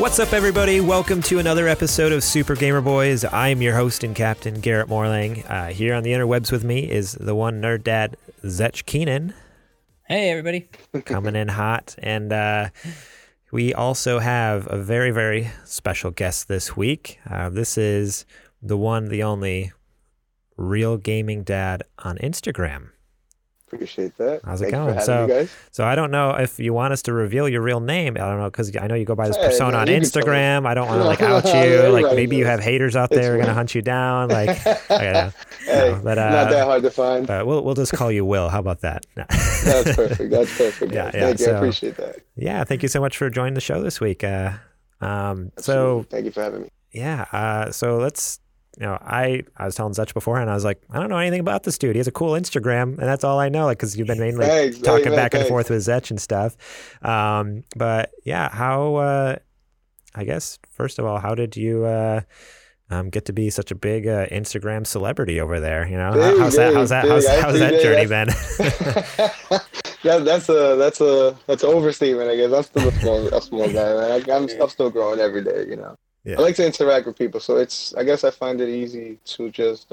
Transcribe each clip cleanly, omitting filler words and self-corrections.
What's up, everybody? Welcome to another episode of Super Gamer Boys. I am your host and captain, Garrett Morlang. Here on the interwebs with me is the one nerd dad, Zech Keenan. Hey, everybody. Coming in hot. And we also have a very, very special guest this week. This is the one, the only, Real Gaming Dad on Instagram. Appreciate that. How's it going? So I don't know if you want us to reveal your real name. I don't know, because I know you go by this persona on Instagram. I don't want to out you. Like, maybe you have haters out there who are going to hunt you down. Like, not that hard to find. But we'll just call you Will. How about that? No. That's perfect. That's perfect. Yeah, thank you. I appreciate that. Yeah, thank you so much for joining the show this week. So thank you for having me. Yeah. So let's. You know, I was telling Zech beforehand, I was like, I don't know anything about this dude. He has a cool Instagram, and that's all I know, like, because you've been mainly talking back and forth with Zech and stuff. But yeah, how, I guess, first of all, how did you get to be such a big Instagram celebrity over there? You know, how's that journey been? Yeah, that's an overstatement, I guess. I'm still a small guy, man. I'm still growing every day, you know. Yeah. I like to interact with people, so I find it easy to just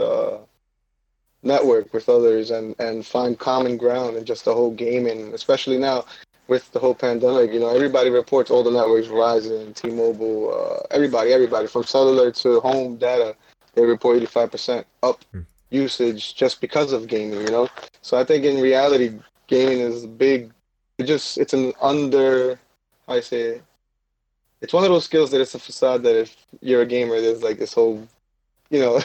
network with others and find common ground in just the whole gaming, especially now with the whole pandemic. You know, everybody reports all the networks, Verizon, T-Mobile, everybody, from cellular to home data, they report 85% up usage just because of gaming, you know? So I think in reality, gaming is big. It's one of those skills that it's a facade that if you're a gamer, there's like this whole, you know,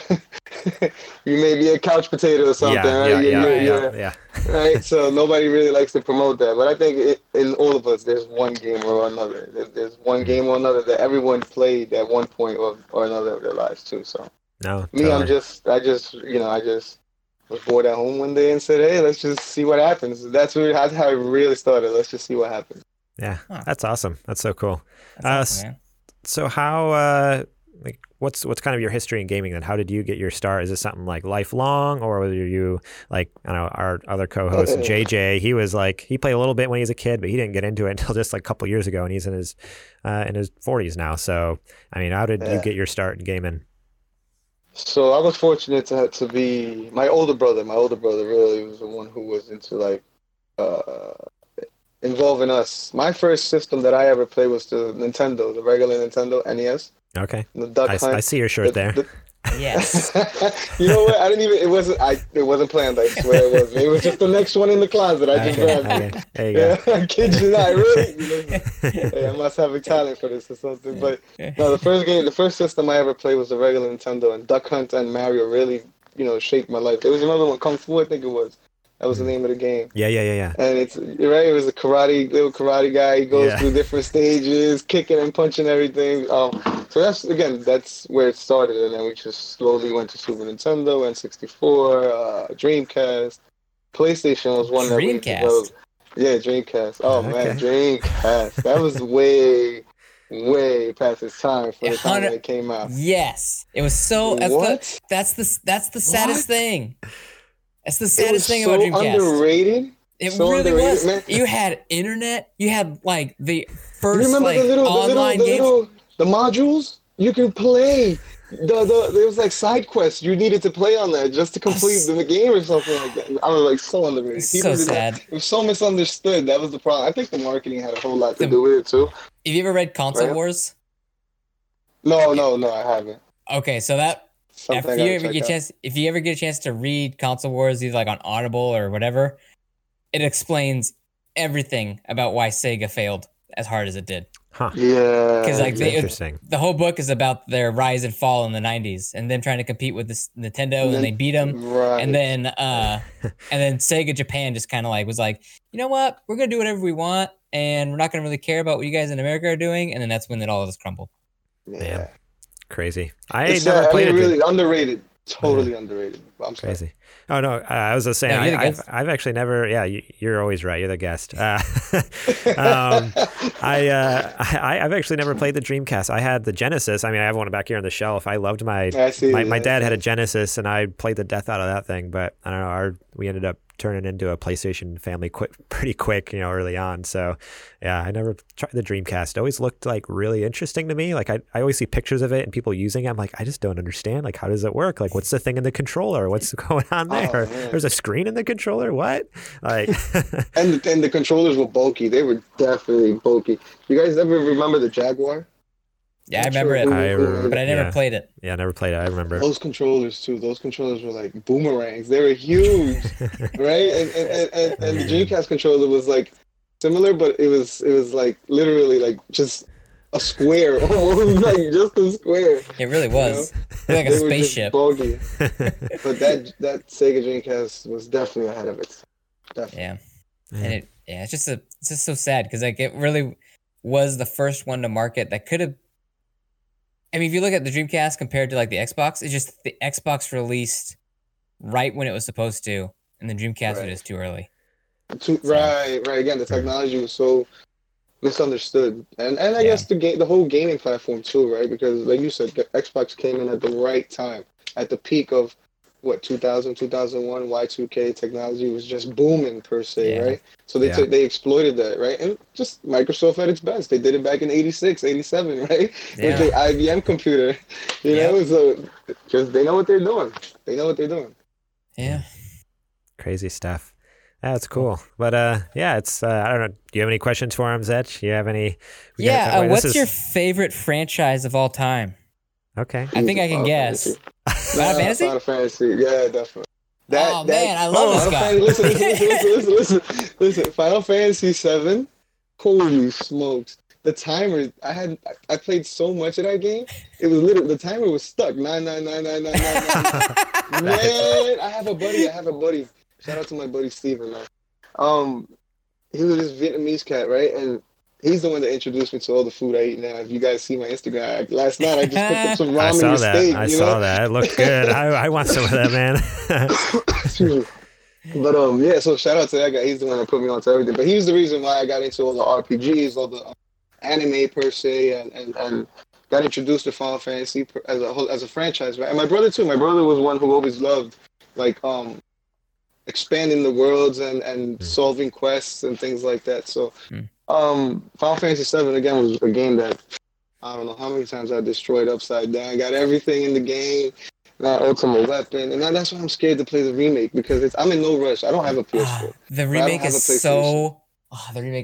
you may be a couch potato or something, right? Right? So nobody really likes to promote that. But I think in all of us, there's one game or another. There's one game or another that everyone played at one point or another of their lives too. So I just was bored at home one day and said, hey, let's just see what happens. That's how it really started. Let's just see what happens. Yeah, that's awesome. That's so cool. That's awesome, man. So how, what's kind of your history in gaming then? How did you get your start? Is this something like lifelong, or were you like, I don't know, our other co-host JJ, he played a little bit when he was a kid, but he didn't get into it until just like a couple years ago, and he's in his 40s now. So, I mean, how did you get your start in gaming? So I was fortunate to be, my older brother really was the one who was into involving us. My first system that I ever played was the Nintendo, the regular Nintendo NES. Okay. The Duck Hunt. I see your shirt there. Yes. You know what? It wasn't planned. I swear it wasn't. It was just the next one in the closet. I just grabbed it. There you go. I kid you not, really. You know, hey, I must have a talent for this or something. But no, the first system I ever played was the regular Nintendo, and Duck Hunt and Mario really, you know, shaped my life. There was another one, Kung Fu, I think it was. That was the name of the game. Yeah. And it was a little karate guy. He goes through different stages, kicking and punching everything. So that's where it started. And then we just slowly went to Super Nintendo, N64, Dreamcast. PlayStation was one that we developed. Yeah, Dreamcast. Man, Dreamcast. That was way past its time for the time that it came out. Yes. It was so... That's the saddest thing. That's the saddest thing about Dreamcast. It really was. Man. You had internet. You had like the first online games, the modules. You could play. There was like side quests you needed to play on that just to complete the game or something like that. I was like so underrated. It's so sad. It was so misunderstood. That was the problem. I think the marketing had a whole lot to do with it too. Have you ever read Console Wars? No, I haven't. Okay, so that. If you ever get a chance to read Console Wars, either like on Audible or whatever, it explains everything about why Sega failed as hard as it did. Huh. Yeah. Because the whole book is about their rise and fall in the 90s, and them trying to compete with this Nintendo, and they beat them. Right. And then Sega Japan just kind of like was like, you know what? We're going to do whatever we want, and we're not going to really care about what you guys in America are doing. And then that's when it all just crumbled. Yeah. Crazy. I never played it. Underrated, totally underrated. I'm sorry. Crazy. Oh no, I was just saying. No, I've actually never. Yeah, you're always right. You're the guest. I've actually never played the Dreamcast. I had the Genesis. I mean, I have one back here on the shelf. I loved my dad had a Genesis, and I played the death out of that thing. But I don't know. We ended up turning into a PlayStation family pretty quick, you know, early on. So yeah, I never tried the Dreamcast. It always looked like really interesting to me. Like I always see pictures of it and people using it. I'm like, I just don't understand. Like, how does it work? Like, what's the thing in the controller? What's going on there? Oh, there's a screen in the controller. What? Like, and the controllers were bulky. They were definitely bulky. You guys ever remember the Jaguar? Yeah, I remember it, but I never played it. Yeah, I never played it. I remember those controllers too. Those controllers were like boomerangs. They were huge, right? And the Dreamcast controller was like similar, but it was like literally like just a square, almost like just a square. It really was, you know? It was like a spaceship. Bulky. But that Sega Dreamcast was definitely ahead of it. Definitely. Yeah, and it's just so sad because like it really was the first one to market that could have. I mean, if you look at the Dreamcast compared to like the Xbox, it's just the Xbox released right when it was supposed to, and the Dreamcast was just too early. Right. Again, the technology was so misunderstood, and I guess the whole gaming platform too, right? Because like you said, the Xbox came in at the right time, at the peak of what 2000, 2001, Y2K technology was just booming per se, right? So they exploited that, right? And just Microsoft at its best. They did it back in 86, 87, right? Yeah. With the IBM computer, you know? So because they know what they're doing. Yeah. Crazy stuff. That's cool. But it's, I don't know. Do you have any questions for him, Zech? Do you have any? What's your favorite franchise of all time? Okay. I think I can guess. Final Fantasy? Final Fantasy. Yeah, definitely. Man, I love this guy. Listen. Final Fantasy VII. Holy smokes! The timer. I played so much of that game. It was literally the timer was stuck. 9 9 9 9 9 9 9. Man, I have a buddy. Shout out to my buddy Steven, man. He was this Vietnamese cat, right? And he's the one that introduced me to all the food I eat now. If you guys see my Instagram, last night I just picked up some ramen and steak. I saw that. It looked good. I want some of that, man. But yeah. So shout out to that guy. He's the one that put me onto everything. But he's the reason why I got into all the RPGs, all the anime per se, and got introduced to Final Fantasy as a whole, as a franchise. Right? And my brother too. My brother was one who always loved like expanding the worlds and solving quests and things like that. So. Final Fantasy VII again was a game that I don't know how many times I destroyed upside down. I got everything in the game, my ultimate weapon, and that's why I'm scared to play the remake because I'm in no rush. I don't have a PS4. The remake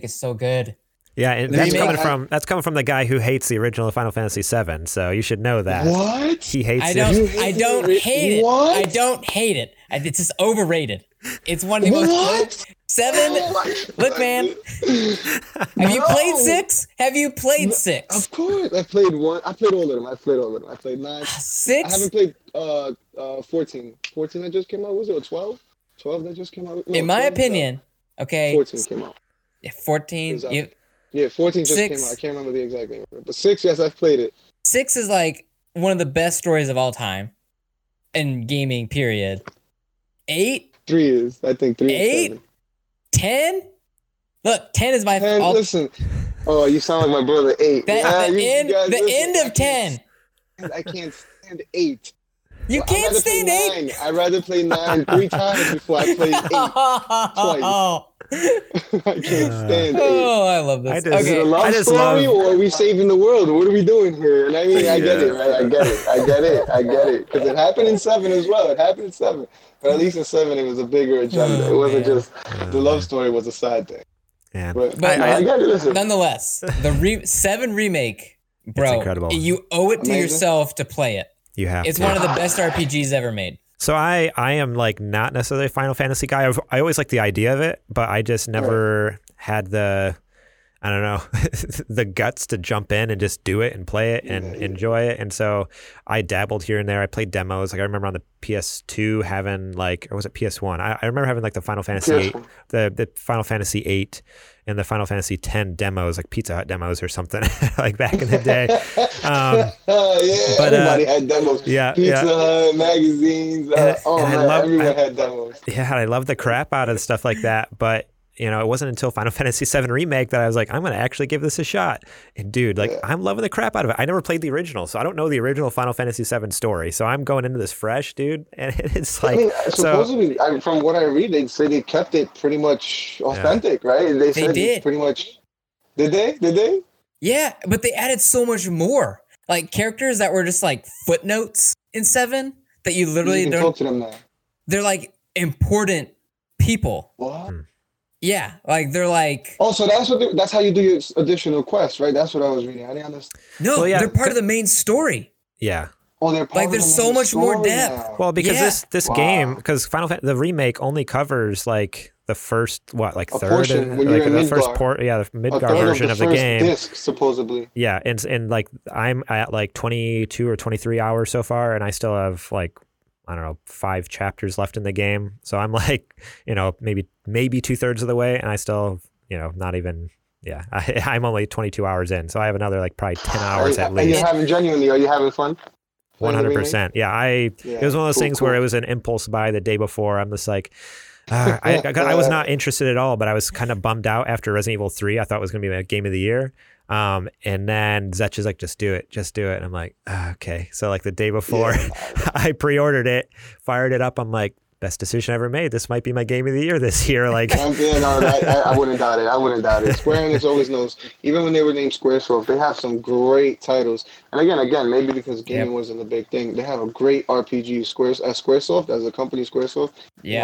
is so good. Yeah, and that's coming from the guy who hates the original Final Fantasy VII. So you should know that. What? He hates it. I don't hate it. I don't hate it. It's just overrated. It's one of the most. Seven? Look, man. Have you played six? Six? Of course. I played one. I played nine. Six? I haven't played 14. 14 that just came out? Was it 12? 12 that just came out? No, in my opinion, 14 came out. Yeah, 14. Exactly. 14 just came out. I can't remember the exact name. But six, yes, I've played it. Six is like one of the best stories of all time in gaming, period. Eight? Three is seven. 10? Look, 10 is my favorite. Listen. Oh, you sound like my brother, 8. End of 10. I can't stand 8. You can't stand 8? I'd rather play 9 three times before I play 8 twice. I can't stand it. Oh, I love this. Is it a love story or are we saving the world? What are we doing here? And I mean, I get it, right? I get it. Because it happened in 7 as well. But at least in 7, it was a bigger agenda. It wasn't just the love story was a side thing. Yeah. But nonetheless, the 7 remake, bro, incredible. You owe it to yourself to play it. You have to. It's one of the best RPGs ever made. So I am like not necessarily a Final Fantasy guy. I always liked the idea of it, but I just never had the guts to jump in and just do it and play it and enjoy it. And so I dabbled here and there. I played demos. Like I remember on the PS2 having like, or was it PS1? I remember having like the Final Fantasy VIII, the Final Fantasy VIII and the Final Fantasy X demos, like Pizza Hut demos or something like back in the day. Everybody had demos. Yeah, Pizza Hut, magazines, everyone had demos. Yeah, I love the crap out of stuff like that. But you know, it wasn't until Final Fantasy VII Remake that I was like, I'm going to actually give this a shot. And dude, like, I'm loving the crap out of it. I never played the original, so I don't know the original Final Fantasy VII story. So I'm going into this fresh, dude. And it's like, I mean, supposedly, so, from what I read, they say they kept it pretty much authentic, right? They said it's pretty much, did they? Yeah, but they added so much more. Like characters that were just like footnotes in Seven that you literally don't talk to them now. They're like important people. What? Yeah, like they're like. Oh, so that's what that's how you do your additional quests, right? That's what I was reading. I didn't understand. No, they're part of the main story. Yeah. Oh, they're part like of there's the main so much story more depth. Now. Well, because this game, because Final Fantasy, the remake only covers like the first the Midgar version of the game disc, supposedly. Yeah, and like I'm at like 22 or 23 hours so far, and I still have like, I don't know, 5 chapters left in the game. So I'm like, you know, maybe 2/3 of the way, and I still, you know, not even. Yeah, I'm only 22 hours in, so I have another like probably 10 hours at least. Are you having fun? 100%. Yeah, it was one of those things where it was an impulse buy the day before. I'm just like. I was not interested at all, but I was kind of bummed out after Resident Evil 3. I thought it was going to be my game of the year. And then Zech is like, just do it. And I'm like, okay. So like the day before I pre-ordered it, fired it up. I'm like, best decision I ever made. This might be my game of the year this year. Like, I wouldn't doubt it. Square Enix always knows, even when they were named Squaresoft, they have some great titles. And again, maybe because gaming wasn't the big thing, they have a great RPG. Squaresoft as a company, Squaresoft,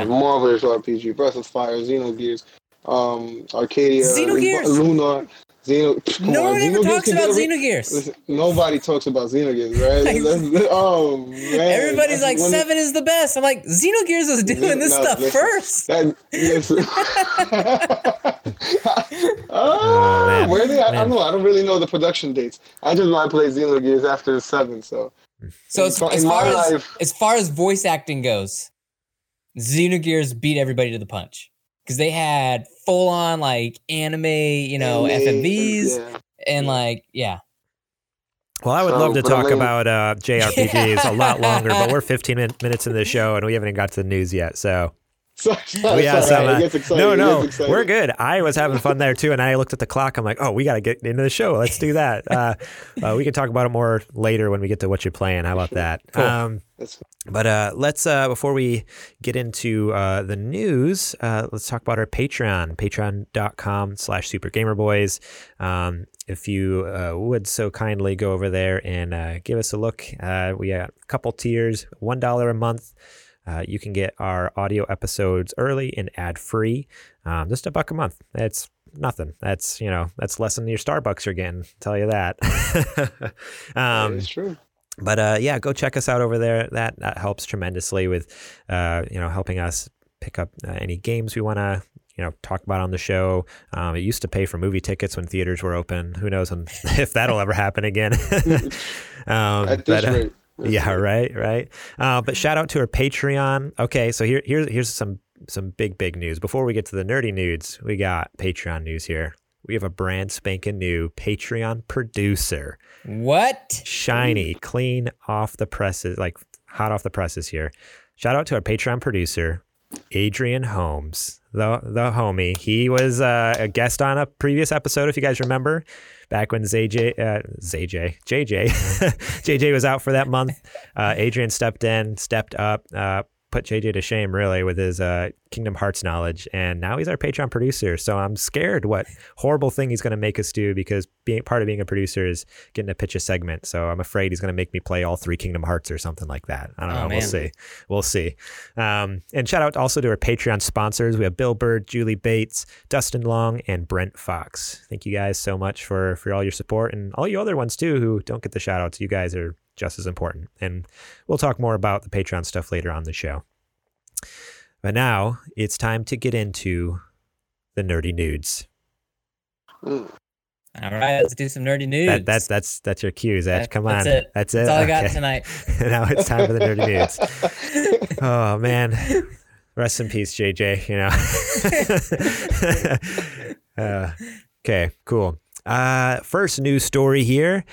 marvelous RPG. Breath of Fire, Xenogears, Arcadia, Luna. No one ever talks about Xenogears. Listen, nobody talks about Xenogears, right? Oh, man. Everybody's like, Seven is the best. I'm like, Xenogears was doing this stuff first. Where they? I don't know. I don't really know the production dates. I just want to play Xenogears after Seven. So as far as voice acting goes, Xenogears beat everybody to the punch. Because they had full-on, like, anime, you know, FMVs, and, like, Well, I would love to talk about JRPGs a lot longer, but we're 15 minutes into the show, and we haven't even got to the news yet, so... No, we're good. I was having fun there too, and I looked at the clock. I'm like, oh, we got to get into the show. Let's do that. We can talk about it more later when we get to what you're playing. How about that? Cool. But let's before we get into the news, let's talk about our Patreon. Patreon.com/Super Gamer Boys. If you would so kindly go over there and give us a look. We got a couple tiers, $1 a month. You can get our audio episodes early and ad-free, just $1 a month. That's nothing. That's, you know, that's less than your Starbucks you're getting. I'll tell you that. That is true. But go check us out over there. That helps tremendously with, you know, helping us pick up any games we want to, you know, talk about on the show. It used to pay for movie tickets when theaters were open. Who knows if that'll ever happen again? At this rate. Yeah, right. But shout out to our Patreon. Okay, so here's some big news. Before we get to the nerdy news, we got Patreon news here. We have a brand spanking new Patreon producer. What? Shiny, clean off the presses, like hot off the presses here. Shout out to our Patreon producer, Adrian Holmes, the homie. He was a guest on a previous episode, if you guys remember. Back when JJ was out for that month, Adrian stepped up, put JJ to shame really with his Kingdom Hearts knowledge, and now he's our Patreon producer. So I'm scared what horrible thing he's going to make us do, because part of being a producer is getting to pitch a segment. So I'm afraid he's going to make me play all 3 Kingdom Hearts or something like that. I don't know. Man. We'll see. And shout out also to our Patreon sponsors. We have Bill Bird, Julie Bates, Dustin Long, and Brent Fox. Thank you guys so much for all your support, and all you other ones too who don't get the shout outs. You guys are just as important. And we'll talk more about the Patreon stuff later on the show. But now it's time to get into the nerdy nudes. All right, let's do some nerdy nudes. That's your cue, Zach. Come on. That's it. That's all I got tonight. Now it's time for the nerdy nudes. Oh, man. Rest in peace, JJ, you know. Okay, cool. First news story here.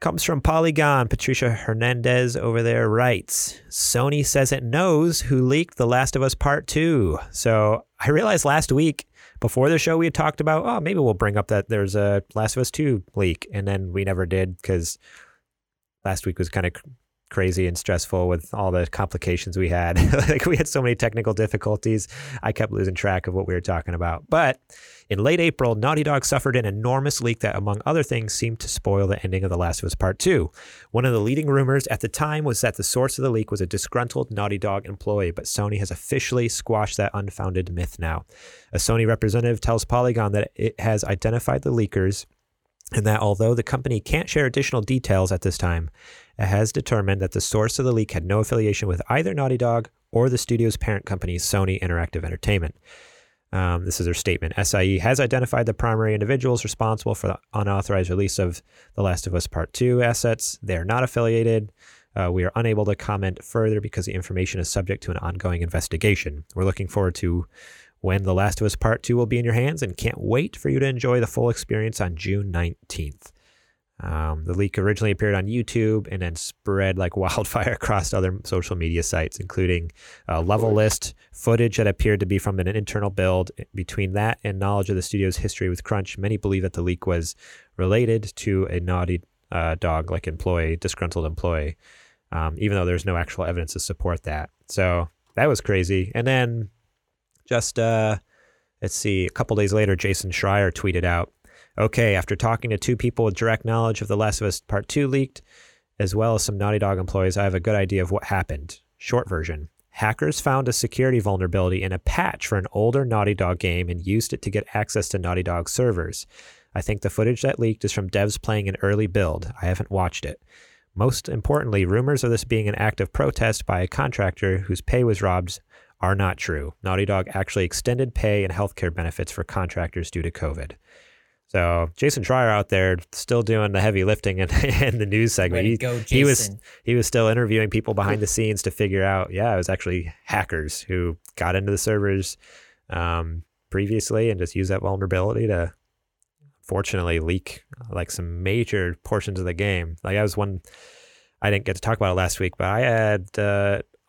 Comes from Polygon. Patricia Hernandez over there writes, Sony says it knows who leaked The Last of Us Part 2. So I realized last week before the show we had talked about, oh, maybe we'll bring up that there's a Last of Us 2 leak, and then we never did because last week was kind of crazy and stressful with all the complications we had. Like, we had so many technical difficulties, I kept losing track of what we were talking about. But in late April, Naughty Dog suffered an enormous leak that, among other things, seemed to spoil the ending of The Last of Us Part Two. One of the leading rumors at the time was that the source of the leak was a disgruntled Naughty Dog employee, but Sony has officially squashed that unfounded myth now. A Sony representative tells Polygon that it has identified the leakers and that although the company can't share additional details at this time, it has determined that the source of the leak had no affiliation with either Naughty Dog or the studio's parent company, Sony Interactive Entertainment. This is their statement. SIE has identified the primary individuals responsible for the unauthorized release of The Last of Us Part 2 assets. They are not affiliated. We are unable to comment further because the information is subject to an ongoing investigation. We're looking forward to when The Last of Us Part 2 will be in your hands and can't wait for you to enjoy the full experience on June 19th. The leak originally appeared on YouTube and then spread like wildfire across other social media sites, including level list footage that appeared to be from an internal build. Between that and knowledge of the studio's history with crunch, many believe that the leak was related to a Naughty Dog like employee, disgruntled employee, even though there's no actual evidence to support that. So that was crazy. And then just let's see, a couple days later, Jason Schreier tweeted out, "Okay, after talking to two people with direct knowledge of The Last of Us Part 2 leaked, as well as some Naughty Dog employees, I have a good idea of what happened. Short version. Hackers found a security vulnerability in a patch for an older Naughty Dog game and used it to get access to Naughty Dog servers. I think the footage that leaked is from devs playing an early build. I haven't watched it. Most importantly, rumors of this being an act of protest by a contractor whose pay was robbed are not true. Naughty Dog actually extended pay and healthcare benefits for contractors due to COVID." So Jason Schreier out there still doing the heavy lifting in the news segment. He was still interviewing people behind the scenes to figure out, it was actually hackers who got into the servers previously and just used that vulnerability to fortunately leak like some major portions of the game. Like, I was one, I didn't get to talk about it last week, but I had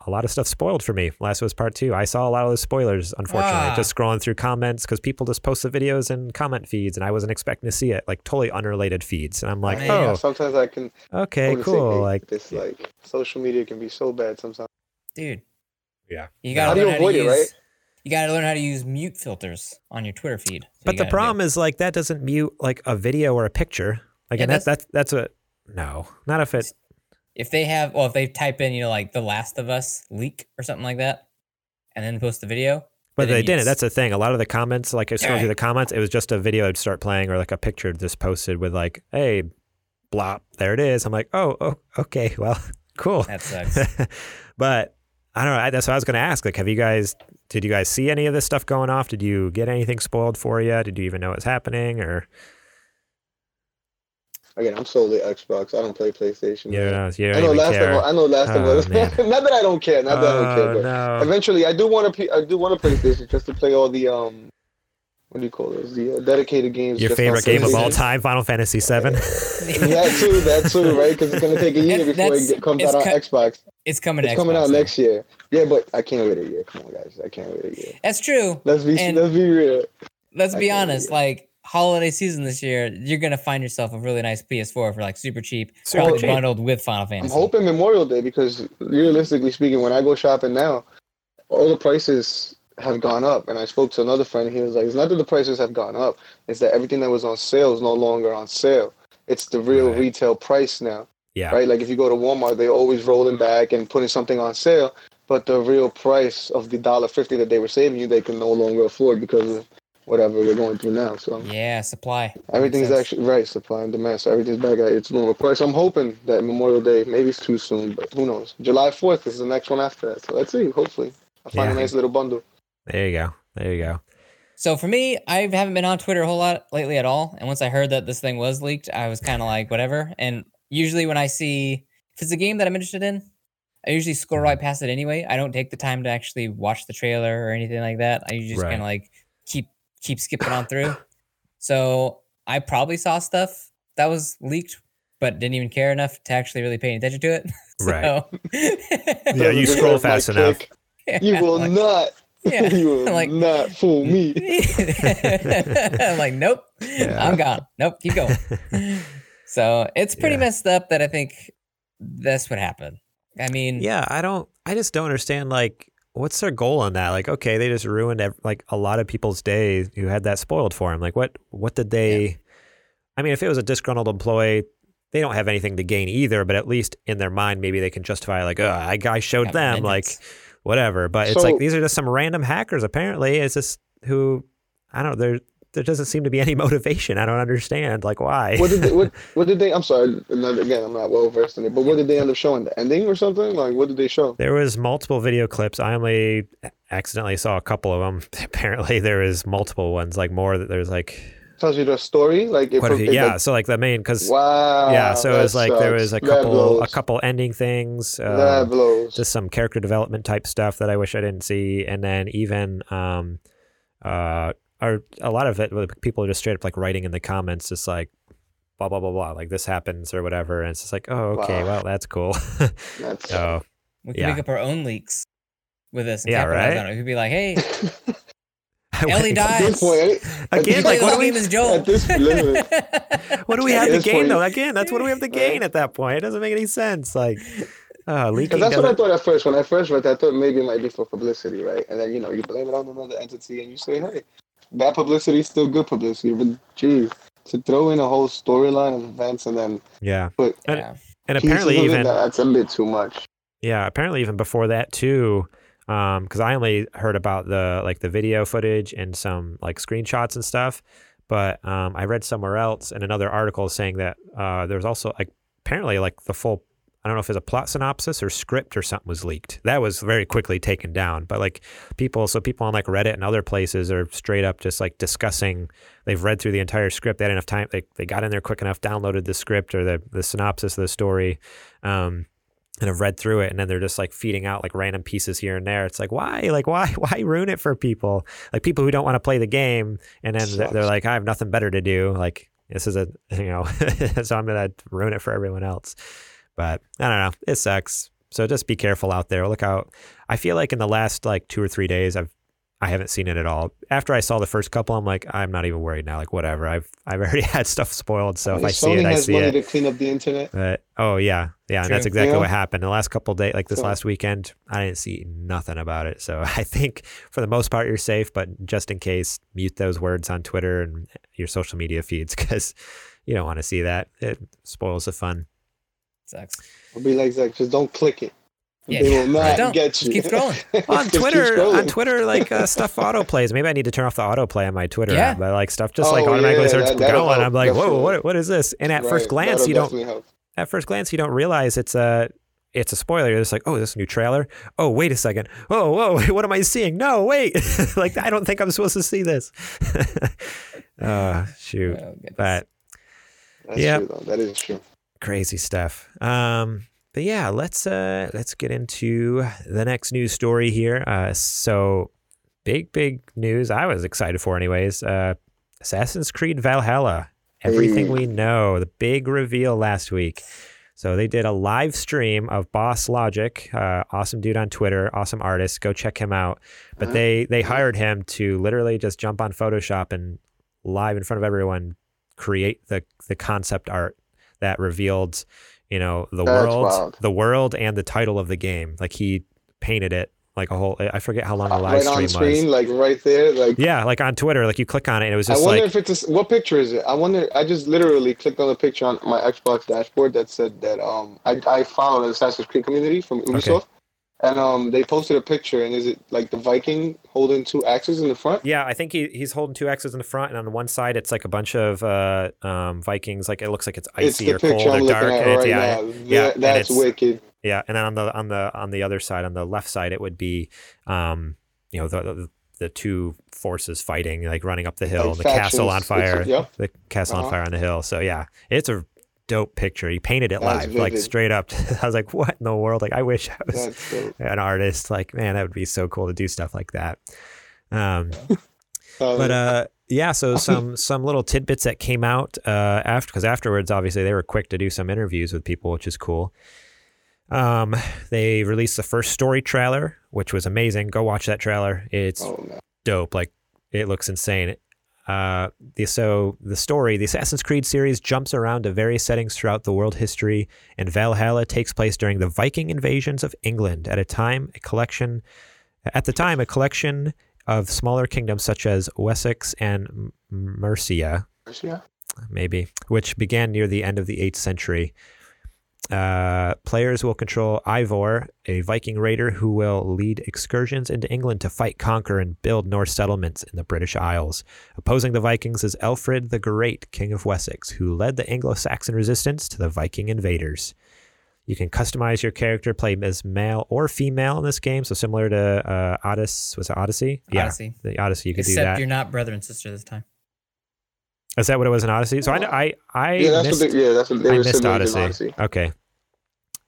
a lot of stuff spoiled for me. Last was Part 2. I saw a lot of those spoilers, unfortunately, just scrolling through comments because people just post the videos in comment feeds, and I wasn't expecting to see it, like totally unrelated feeds. And I'm like, sometimes I can. Okay, cool. Like this, like social media can be so bad sometimes. Dude. Yeah. You gotta learn how to use it, right? You gotta learn how to use mute filters on your Twitter feed. So but the problem is like that doesn't mute like a video or a picture. Like, yeah, and that's a no. Not if it's. If they have, well, if they type in, like The Last of Us leak or something like that, and then post the video. But they didn't. That's the thing. A lot of the comments, like I scrolled through the comments, it was just a video I'd start playing or like a picture just posted with like, hey, blop, there it is. I'm like, oh, okay, well, cool. That sucks. But I don't know. That's what I was going to ask. Like, did you guys see any of this stuff going off? Did you get anything spoiled for you? Did you even know it was happening or? Again, I'm solely Xbox. I don't play PlayStation. Yeah, I know Last of Us. Not that I don't care. But eventually, I do want to. I do want to PlayStation just to play all the what do you call those? The dedicated games. Your favorite game of all time, Final Fantasy VII. That too, right? Because it's gonna take a year before it comes out on Xbox. It's coming out next year. Yeah, but I can't wait a year. Come on, guys, I can't wait a year. That's true. Let's be real. Let's be honest, like. Holiday season this year, you're gonna find yourself a really nice PS4 for like super cheap. Bundled with Final Fantasy. I'm hoping Memorial Day, because realistically speaking, when I go shopping now, all the prices have gone up. And I spoke to another friend, and he was like, "It's not that the prices have gone up; it's that everything that was on sale is no longer on sale. It's the real retail price now." Yeah. Right. Like if you go to Walmart, they're always rolling back and putting something on sale, but the real price of the $1.50 that they were saving you, they can no longer afford because of whatever we're going through now. So supply. Everything's actually supply and demand. So everything's back at its normal price. I'm hoping that Memorial Day, maybe it's too soon, but who knows? July 4th is the next one after that. So let's see. Hopefully, I'll find a nice little bundle. There you go. So for me, I haven't been on Twitter a whole lot lately at all. And once I heard that this thing was leaked, I was kind of like, whatever. And usually when I see, if it's a game that I'm interested in, I usually scroll right past it anyway. I don't take the time to actually watch the trailer or anything like that. I usually just kind of like keep skipping on through. So I probably saw stuff that was leaked, but didn't even care enough to actually really pay any attention to it. So. Right. Yeah, you scroll fast enough. You will not Yeah. You will not fool me. I'm like, nope. Yeah. I'm gone. Nope. Keep going. So it's pretty messed up that I think that's what happened. I mean, I just don't understand. Like, what's their goal on that? Like, okay, they just ruined like a lot of people's day who had that spoiled for them. Like, what did they? Yeah. I mean, if it was a disgruntled employee, they don't have anything to gain either. But at least in their mind, maybe they can justify like, oh, I showed them like whatever. But it's like these are just some random hackers. Apparently, it's just who I don't know. There doesn't seem to be any motivation. I don't understand, like, why. What did they? I'm sorry, again, I'm not well versed in it. But what did they end up showing? The ending or something? Like, what did they show? There was multiple video clips. I only accidentally saw a couple of them. Apparently, there is multiple ones. Like more that there's like. Tells you the story, like the main because it was like there was a couple ending things, just some character development type stuff that I wish I didn't see, and then even a lot of it people are just straight up like writing in the comments, just like blah blah blah blah, like this happens or whatever, and it's just like, oh okay, well that's cool. That's so we can make up our own leaks with this. And capitalize on it. We could be like, hey. Ellie dies. Again, like, what do we have to gain, though? Again, that's what do we have to gain at that point? It doesn't make any sense. Like, leaking. That's what I thought at first. When I first read that, I thought maybe it might be for publicity, right? And then, you blame it on another entity and you say, hey, bad publicity is still good publicity. But, geez, to throw in a whole storyline of events and then... Yeah. But, and apparently even... That's a bit too much. Yeah, apparently even before that, too... because I only heard about the video footage and some like screenshots and stuff, but I read somewhere else in another article saying that there's also apparently the full, I don't know if it's a plot synopsis or script or something was leaked. That was very quickly taken down, but people on Reddit and other places are straight up just like discussing, they've read through the entire script. They had enough time, they got in there quick enough, downloaded the script or the synopsis of the story, and I've read through it, and then they're just feeding out random pieces here and there. It's like, why? Like, why ruin it for people? Like people who don't want to play the game, and then they're like, I have nothing better to do. Like this is so I'm gonna ruin it for everyone else. But I don't know, it sucks. So just be careful out there. Look out. I feel like in the last 2 or 3 days, I haven't seen it at all. After I saw the first couple, I'm like, I'm not even worried now. Like whatever. I've already had stuff spoiled, so if I see it, I see it. Sony has money to clean up the internet. But, yeah, and that's exactly what happened. The last couple of days, last weekend, I didn't see nothing about it. So I think for the most part, you're safe. But just in case, mute those words on Twitter and your social media feeds because you don't want to see that. It spoils the fun. Sucks. I'll be like Zach. Just don't click it. They will not get you. Keep scrolling. On Twitter, stuff autoplays. Maybe I need to turn off the autoplay on my Twitter app. But stuff just automatically starts going. I'm like, whoa, what is this? And at first glance, you don't realize it's a spoiler. You're just like, oh, this new trailer. Oh, wait a second. Oh, whoa, what am I seeing? No, wait. I don't think I'm supposed to see this. Oh, shoot. Oh, but that's true, though. That is true. Crazy stuff. But yeah, let's get into the next news story here. So big news I was excited for anyways. Assassin's Creed Valhalla, everything we know, the big reveal last week. So they did a live stream of Boss Logic, awesome dude on Twitter, awesome artist. Go check him out. But they hired him to literally just jump on Photoshop and live in front of everyone create the concept art that revealed the world and the title of the game. Like he painted it like a whole. I forget how long the live stream was. Right on screen, right there. On Twitter, you click on it and it was just. I wonder if it's what picture is it? I wonder. I just literally clicked on a picture on my Xbox dashboard that said that I follow the Assassin's Creed community from Ubisoft, and they posted a picture and is it the Viking holding two axes in the front? Yeah, I think he's holding two axes in the front, and on one side it's a bunch of Vikings. It looks like it's icy or cold or dark. That's wicked. Yeah, and then on the other side, on the left side, it would be, the two forces fighting, running up the hill, the castle on fire, the castle on fire on the hill. So yeah, it's a dope picture. He painted it live, straight up. I was like, what in the world? I wish I was an artist. Man, that would be so cool to do stuff like that. So some little tidbits that came out afterwards, obviously they were quick to do some interviews with people, which is cool. They released the first story trailer, which was amazing. Go watch that trailer. It's dope. Like, it looks insane. So the story, the Assassin's Creed series jumps around to various settings throughout the world history, and Valhalla takes place during the Viking invasions of England. At the time, a collection of smaller kingdoms such as Wessex and Mercia. Mercia? Maybe, which began near the end of the 8th century. Players will control Ivor, a Viking raider who will lead excursions into England to fight, conquer, and build Norse settlements in the British Isles. Opposing the Vikings is Alfred the Great, King of Wessex, who led the Anglo-Saxon resistance to the Viking invaders. You can customize your character, play as male or female in this game. So similar to Odyssey. Was it Odyssey? Yeah, Odyssey. The Odyssey, you could do that. Except you're not brother and sister this time. Is that what it was in Odyssey? So I missed Odyssey. Okay.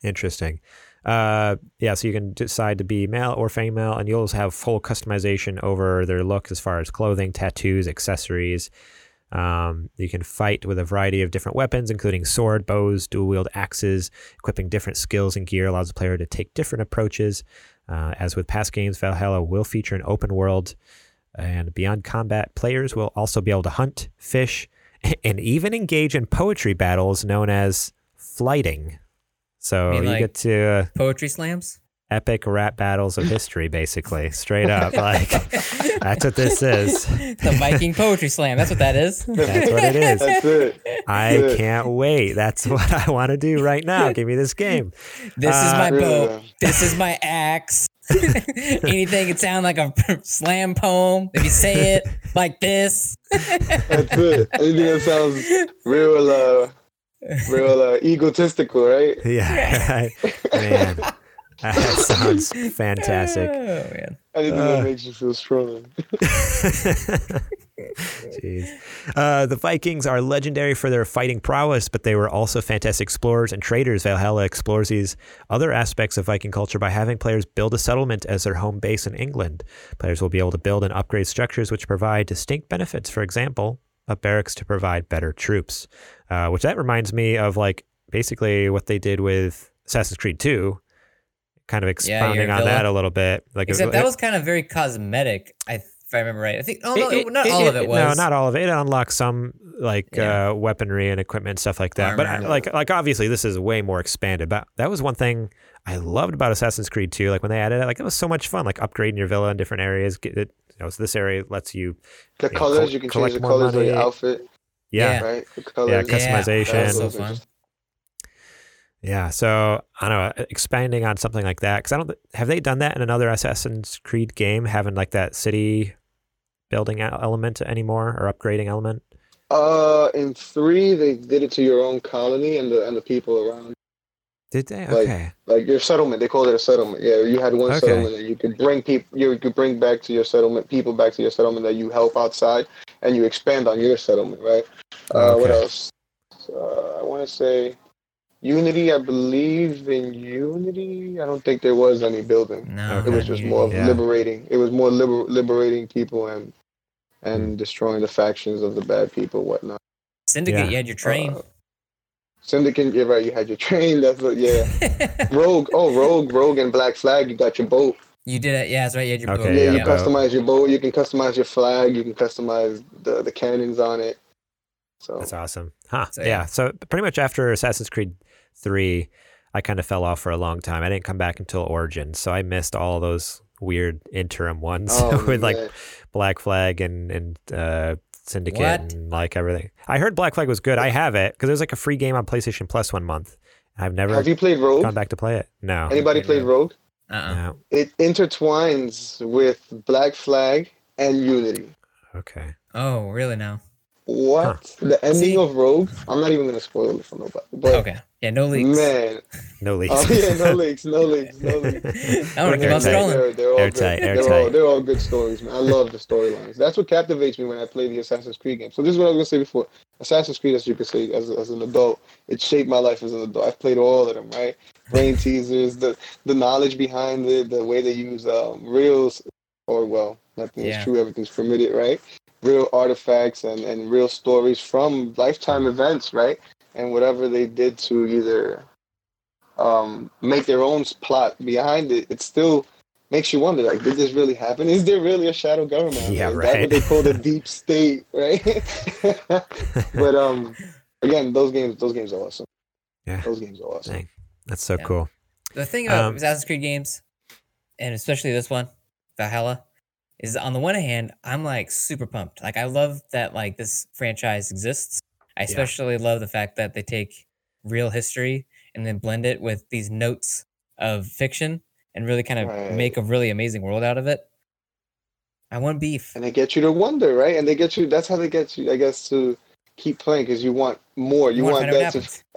Interesting. So you can decide to be male or female, and you'll have full customization over their look as far as clothing, tattoos, accessories. You can fight with a variety of different weapons, including sword, bows, dual-wield axes. Equipping different skills and gear allows the player to take different approaches. As with past games, Valhalla will feature an open world, and beyond combat, players will also be able to hunt, fish, and even engage in poetry battles known as flighting. So you get to... poetry slams? Epic rap battles of history, basically. Straight up. That's what this is. The Viking Poetry Slam. That's what that is. That's what it is. That's it. I can't wait. That's what I want to do right now. Give me this game. This is my bow. This is my axe. Anything could sound like a slam poem if you say it like this. That's it. Anything that sounds real egotistical, right? Yeah. Man. That sounds fantastic. Oh, man. I didn't know that makes you feel strong. Jeez. The Vikings are legendary for their fighting prowess, but they were also fantastic explorers and traders. Valhalla explores these other aspects of Viking culture by having players build a settlement as their home base in England. Players will be able to build and upgrade structures which provide distinct benefits. For example, a barracks to provide better troops, which that reminds me of basically what they did with Assassin's Creed 2. Kind of expounding on that a little bit. Except that was kind of very cosmetic, if I remember right. I think, not all of it was. No, not all of it. It unlocked some weaponry and equipment, stuff like that. But obviously this is way more expanded. But that was one thing I loved about Assassin's Creed 2. When they added it, it was so much fun. Upgrading your villa in different areas. So this area lets you... you can change the colors of your outfit. Yeah. Right? The colors. Yeah, customization. Yeah, so fun. Yeah, so I don't know, expanding on something like that, because have they done that in another Assassin's Creed game, having that city building element anymore or upgrading element? In 3, they did it to your own colony and the people around. Did they? Okay. Like your settlement, they called it a settlement. Yeah, you had one settlement that you could bring people back to your settlement that you help outside, and you expand on your settlement, right? What else? I want to say. Unity, I believe in Unity. I don't think there was any building. No, it was just more of liberating. It was more liberating people and destroying the factions of the bad people, whatnot. Syndicate, you had your train. Syndicate, you're right. You had your train. That's what. Yeah. Rogue, and Black Flag. You got your boat. You did it. Yeah, that's right. You had your boat. Yeah, you customize your boat. You can customize your flag. You can customize the cannons on it. So that's awesome. Huh? Yeah. So pretty much after Assassin's Creed 3, I kind of fell off for a long time. I didn't come back until Origins, so I missed all those weird interim ones with Black Flag and Syndicate and everything. I heard Black Flag was good. I have it because it was a free game on PlayStation Plus one month. I've never. Have you played Rogue? Gone back to play it? No. Anybody played Rogue? No. It intertwines with Black Flag and Unity. Okay. Oh, really? Now. What? Huh. The ending of Rogue? I'm not even going to spoil it for nobody. But yeah, no leaks. Man. No leaks. Oh, yeah, no leaks. I don't know about scrolling. They're all good stories, man. I love the storylines. That's what captivates me when I play the Assassin's Creed game. So this is what I was going to say before. Assassin's Creed, as you could say, as an adult, it shaped my life as an adult. I've played all of them, right? Brain teasers, the knowledge behind it, the way they use reels, nothing is true, everything's permitted, right? Real artifacts and real stories from lifetime events, right? And whatever they did to either make their own plot behind it, it still makes you wonder, like, did this really happen? Is there really a shadow government? Yeah, right. That's what they call the deep state, right? But again, those games are awesome. Yeah, those games are awesome. Dang. That's so cool. The thing about Assassin's Creed games, and especially this one, Valhalla, is on the one hand, I'm like super pumped. Like, I love that like this franchise exists. I especially love the fact that they take real history and then blend it with these notes of fiction and really kind of make a really amazing world out of it. I want beef. And they get you to wonder, right? And they get you, that's how they get you, I guess, to keep playing, because you want more. You want that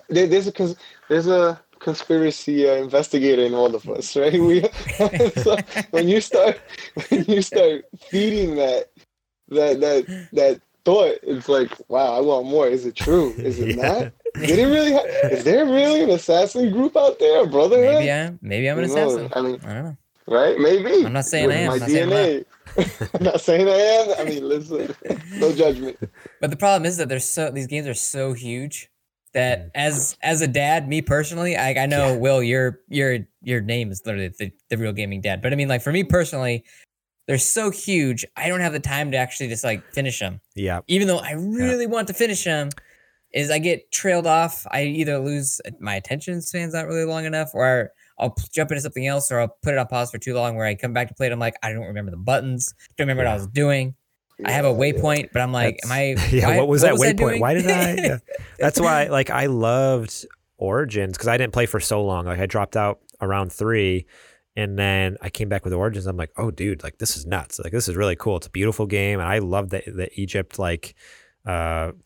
to... There's a conspiracy investigator in all of us, right? So when you start feeding that thought, it's like, wow, I want more. Is it true? Is it not? Did it really? Is there really an assassin group out there, brother? Maybe I'm an assassin. I don't know. Right? Maybe. I'm not saying I am. My DNA. I'm not saying I am. I mean, listen, no judgment. But the problem is that these games are so huge that as a dad, me personally, I know, Will, your name is literally the Real Gaming Dad. But I mean, like, for me personally, they're so huge. I don't have the time to actually just like finish them. Yeah. Even though I really want to finish them. Is I get trailed off. I either lose my attention span's not really long enough, or I'll jump into something else, or I'll put it on pause for too long where I come back to play it. I'm like, I don't remember the buttons. Don't remember what I was doing. Yeah, I have a waypoint, but I'm like, what was that waypoint? Why did I? Yeah. That's why, like, I loved Origins because I didn't play for so long. Like, I dropped out around 3, and then I came back with Origins. I'm like, oh, dude, like, this is nuts. Like, this is really cool. It's a beautiful game, and I love the Egypt, like,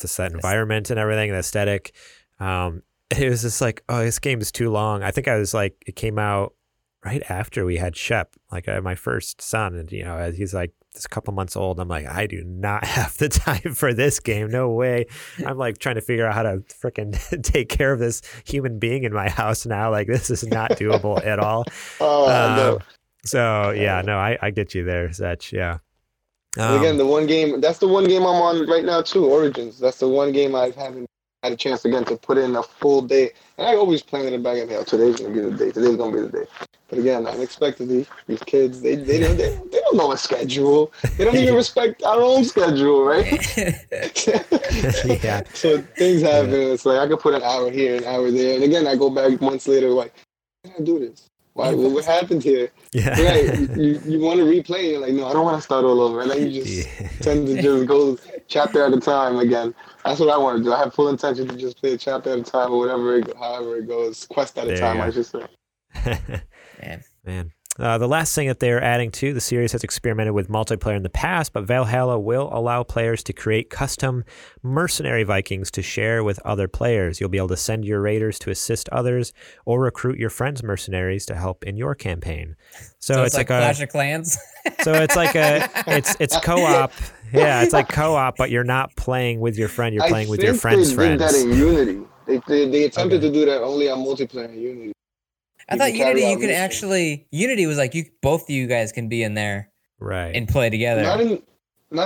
just that environment and everything, the aesthetic. It was just like, oh, this game is too long. I think I was like, it came out right after we had Shep, like my first son, and you know, he's like just a couple months old. I'm like, I do not have the time for this game. No way. I'm like trying to figure out how to freaking take care of this human being in my house now. Like, this is not doable at all. Oh, no. So yeah, no, I get you there, Zech. Yeah. Again, that's the one game I'm on right now too, Origins. That's the one game I haven't had a chance again to put in a full day. And I always plan it back and hell, today's gonna be the day. But again, unexpectedly, these kids, they don't know a schedule. They don't even respect our own schedule, right? Yeah. So things happen. It's like I could put an hour here, an hour there, and again I go back months later like, how can I do this? Why? What happened here? Yeah. Right. You want to replay it. You're like, no, I don't want to start all over. And then you just tend to just go chapter at a time again. That's what I want to do. I have full intention to just play a chapter at a time or however it goes, quest at a time, I should say. Man. The last thing that they're adding to, the series has experimented with multiplayer in the past, but Valhalla will allow players to create custom mercenary Vikings to share with other players. You'll be able to send your raiders to assist others or recruit your friends' mercenaries to help in your campaign. So it's like a Clash of Clans. So it's like it's co-op. Yeah, it's like co-op, but you're not playing with your friend. You're playing with your friend's friends. I think they did that in Unity. They attempted to do that only on multiplayer in Unity. I thought Unity Unity was like both of you guys can be in there, right, and play together. Not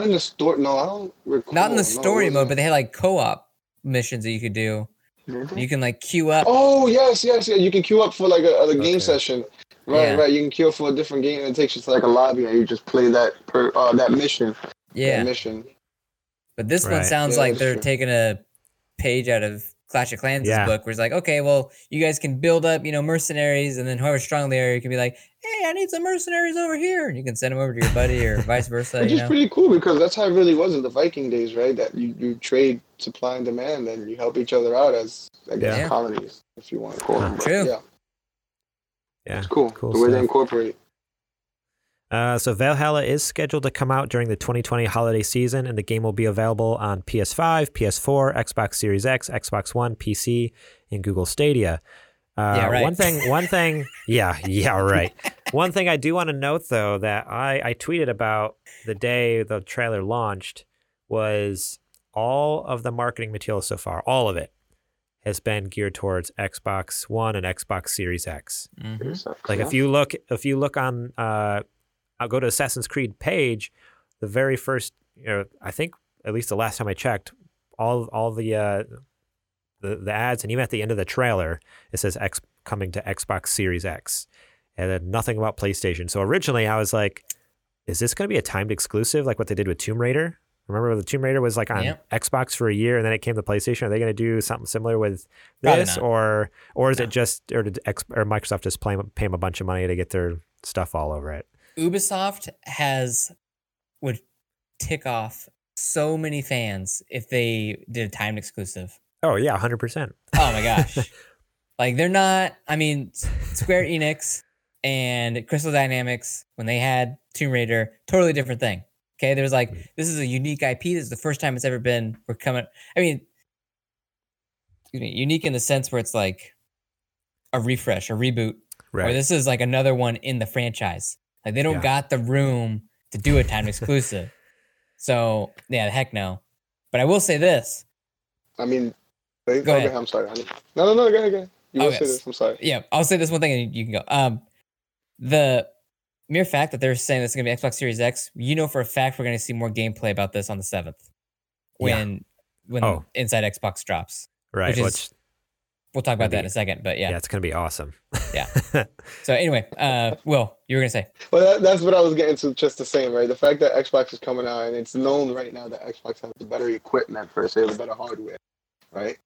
in the story. No, I don't recall. Not in the story mode, but they had like co-op missions that you could do. Mm-hmm. You can like queue up. Oh yes. You can queue up for like a game session, right. You can queue up for a different game, and it takes you to like a lobby, and you just play that that mission. Yeah. But this one sounds like they're taking a page out of Clash of Clans' book, where it's like, okay, well, you guys can build up, you know, mercenaries, and then however strong they are, you can be like, hey, I need some mercenaries over here, and you can send them over to your buddy or vice versa. Which is pretty cool because that's how it really was in the Viking days, right? That you trade supply and demand, and you help each other out as, I guess, colonies, if you want to call them. True. Yeah. It's cool. The way they incorporate. So Valhalla is scheduled to come out during the 2020 holiday season, and the game will be available on PS5, PS4, Xbox Series X, Xbox One, PC, and Google Stadia. One thing I do want to note, though, that I tweeted about the day the trailer launched was all of the marketing material so far, all of it, has been geared towards Xbox One and Xbox Series X. Mm-hmm. Like if you look on... I'll go to Assassin's Creed page. The very first, you know, I think at least the last time I checked, all the ads, and even at the end of the trailer, it says X coming to Xbox Series X, and then nothing about PlayStation. So originally I was like, is this going to be a timed exclusive? Like what they did with Tomb Raider? Remember when the Tomb Raider was like on Xbox for a year and then it came to PlayStation? Are they going to do something similar with this, or is it just, or did Microsoft just pay them a bunch of money to get their stuff all over it? Ubisoft would tick off so many fans if they did a timed exclusive. Oh yeah, 100%. Oh my gosh. Like they're not, I mean, Square Enix and Crystal Dynamics, when they had Tomb Raider, totally different thing. Okay, there's like, this is a unique IP. This is the first time it's ever been. We're coming, I mean, excuse me, unique in the sense where it's like a refresh, a reboot. Right. Or this is like another one in the franchise. Like they don't got the room to do a timed exclusive. So yeah, heck no. But I will say this. I mean, go ahead. I'm sorry, honey. No, go ahead. You will say this. I'm sorry. Yeah, I'll say this one thing and you can go. The mere fact that they're saying this is going to be Xbox Series X, you know for a fact we're going to see more gameplay about this on the 7th when Inside Xbox drops. Right. Which we'll talk about that in a second, but yeah. Yeah, it's going to be awesome. Yeah. So anyway, Will, you were going to say. Well, that's what I was getting to just the same, right? The fact that Xbox is coming out, and it's known right now that Xbox has the better equipment first. They have the better hardware, right?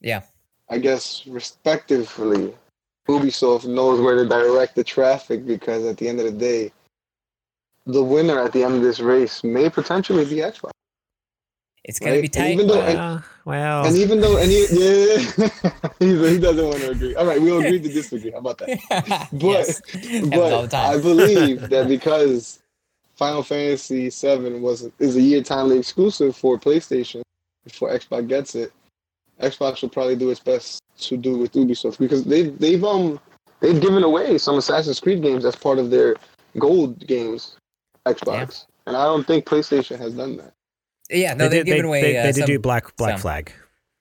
Yeah. I guess respectively, Ubisoft knows where to direct the traffic, because at the end of the day, the winner at the end of this race may potentially be Xbox. It's gonna be tight. He doesn't want to agree. All right, we'll agree to disagree. How about that? But all the time. I believe that because Final Fantasy VII is a year timely exclusive for PlayStation before Xbox gets it, Xbox will probably do its best to do with Ubisoft, because they've given away some Assassin's Creed games as part of their gold games, Xbox, and I don't think PlayStation has done that. Yeah, no, they've given away. They did do Black Flag.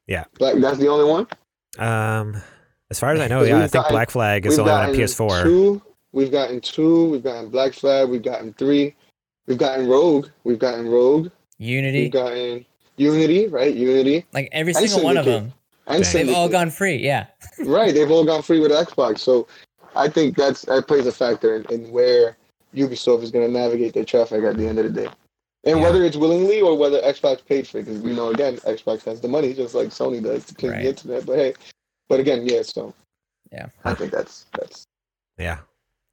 Yeah, that's the only one. As far as I know, I think Black Flag is the only one on PS4. We've gotten two. We've gotten Black Flag. We've gotten three. We've gotten Rogue. Unity. We've gotten Unity, right? Unity. Like every single one of them. And they've all gone free. Yeah. Right, they've all gone free with Xbox. So I think that plays a factor in where Ubisoft is going to navigate their traffic at the end of the day. And whether it's willingly or whether Xbox paid for it, because we know, again, Xbox has the money, just like Sony does, to clean the internet. But hey, I think that's. Yeah,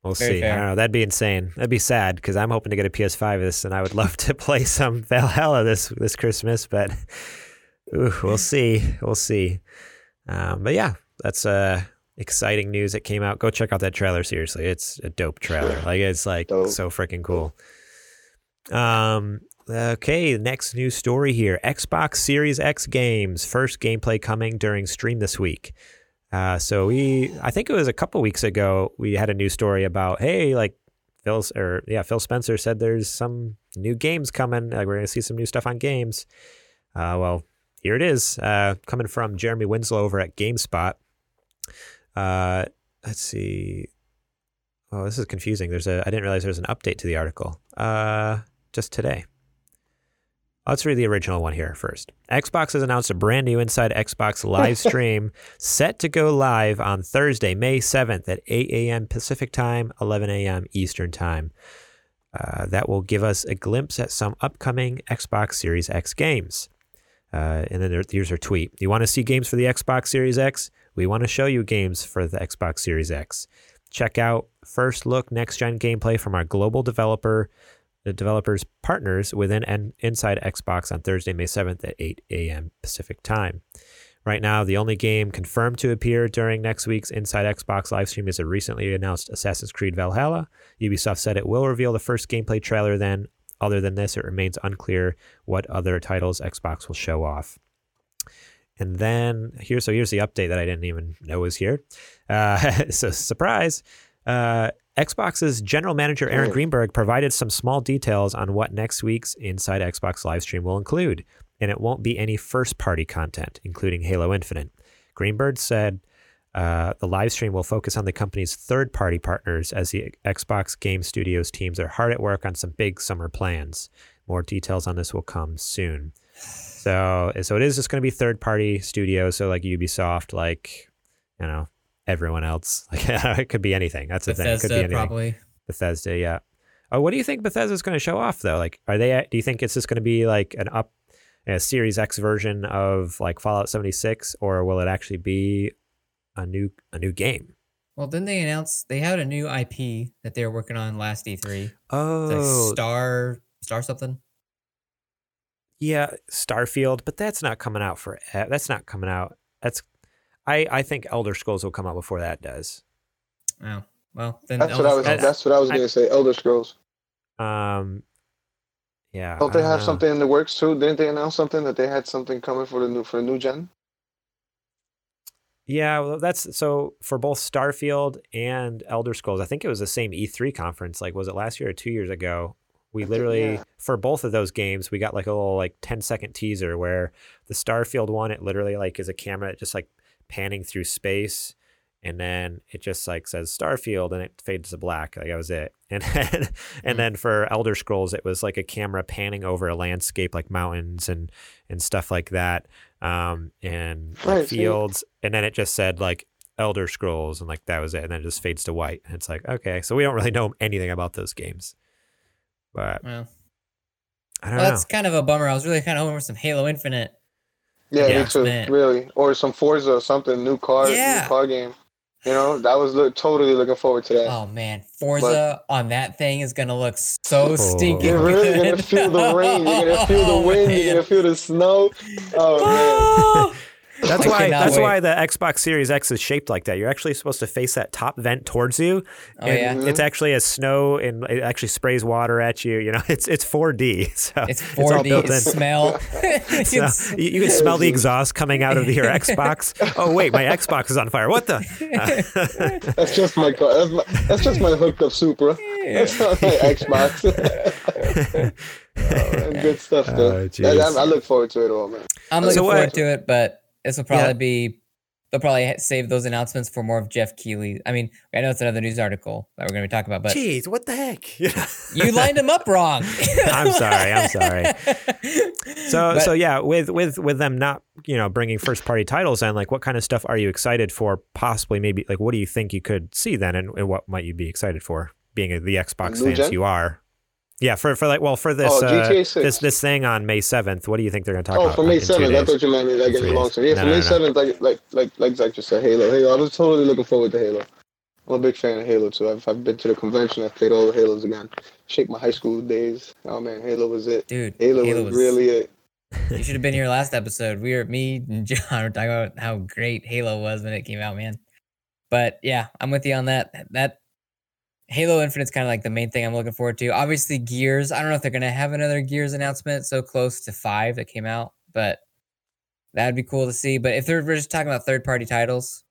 we'll see. Fair. I don't know. That'd be insane. That'd be sad, because I'm hoping to get a PS5 of this, and I would love to play some Valhalla this Christmas. But we'll see. We'll see. But yeah, that's exciting news that came out. Go check out that trailer. Seriously, it's a dope trailer. Sure. It's dope. So freaking cool. Okay, next news story here. Xbox Series X games, first gameplay coming during stream this week. So I think it was a couple weeks ago, we had a news story about, hey, like Phil Spencer said there's some new games coming. We're going to see some new stuff on games. Well, here it is, coming from Jeremy Winslow over at GameSpot. Let's see. Oh, this is confusing. I didn't realize there was an update to the article. Just today. Let's read the original one here first. Xbox has announced a brand new Inside Xbox live stream set to go live on Thursday, May 7th at 8 a.m. Pacific time, 11 a.m. Eastern time. That will give us a glimpse at some upcoming Xbox Series X games. And then here's her tweet. You want to see games for the Xbox Series X? We want to show you games for the Xbox Series X. Check out first look next-gen gameplay from our global developers partners within and Inside Xbox on Thursday, May 7th at 8 a.m. Pacific time. Right now, the only game confirmed to appear during next week's Inside Xbox livestream is a recently announced Assassin's Creed Valhalla. Ubisoft said it will reveal the first gameplay trailer then. Other than this, it remains unclear what other titles Xbox will show off. And then here's the update that I didn't even know was here. So surprise. Xbox's general manager Aaron Greenberg provided some small details on what next week's Inside Xbox livestream will include, and it won't be any first-party content, including Halo Infinite. Greenberg said the livestream will focus on the company's third-party partners as the Xbox Game Studios teams are hard at work on some big summer plans. More details on this will come soon. So it is just going to be third-party studios, so like Ubisoft, like, you know, everyone else. Like it could be anything. That's the thing. It could be anything. Probably. Bethesda, yeah. Oh, what do you think Bethesda's going to show off though? Like, are they? Do you think it's just going to be like a Series X version of like Fallout 76, or will it actually be a new game? Well, then they announced they had a new IP that they were working on last E3. Oh, like Star something. Yeah, Starfield, but that's not coming out for. That's not coming out. That's. I think Elder Scrolls will come out before that does. Oh. Well, then that's what I was going to say. Elder Scrolls. Yeah. Don't they have something in the works too? Didn't they announce something that they had something coming for the new gen? Yeah, well, that's so for both Starfield and Elder Scrolls. I think it was the same E3 conference. Like, was it last year or 2 years ago? For both of those games, we got like a little 10-second teaser where the Starfield one, it literally is a camera just panning through space. And then it just says Starfield and it fades to black. That was it. And then, for Elder Scrolls, it was a camera panning over a landscape mountains and stuff like that. And fields. And then it just said Elder Scrolls and that was it. And then it just fades to white. And it's okay. So we don't really know anything about those games. But I don't know. That's kind of a bummer. I was really kind of hoping for some Halo Infinite. Yeah, me too. Man. Really. Or some Forza or something. New car game. You know, that was totally looking forward to that. Oh man, Forza on that thing is gonna look so stinking. You're really gonna feel the rain. You're gonna feel the wind. Man. You're gonna feel the snow. Oh man, that's why the Xbox Series X is shaped like that. You're actually supposed to face that top vent towards you. Oh and yeah, it's actually a snow and it actually sprays water at you. You know, it's 4D. So it's 4D. It's smell. So you can smell the exhaust coming out of your Xbox. Oh wait, my Xbox is on fire. What the? That's just my car. That's just my hooked up Supra. That's not my Xbox. Good stuff though. I look forward to it all, man. I'm looking forward to it, but this will probably be. They'll probably save those announcements for more of Geoff Keighley. I mean, I know it's another news article that we're going to be talking about, but jeez, what the heck? You lined him up wrong. I'm sorry. So with them not, bringing first party titles in, what kind of stuff are you excited for? Possibly, maybe, what do you think you could see then, and what might you be excited for? Being the Xbox fans you are, yeah. For this this thing on May 7th, what do you think they're going to talk about? Oh, for May 7th, I thought you meant long term. Yeah, for May 7th, like Zach just said, Halo. I was totally looking forward to Halo. I'm a big fan of Halo too. I've been to the convention. I've played all the Halos again. Shake my high school days. Oh man, Halo was it, dude. Halo was really it. You should have been here last episode. Me and John were talking about how great Halo was when it came out, man. But yeah, I'm with you on that. Halo Infinite's kind of the main thing I'm looking forward to. Obviously, Gears. I don't know if they're going to have another Gears announcement so close to 5 that came out, but that'd be cool to see. But if we're just talking about third-party titles,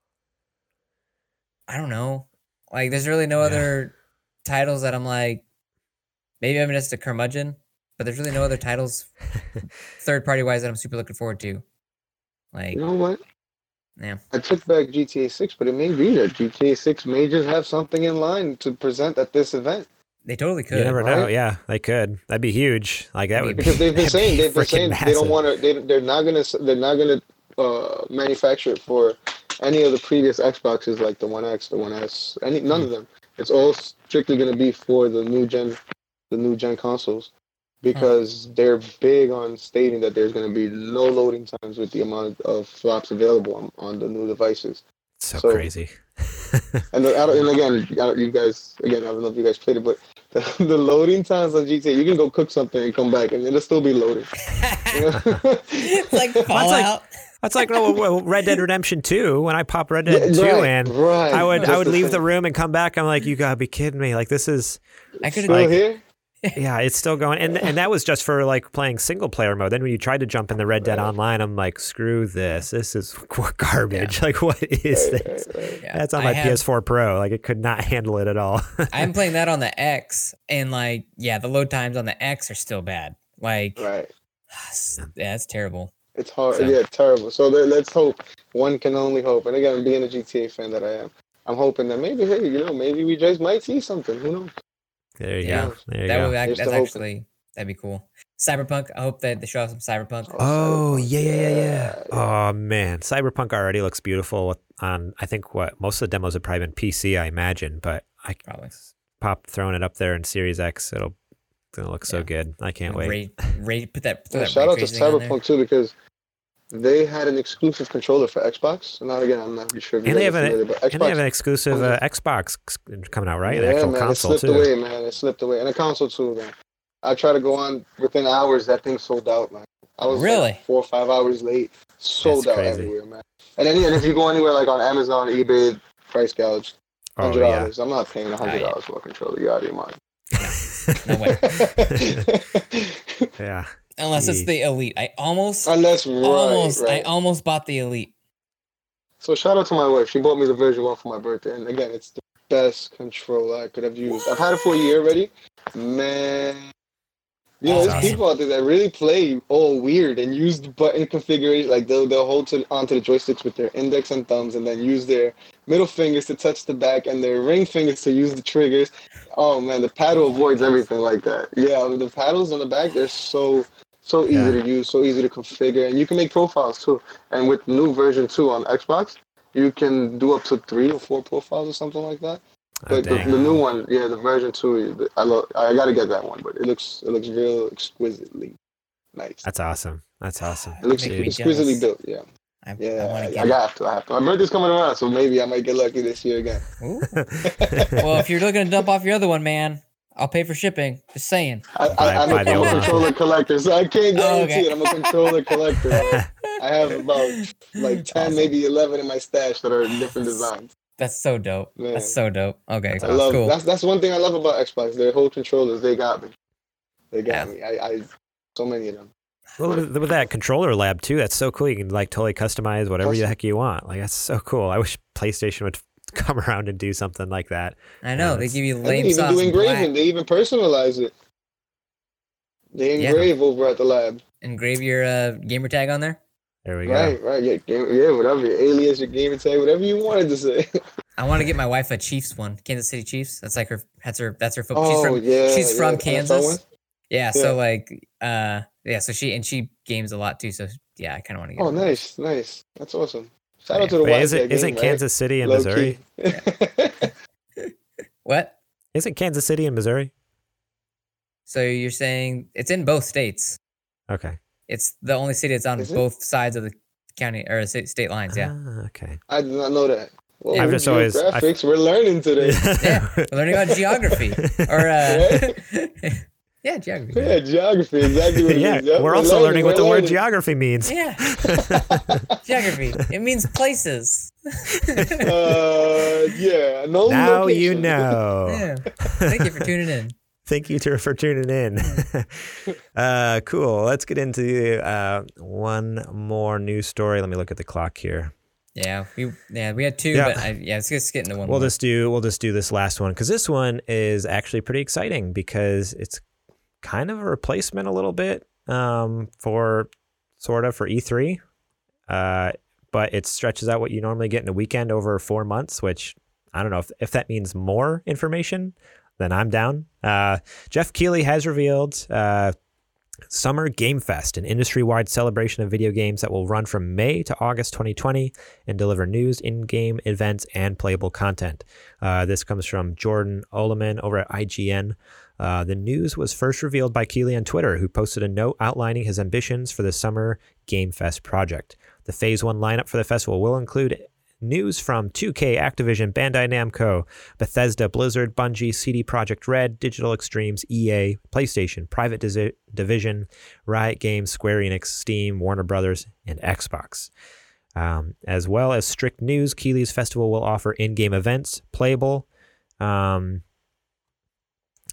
I don't know. There's really no other titles that I'm maybe I'm just a curmudgeon, but there's really no other titles third-party wise that I'm super looking forward to. You know what? Yeah. I took back GTA 6, but it may be that GTA 6 may just have something in line to present at this event. They totally could. You never know. Yeah, they could. That'd be huge. Because they've been saying massive. They don't want to. They're not gonna manufacture it for any of the previous Xboxes, like the One X, the One S, none of them. It's all strictly gonna be for the new gen consoles, because they're big on stating that there's going to be low loading times with the amount of flops available on the new devices. So crazy. I don't know if you guys played it, but the loading times on GTA, you can go cook something and come back and it'll still be loaded. It's Fallout. That's Red Dead Redemption 2. When I pop Red Dead 2 in, I would leave the room and come back. I'm you gotta be kidding me. This is... I could've still here? Yeah, it's still going. And that was just for playing single player mode. Then when you tried to jump in the Red Dead Online, I'm screw this. This is garbage. Yeah. What is this? Right. Yeah. That's on my PS4 Pro. It could not handle it at all. I'm playing that on the X, and the load times on the X are still bad. That's terrible. It's hard. So. Yeah, terrible. So let's hope. One can only hope. And again, being a GTA fan that I am, I'm hoping that maybe, maybe we just might see something. Who knows? There you go. That'd be cool. Cyberpunk. I hope that they show off some Cyberpunk. Oh, Cyberpunk. Yeah. Oh, man. Cyberpunk already looks beautiful on, I think, what most of the demos have probably been PC, I imagine, but I probably throwing it up there in Series X. It'll gonna look so good. I can't wait. Put that shout out to Cyberpunk, too, because they had an exclusive controller for Xbox. Now, again, I'm not sure. And they have an exclusive Xbox coming out, right? Yeah, an actual console, too. It slipped away. And a console, too, man. I try to go on within hours. That thing sold out, man. I was like 4 or 5 hours late. Sold out everywhere, man. And if you go anywhere like on Amazon, eBay, price gouged, $100. Yeah. I'm not paying $100 for a controller. You out of your mind? No way. Yeah. Unless it's the Elite. I almost bought the Elite. So shout out to my wife. She bought me the version 1 for my birthday, and again, it's the best controller I could have used. I've had it for a year already, man. You know, there's people out there that really play all weird and use the button configuration. Like, they'll hold onto the joysticks with their index and thumbs and then use their middle fingers to touch the back and their ring fingers to use the triggers. Oh, man, the paddle avoids everything like that. Yeah, I mean, the paddles on the back, they're so easy to use, so easy to configure. And you can make profiles, too. And with new version 2 on Xbox, you can do up to 3 or 4 profiles or something like that. But the new one, the version 2, I gotta get that one. But it looks real exquisitely nice. That's awesome. It looks exquisitely built. Yeah. I have to. My birthday's coming around, so maybe I might get lucky this year again. Well, if you're looking to dump off your other one, man, I'll pay for shipping. Just saying. I'm a controller collector, so I can't guarantee it. I'm a controller collector. I have about 10, maybe 11 in my stash that are different designs. That's so dope. Man. That's so dope. Okay, cool. That's one thing I love about Xbox. Their whole controllers, they got me. I so many of them. Well, with that controller lab too, that's so cool. You can totally customize whatever the heck you want. That's so cool. I wish PlayStation would come around and do something like that. I know they give you lame stuff. They even do engraving. They even personalize it. They engrave over at the lab. Engrave your gamer tag on there. There we go. Right. Yeah, whatever. Your alias, your gamer tag, whatever you wanted to say. I want to get my wife a Chiefs one, Kansas City Chiefs. That's like her. That's her football. She's from Kansas. Yeah. So So she games a lot too. So yeah, I kind of want to get. Oh, nice. That's awesome. Shout out to the wife. Isn't Kansas City in Missouri? What? Isn't Kansas City in Missouri? So you're saying it's in both states? Okay. It's the only city that's on both sides of the county or state lines. Yeah. Okay. I did not know that. Well, yeah. We're learning today. Yeah, we're learning about geography. Yeah, geography. Yeah, geography. Exactly what it means. Yeah, we're also learning what the word geography means. Yeah. Geography. It means places. Yeah. No now location. You know. Yeah. Thank you for tuning in. Thank you for tuning in. Cool. Let's get into one more news story. Let me look at the clock here. Yeah, we had two, but let's just get into one. We'll just do this last one because this one is actually pretty exciting because it's kind of a replacement a little bit for E3, but it stretches out what you normally get in a weekend over 4 months. Which I don't know if that means more information. Then I'm down. Geoff Keighley has revealed Summer Game Fest, an industry-wide celebration of video games that will run from May to August 2020 and deliver news, in-game events, and playable content. This comes from Jordan Oleman over at IGN. The news was first revealed by Keighley on Twitter, who posted a note outlining his ambitions for the Summer Game Fest project. The Phase 1 lineup for the festival will include news from 2K, Activision, Bandai Namco, Bethesda, Blizzard, Bungie, CD Projekt Red, Digital Extremes, EA, PlayStation, Private Division, Riot Games, Square Enix, Steam, Warner Brothers, and Xbox. As well as strict news, Keighley's festival will offer in-game events, playable...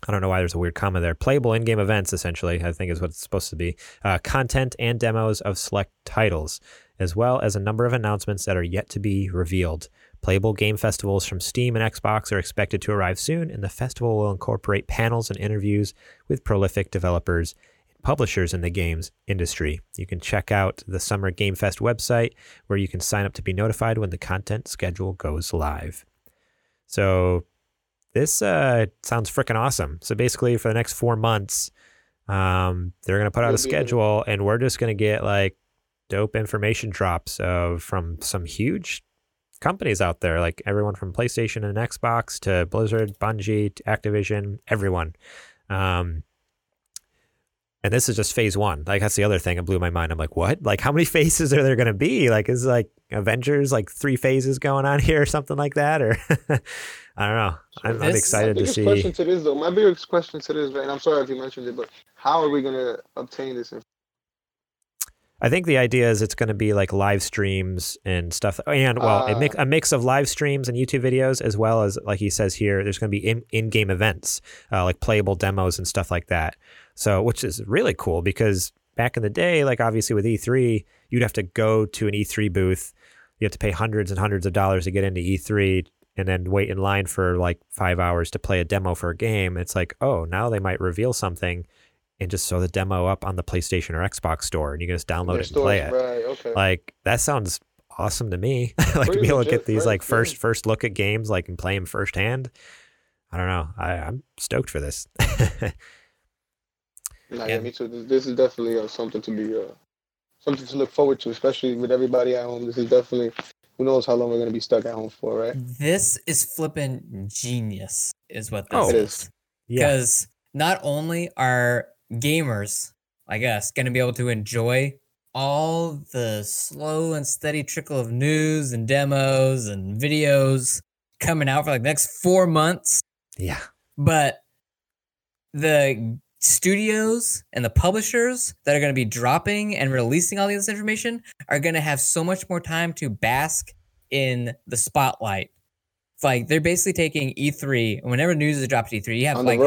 I don't know why there's a weird comma there. Playable in-game events, essentially, I think is what it's supposed to be. Content and demos of select titles, as well as a number of announcements that are yet to be revealed. Playable game festivals from Steam and Xbox are expected to arrive soon, and the festival will incorporate panels and interviews with prolific developers and publishers in the games industry. You can check out the Summer Game Fest website, where you can sign up to be notified when the content schedule goes live. So... this sounds freaking awesome. So basically for the next 4 months, They're going to put out a schedule, and we're just going to get like dope information drops of from some huge companies out there, like everyone from PlayStation and Xbox to Blizzard, Bungie, to Activision, everyone. And this is just phase one. Like, that's the other thing that blew my mind. I'm like, what? Like, how many phases are there going to be? Like, is like Avengers, like 3 phases going on here or something like that? Or I don't know. I'm excited to see. My biggest question to this, and I'm sorry if you mentioned it, but how are we going to obtain this information? I think the idea is it's going to be like live streams and stuff. And well, a mix of live streams and YouTube videos, as well as, like he says here, there's going to be in-game events, like playable demos and stuff like that. So, which is really cool, because back in the day, like obviously with E3, you'd have to go to an E3 booth. You have to pay hundreds and hundreds of dollars to get into E3 and then wait in line for like 5 hours to play a demo for a game. It's like, oh, now they might reveal something and just throw the demo up on the PlayStation or Xbox store, and you can just download it and play it. Right, okay. Like, that sounds awesome to me. Like, to be able to get these like first look at games, like, and play them firsthand. I don't know. I'm stoked for this. Yeah, me too. This is definitely something to be something to look forward to, especially with everybody at home. This is definitely, who knows how long we're going to be stuck at home for, right? This is flipping genius, is what this is. Because not only are gamers, I guess, going to be able to enjoy all the slow and steady trickle of news and demos and videos coming out for like the next 4 months. Yeah. But the studios and the publishers that are going to be dropping and releasing all this information are going to have so much more time to bask in the spotlight. It's like they're basically taking E3, and whenever news is dropped at E3, you have like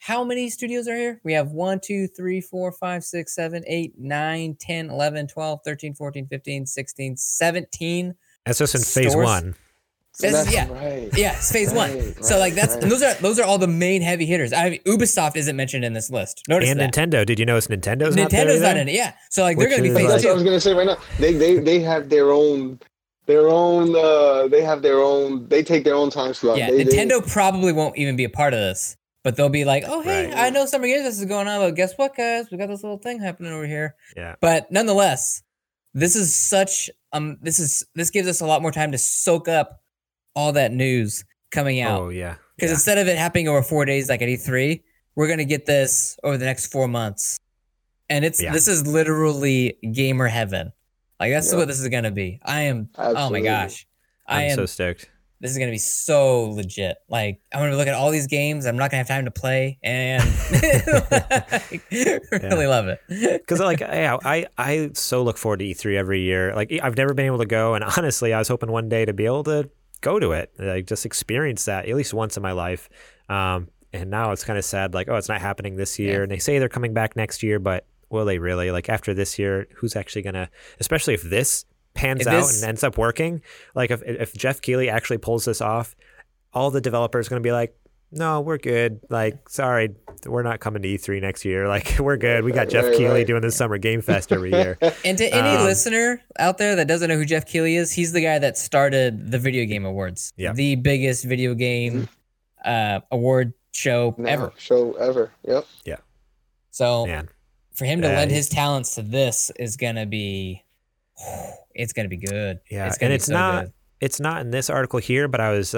how many studios are here? We have 1, 2, 3, 4, 5, 6, 7, 8, 9, 10, 11, 12, 13, 14, 15, 16, 17. That's just in phase one. It's phase one. Right, so like that's and those are all the main heavy hitters. I mean, Ubisoft isn't mentioned in this list. Notice and that. Nintendo. Did you notice Nintendo's not in it? Yeah. So like they're going to be phase two. I was going to say right now. They have their own. They have their own. They take their own time slot. Yeah. Nintendo probably won't even be a part of this, but they'll be like, oh hey, I know Summer Games Fest is going on, but guess what, guys? We got this little thing happening over here. Yeah. But nonetheless, this is such this gives us a lot more time to soak up all that news coming out. Oh, yeah. Because instead of it happening over 4 days like at E3, we're going to get this over the next 4 months. And this is literally gamer heaven. Like, that's what this is going to be. I am, oh my gosh. I'm so stoked. This is going to be so legit. Like, I'm going to look at all these games I'm not going to have time to play. And really love it. Because, like, I so look forward to E3 every year. Like, I've never been able to go. And honestly, I was hoping one day to be able to go to it, like just experience that at least once in my life. And now it's kind of sad, like, oh, it's not happening this year. And they say they're coming back next year, but will they really? Like, after this year, who's actually gonna, especially if this pans out and ends up working, like if Geoff Keighley actually pulls this off, all the developers are gonna be like, no, we're good. Like, sorry, we're not coming to E3 next year. Like, we're good. We got Geoff Keighley doing the Summer Game Fest every year. And to any listener out there that doesn't know who Geoff Keighley is, he's the guy that started the Video Game Awards, the biggest video game award show ever. Show ever. Yep. Yeah. So for him to lend his talents to this is gonna be, it's gonna be good. Yeah, it's gonna be so good. It's not in this article here, but I was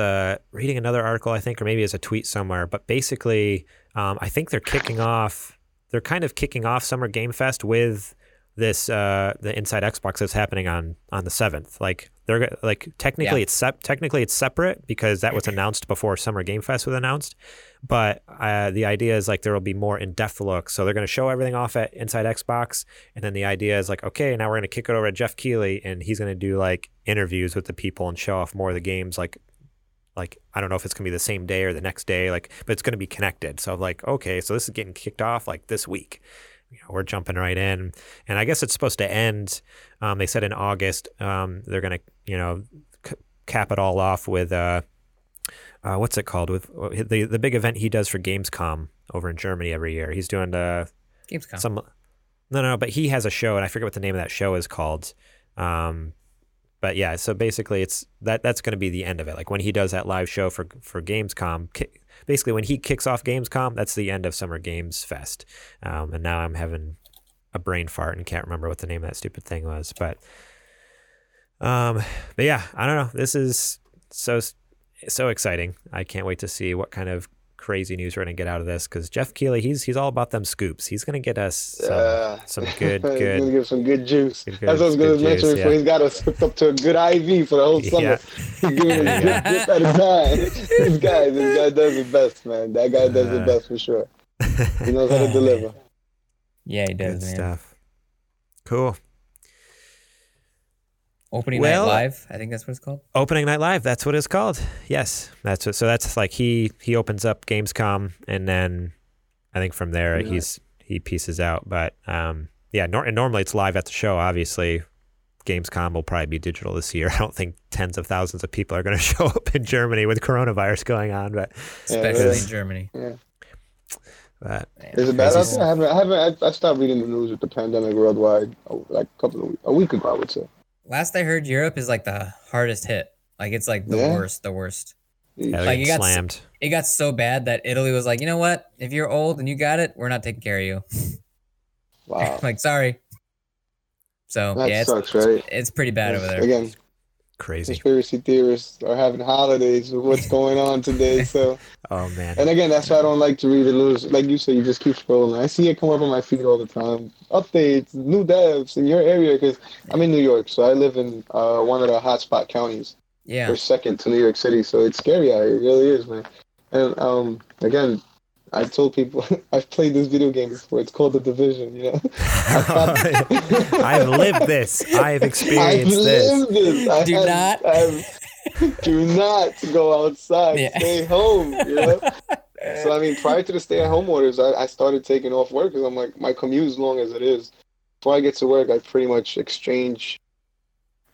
reading another article, I think, or maybe it's a tweet somewhere. But basically, I think they're kind of kicking off Summer Game Fest with this, the Inside Xbox that's happening on the 7th. Like, they're like technically it's separate because that was announced before Summer Game Fest was announced. But the idea is like there will be more in-depth looks. So they're going to show everything off at Inside Xbox, and then the idea is like, okay, now we're going to kick it over to Geoff Keighley, and he's going to do like interviews with the people and show off more of the games. Like I don't know if it's going to be the same day or the next day, like, but it's going to be connected. So like, okay, so this is getting kicked off like this week. You know, we're jumping right in, and I guess it's supposed to end. They said in August they're going to, you know, cap it all off with what's it called, with the big event he does for Gamescom over in Germany every year. He's doing Gamescom. But he has a show, and I forget what the name of that show is called. But yeah, so basically it's that's going to be the end of it. Like when he does that live show for Gamescom, basically when he kicks off Gamescom, that's the end of Summer Games Fest. And now I'm having a brain fart and can't remember what the name of that stupid thing was. But yeah, I don't know. This is so exciting. I can't wait to see what kind of crazy news we're going to get out of this, because Geoff Keighley, he's all about them scoops. He's going to get us some good he's gonna give some good juice. That's what I was going to mention. Yeah. He's got us hooked up to a good IV for the whole summer. He's giving us good at a time. This guy does it best, man. That guy does it best for sure. He knows how to deliver. Yeah, he does, good stuff. Cool. Opening Night Live, I think that's what it's called. Opening Night Live, that's what it's called. Yes, that's what. So that's like he opens up Gamescom, and then I think from there he pieces out. But and normally it's live at the show. Obviously, Gamescom will probably be digital this year. I don't think tens of thousands of people are going to show up in Germany with coronavirus going on, but especially in Germany. Yeah. But, is it bad out there? I stopped reading the news with the pandemic worldwide like a week ago, I would say. Last I heard, Europe is like the hardest hit. Like it's like the worst. Yeah, like it got slammed. It got so bad that Italy was like, you know what? If you're old and you got it, we're not taking care of you. Wow. Like, sorry. So that sucks, right? It's pretty bad over there. Again, crazy. Conspiracy theorists are having holidays with what's going on today. So. Oh man. And again, that's why I don't like to read the news. Like you said, you just keep scrolling. I see it come up on my feed all the time. Updates, new devs in your area, because I'm in New York, so I live in one of the hotspot counties. Yeah. We're second to New York City, so it's scary out here. It really is, man. And again, I told people I've played this video game before. It's called The Division, you know. I've lived this. I've experienced this. Do not go outside. Yeah. Stay home, you know. So, I mean, prior to the stay-at-home orders, I started taking off work because I'm like, my commute is long as it is. Before I get to work, I pretty much exchange,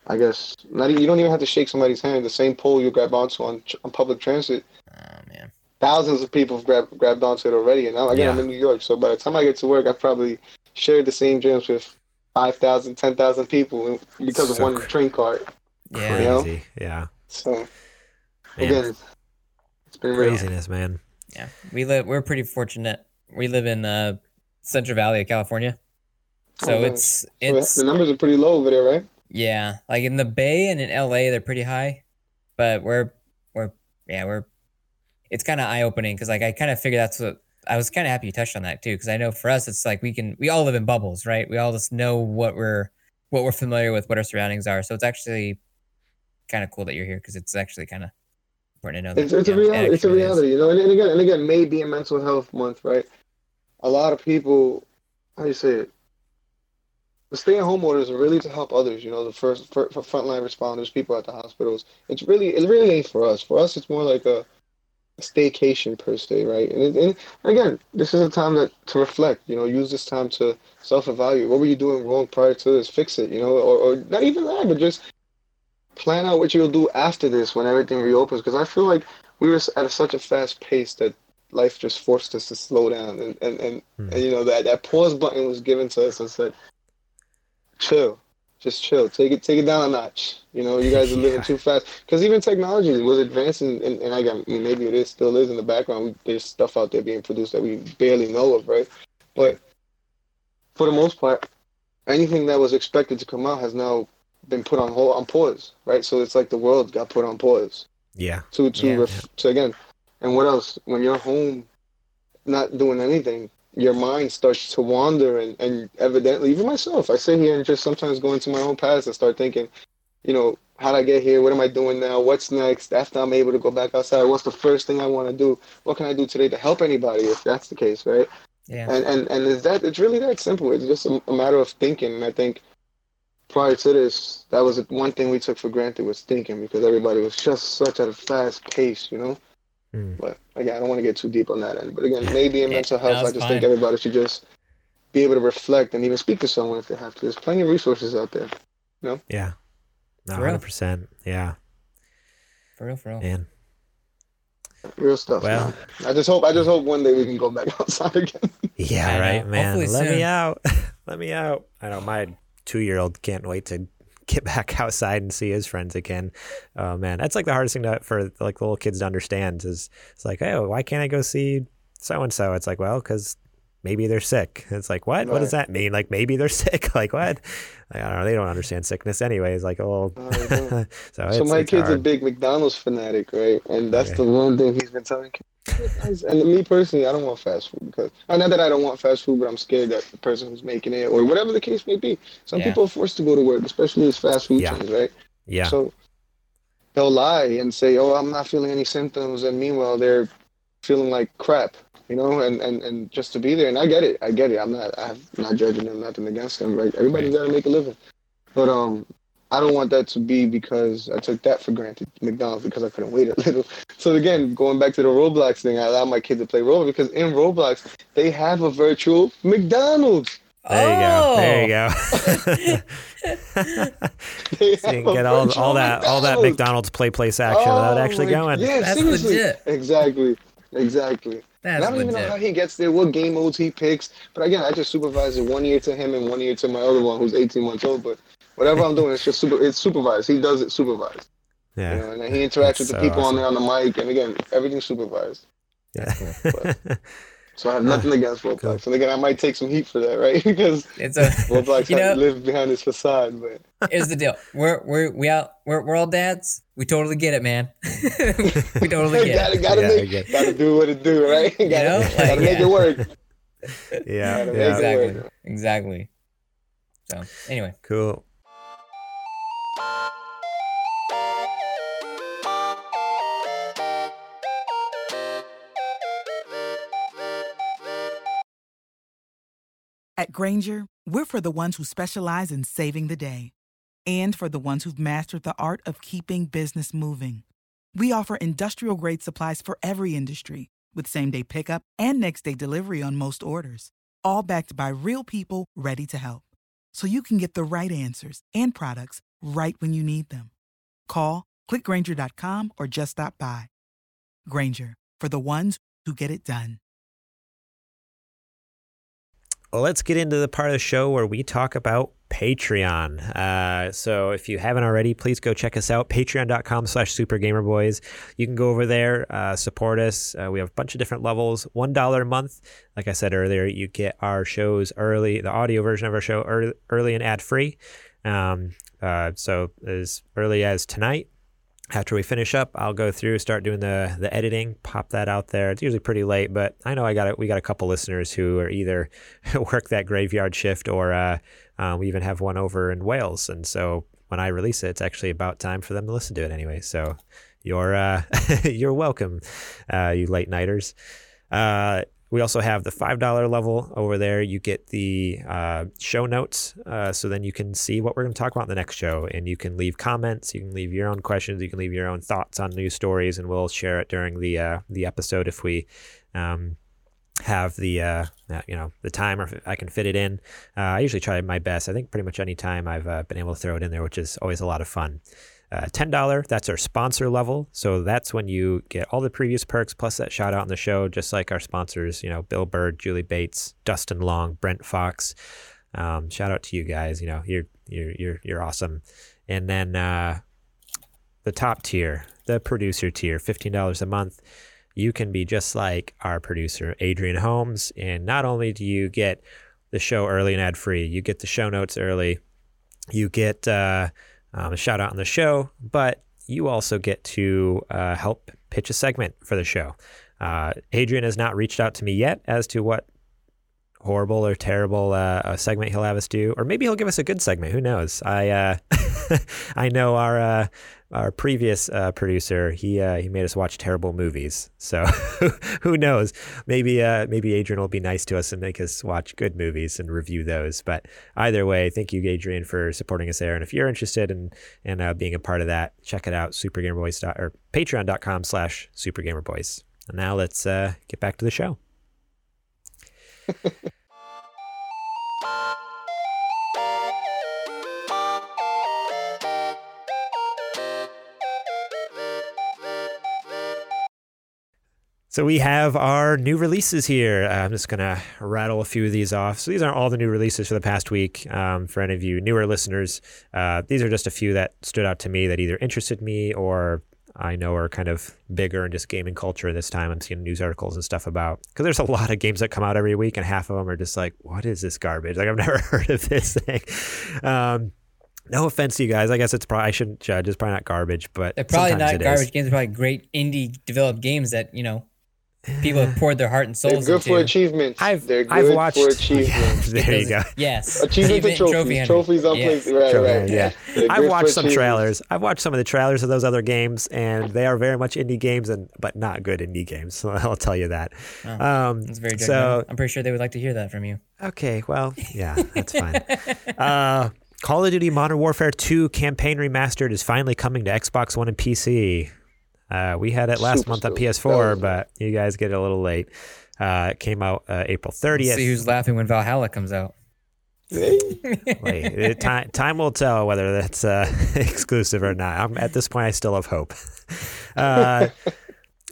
I guess, you don't even have to shake somebody's hand. The same pole you grab onto on public transit. Oh, man. Thousands of people have grabbed onto it already. And now, again, I'm in New York. So by the time I get to work, I probably shared the same dreams with 5,000, 10,000 people because of one train cart. Yeah. Crazy. You know? Yeah. So, again, it's been craziness, man. Yeah, we're pretty fortunate. We live in Central Valley of California, so the numbers are pretty low over there, right? Yeah, like in the Bay and in LA, they're pretty high, but it's kind of eye opening because like I kind of figured that's what I was kind of happy you touched on that too, because I know for us it's like we all live in bubbles, right? We all just know what we're familiar with, what our surroundings are, so it's actually kind of cool that you're here because it's actually kind of. To know that, it's a reality, you know. And again, May being Mental Health Month, right? A lot of people, how do you say it? The stay-at-home orders are really to help others, you know. The first for frontline responders, people at the hospitals. It really ain't for us. For us, it's more like a staycation per se, right? And again, this is a time to reflect, you know. Use this time to self-evaluate. What were you doing wrong prior to this? Fix it, you know, or not even that, but just. Plan out what you'll do after this when everything reopens, because I feel like we were at such a fast pace that life just forced us to slow down, and you know that pause button was given to us and said, "Chill, just chill. Take it down a notch. You know, you guys are living too fast." Because even technology was advancing, and again, I mean, maybe it still is in the background. There's stuff out there being produced that we barely know of, right? But for the most part, anything that was expected to come out has now been put on hold, on pause, right? So it's like the world got put on pause. Yeah. So again, and what else? When you're home, not doing anything, your mind starts to wander, and evidently, even myself, I sit here and just sometimes go into my own past and start thinking, you know, how did I get here? What am I doing now? What's next? After I'm able to go back outside, what's the first thing I want to do? What can I do today to help anybody? If that's the case, right? Yeah. And it's really that simple. It's just a matter of thinking, and I think. Prior to this, that was one thing we took for granted was thinking, because everybody was just such at a fast pace, you know? Mm. But, again, I don't want to get too deep on that end. But, again, maybe in mental health, I just think everybody should just be able to reflect and even speak to someone if they have to. There's plenty of resources out there, you know? Yeah. Not 100%. Real. Yeah. For real. Man. Real stuff. Well, man. I just hope one day we can go back outside again. Yeah, right, man. Hopefully Let me out. I know, my 2-year-old can't wait to get back outside and see his friends again. Oh man, that's like the hardest thing for like the little kids to understand is it's like, hey, why can't I go see so-and-so? It's like, well, because maybe they're sick. It's like, what? Right. What does that mean? Like, maybe they're sick. Like, what? Like, I don't know. They don't understand sickness anyways. Like, oh. So my kid's hard. A big McDonald's fanatic, right? And that's the one thing he's been telling kids. And me personally, I don't want fast food because, not that I don't want fast food, but I'm scared that the person who's making it or whatever the case may be. Some people are forced to go to work, especially as fast food chains, right? Yeah. So they'll lie and say, oh, I'm not feeling any symptoms. And meanwhile, they're feeling like crap. You know, and just to be there, and I get it. I'm not judging them, nothing against them, right? Everybody's got to make a living, but I don't want that to be because I took that for granted, McDonald's, because I couldn't wait a little. So again, going back to the Roblox thing, I allow my kids to play Roblox because in Roblox they have a virtual McDonald's. There you go. So you can get all that McDonald's play action without actually going. Yeah, that's legit. Exactly. And I don't even know how he gets there, what game modes he picks. But again, I just supervise it 1 year to him and 1 year to my other one who's 18 months old. But whatever I'm doing, it's supervised. He does it supervised. Yeah. You know, and he interacts with the people on there on the mic. And again, everything's supervised. Yeah. But, so I have nothing against Roblox. Cool. And again, I might take some heat for that, right? Because Roblox lives behind his facade. But here's the deal: we're all dads. We totally get it, man. We totally get it. Gotta do what it do, right? Gotta make it work. Exactly. So anyway, cool. At Grainger, we're for the ones who specialize in saving the day and for the ones who've mastered the art of keeping business moving. We offer industrial-grade supplies for every industry with same-day pickup and next-day delivery on most orders, all backed by real people ready to help. So you can get the right answers and products right when you need them. Call, click Grainger.com, or just stop by. Grainger, for the ones who get it done. Well, let's get into the part of the show where we talk about Patreon. So if you haven't already, please go check us out, patreon.com/supergamerboys. You can go over there, support us. We have a bunch of different levels. $1 a month. Like I said earlier, you get our shows early, the audio version of our show early and ad-free. So as early as tonight, after we finish up, I'll go through, start doing the editing, pop that out there. It's usually pretty late, but I know we got a couple listeners who are either work that graveyard shift or we even have one over in Wales. And so when I release it, it's actually about time for them to listen to it anyway. So you're welcome, you late nighters. We also have the $5 level over there. You get the show notes, so then you can see what we're going to talk about in the next show. And you can leave comments, you can leave your own questions, you can leave your own thoughts on news stories, and we'll share it during the episode if we have the time or if I can fit it in. I usually try my best. I think pretty much any time I've been able to throw it in there, which is always a lot of fun. $10, that's our sponsor level. So that's when you get all the previous perks plus that shout out on the show, just like our sponsors, Bill Bird, Julie Bates, Dustin Long, Brent Fox. Shout out to you guys. You're awesome. And then the top tier, the producer tier, $15 a month. You can be just like our producer, Adrian Holmes. And not only do you get the show early and ad free, you get the show notes early. You get a shout out on the show, but you also get to help pitch a segment for the show. Adrian has not reached out to me yet as to what horrible or terrible segment he'll have us do, or maybe he'll give us a good segment. Who knows? I know our previous producer, he made us watch terrible movies. So who knows? Maybe Adrian will be nice to us and make us watch good movies and review those. But either way, thank you, Adrian, for supporting us there. And if you're interested in being a part of that, check it out, supergamerboys or patreon.com/supergamerboys. And now let's get back to the show. So we have our new releases here. I'm just going to rattle a few of these off. So these aren't all the new releases for the past week. For any of you newer listeners, these are just a few that stood out to me that either interested me or I know are kind of bigger in just gaming culture this time. I'm seeing news articles and stuff about, because there's a lot of games that come out every week and half of them are just like, what is this garbage? Like, I've never heard of this thing. No offense to you guys. I guess it's probably, I shouldn't judge. It's probably not garbage, but they're probably not garbage games. They're probably great indie developed games that, you know, people have poured their heart and souls into. They're good for achievements. I've watched for achievements. Yeah, there you go. Yes. Achievements and trophies. Trophies on place. Right, right. Yeah. I've watched some trailers. I've watched some of the trailers of those other games, and they are very much indie games, and but not good indie games. So I'll tell you that. Oh, that's very good. So, I'm pretty sure they would like to hear that from you. Okay. Well, yeah, that's fine. Call of Duty Modern Warfare 2 Campaign Remastered is finally coming to Xbox One and PC. We had it last month on PS4, but you guys get it a little late. It came out April 30th. Let's see who's laughing when Valhalla comes out. Wait, time will tell whether that's exclusive or not. At this point, I still have hope.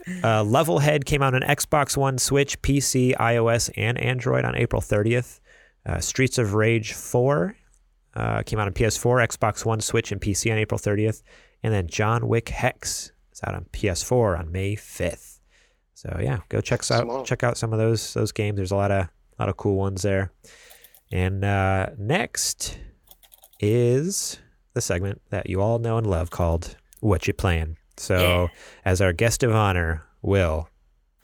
Levelhead came out on Xbox One, Switch, PC, iOS, and Android on April 30th. Streets of Rage 4 came out on PS4, Xbox One, Switch, and PC on April 30th. And then John Wick Hex is out on PS4 on May 5th. So yeah, go check out some of those games. There's a lot of cool ones there. And next is the segment that you all know and love called What You Playing. So as our guest of honor, Will,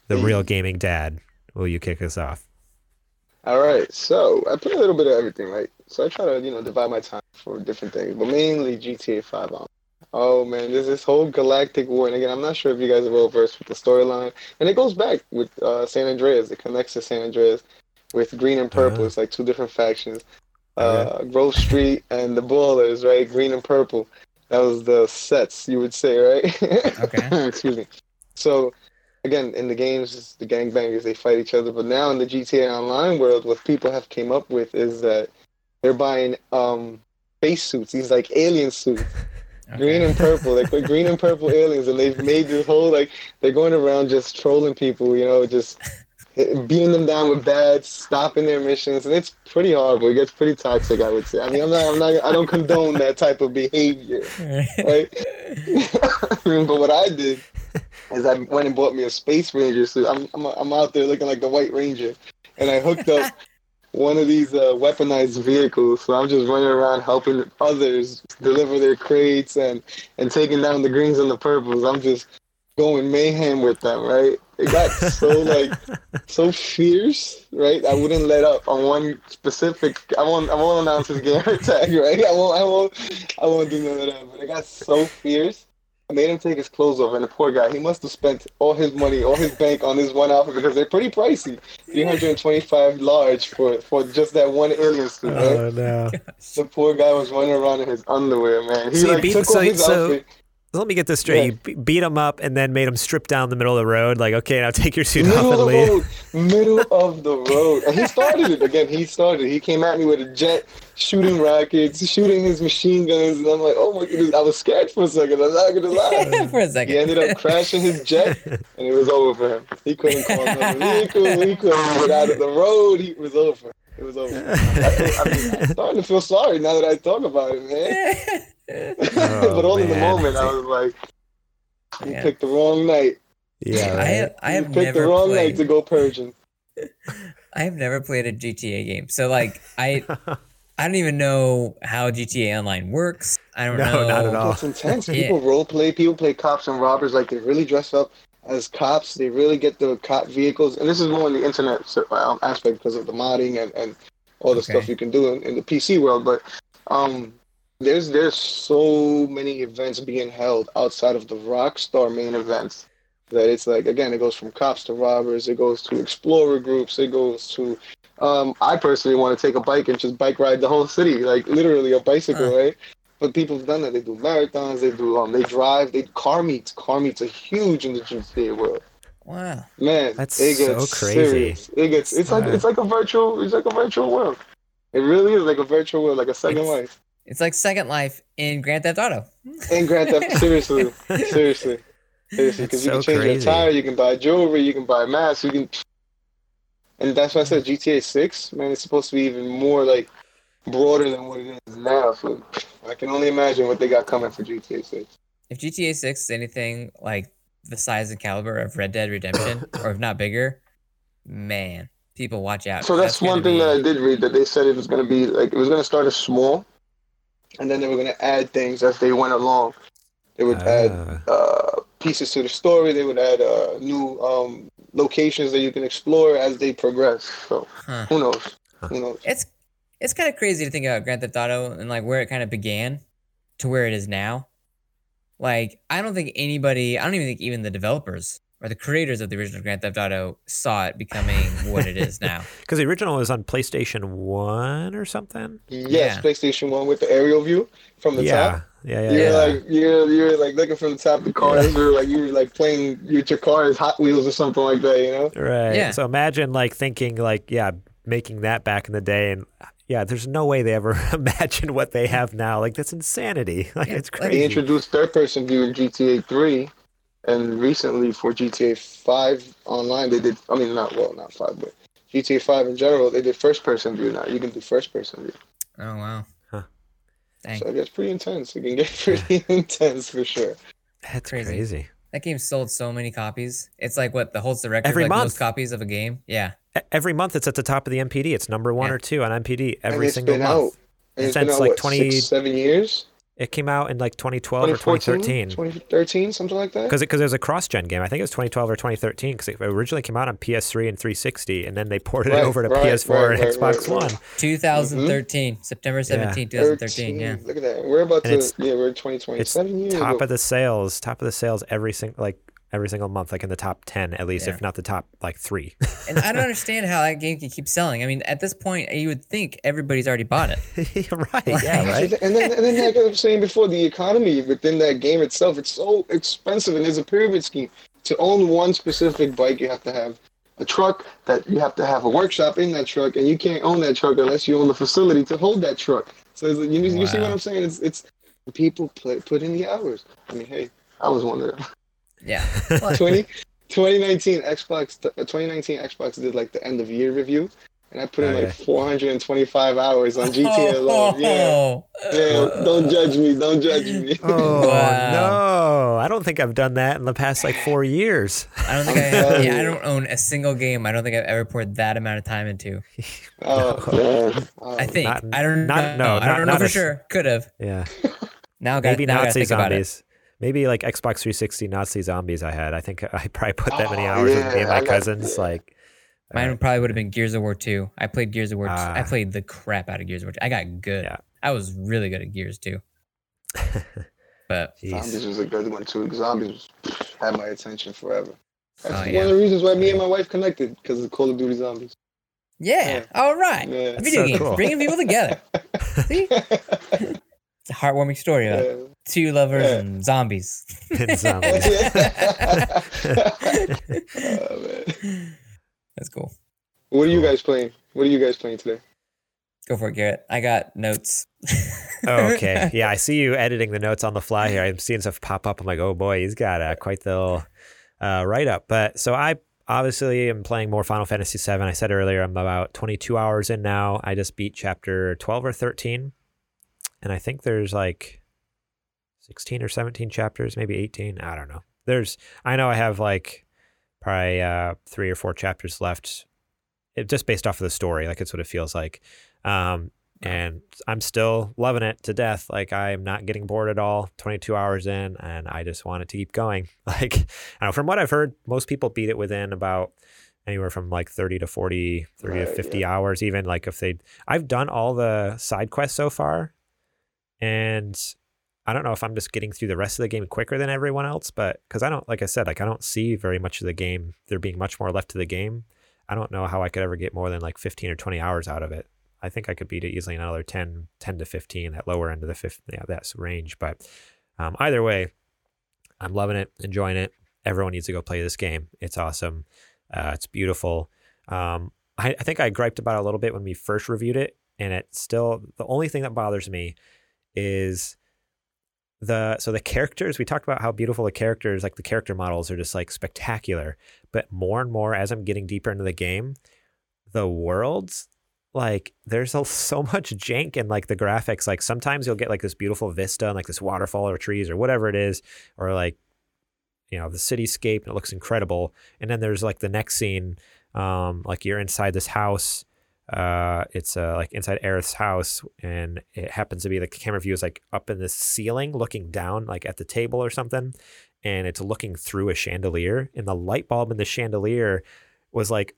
the Real Gaming Dad, will you kick us off? All right. So I play a little bit of everything, right? So I try to, divide my time for different things, but mainly GTA 5 on. Oh, man, there's this whole galactic war. And again, I'm not sure if you guys are well-versed with the storyline. And it goes back with San Andreas. It connects to San Andreas with Green and Purple. Uh-huh. It's like two different factions. Grove Street and the Ballers, right? Green and Purple. That was the sets, you would say, right? Okay. Excuse me. So, again, in the games, the gangbangers, they fight each other. But now in the GTA Online world, what people have came up with is that they're buying face suits. These, like, alien suits. Okay. Green and purple, they put green and purple aliens, and they've made this whole they're going around just trolling people, just beating them down with bats, stopping their missions, and it's pretty horrible. It gets pretty toxic, I would say. I mean, I don't condone that type of behavior, right? But what I did is I went and bought me a Space Ranger suit. I'm out there looking like the White Ranger, and I hooked up one of these weaponized vehicles, so I'm just running around helping others deliver their crates and taking down the greens and the purples. I'm just going mayhem with them, right? It got so fierce, right? I wouldn't let up on one specific. I won't announce his gamer tag, right? I won't do none of that. But it got so fierce, I made him take his clothes off, and the poor guy, he must have spent all his money, all his bank on this one outfit, because they're pretty pricey. $325 large for just that one alien suit, right? Oh, no. The poor guy was running around in his underwear, man. He took off his outfit. Let me get this straight. Yeah. You beat him up and then made him strip down the middle of the road. Like, okay, now take your suit off and leave. Middle of the road. And he started it. Again, he started. He came at me with a jet, shooting rockets, shooting his machine guns. And I'm like, oh, my goodness. I was scared for a second. I'm not going to lie. For a second. He ended up crashing his jet, and it was over for him. He couldn't call another vehicle. He couldn't get out of the road. It was over. It was over. I'm starting to feel sorry now that I talk about it, man. But all in the moment, I was like, "You picked the wrong night." Yeah, right? I have never picked the wrong night to go purging. I have never played a GTA game, so I don't even know how GTA Online works. I don't know. Not at all. It's intense. People role play. People play cops and robbers. Like, they really dress up as cops. They really get the cop vehicles, and this is more on the internet aspect because of the modding and all the stuff you can do in the PC world. But There's so many events being held outside of the Rockstar main events that it's like, again, it goes from cops to robbers, it goes to explorer groups, it goes to I personally want to take a bike and just bike ride the whole city, like literally a bicycle, right? But people have done that. They do marathons, they do they drive, they car meets. Car meets are huge in the GTA world. Wow, man, that's so crazy. Serious. It gets it's like a virtual world. It really is like a virtual world, like a second life. It's like Second Life in Grand Theft Auto. Seriously. Seriously, because you can change your tire, you can buy jewelry, you can buy masks, you can... And that's why I said GTA 6, man, it's supposed to be even more, like, broader than what it is now. So I can only imagine what they got coming for GTA 6. If GTA 6 is anything like the size and caliber of Red Dead Redemption, or if not bigger, man, people watch out. So that's one thing that I did read, that they said it was going to be, like, it was going to start as small, and then they were going to add things as they went along. They would add pieces to the story. They would add new locations that you can explore as they progress. So who knows? Who knows? It's kind of crazy to think about Grand Theft Auto and like where it kind of began to where it is now. Like I don't think anybody, I don't even think even the developers or the creators of the original Grand Theft Auto saw it becoming what it is now. Because the original was on PlayStation 1 or something. Yes, PlayStation 1 with the aerial view from the top. Like you're like looking from the top of the car. You're like playing with your car as Hot Wheels or something like that, you know? Right. Yeah. So imagine like thinking like, making that back in the day, and there's no way they ever imagined what they have now. Like that's insanity. Like it's crazy. They introduced third person view in GTA 3 and recently for GTA 5 online they did not GTA 5 in general, they did first person view now. You can do first person view. Oh wow. Dang. So it gets pretty intense. It can get pretty intense for sure. That's crazy. That game sold so many copies. It's like what the holds the record every month. Most copies of a game. Yeah. Every month it's at the top of the MPD. It's number one or two on MPD every single month. It's been out like 27 years. It came out in like 2012 or 2013. 2013, something like that? Because there's a cross-gen game. I think it was 2012 or 2013 because it originally came out on PS3 and 360, and then they ported it over to PS4 and Xbox One. 2013, September 17, 2013, Look at that. We're about we're 2020. It's top of the sales, every single month, like in the top 10 at least, if not the top like 3. And I don't understand how that game can keep selling. I mean, at this point, you would think everybody's already bought it. Right. And then like I was saying before, the economy within that game itself, it's so expensive, and there's a pyramid scheme. To own one specific bike, you have to have a truck, that you have to have a workshop in that truck, and you can't own that truck unless you own the facility to hold that truck. So it's like, you see what I'm saying? It's people put in the hours. I mean, hey, I was one of them. Yeah. 2019 Xbox did like the end of year review, and I put in like 425 hours on GTA alone. Yeah, don't judge me. Oh no, I don't think I've done that in the past like 4 years. I don't think I have. Yeah, I don't own a single game. I don't think I've ever poured that amount of time into. I think I don't know for sure. Could have. Yeah. Now Nazi zombies. Maybe like Xbox 360 Nazi zombies I had. I think I probably put that many hours with me and my cousins. Like, mine probably would have been Gears of War 2. I played Gears of War 2. I played the crap out of Gears of War 2. I got good. Yeah. I was really good at Gears 2. But Zombies was a good one too. Zombies had my attention forever. That's one of the reasons why me and my wife connected, because of Call of Duty Zombies. Yeah. All right. Yeah. Video games. Cool. Bringing people together. See? It's a heartwarming story about two lovers and zombies. And zombies. Oh, man. That's cool. What are you guys playing? What are you guys playing today? Go for it, Garrett. I got notes. Okay. Yeah, I see you editing the notes on the fly here. I'm seeing stuff pop up. I'm like, oh boy, he's got quite the little write-up. But so I obviously am playing more Final Fantasy VII. I said earlier I'm about 22 hours in now. I just beat chapter 12 or 13. And I think there's like 16 or 17 chapters, maybe 18. I don't know. I know I have like probably 3 or 4 chapters left. It just based off of the story. Like it's what it feels like. And I'm still loving it to death. Like I'm not getting bored at all. 22 hours in, and I just want it to keep going. Like, I don't know, from what I've heard, most people beat it within about anywhere from like 30 to 40, 30 to 50 hours, even like I've done all the side quests so far. And I don't know if I'm just getting through the rest of the game quicker than everyone else, but because I don't see very much of the game. There being much more left to the game. I don't know how I could ever get more than like 15 or 20 hours out of it. I think I could beat it easily in another 10 to 15, that lower end of the that's range. But either way, I'm loving it, enjoying it. Everyone needs to go play this game. It's awesome. It's beautiful. I think I griped about it a little bit when we first reviewed it, and the only thing that bothers me is So the characters, we talked about how beautiful the characters, like the character models are just like spectacular, but more and more as I'm getting deeper into the game, the worlds, like there's so much jank in like the graphics. Like sometimes you'll get like this beautiful vista and like this waterfall or trees or whatever it is, or like, you know, the cityscape and it looks incredible. And then there's like the next scene, like you're inside this house, it's like inside Aerith's house, and it happens to be like the camera view is like up in this ceiling looking down like at the table or something, and it's looking through a chandelier, and the light bulb in the chandelier was like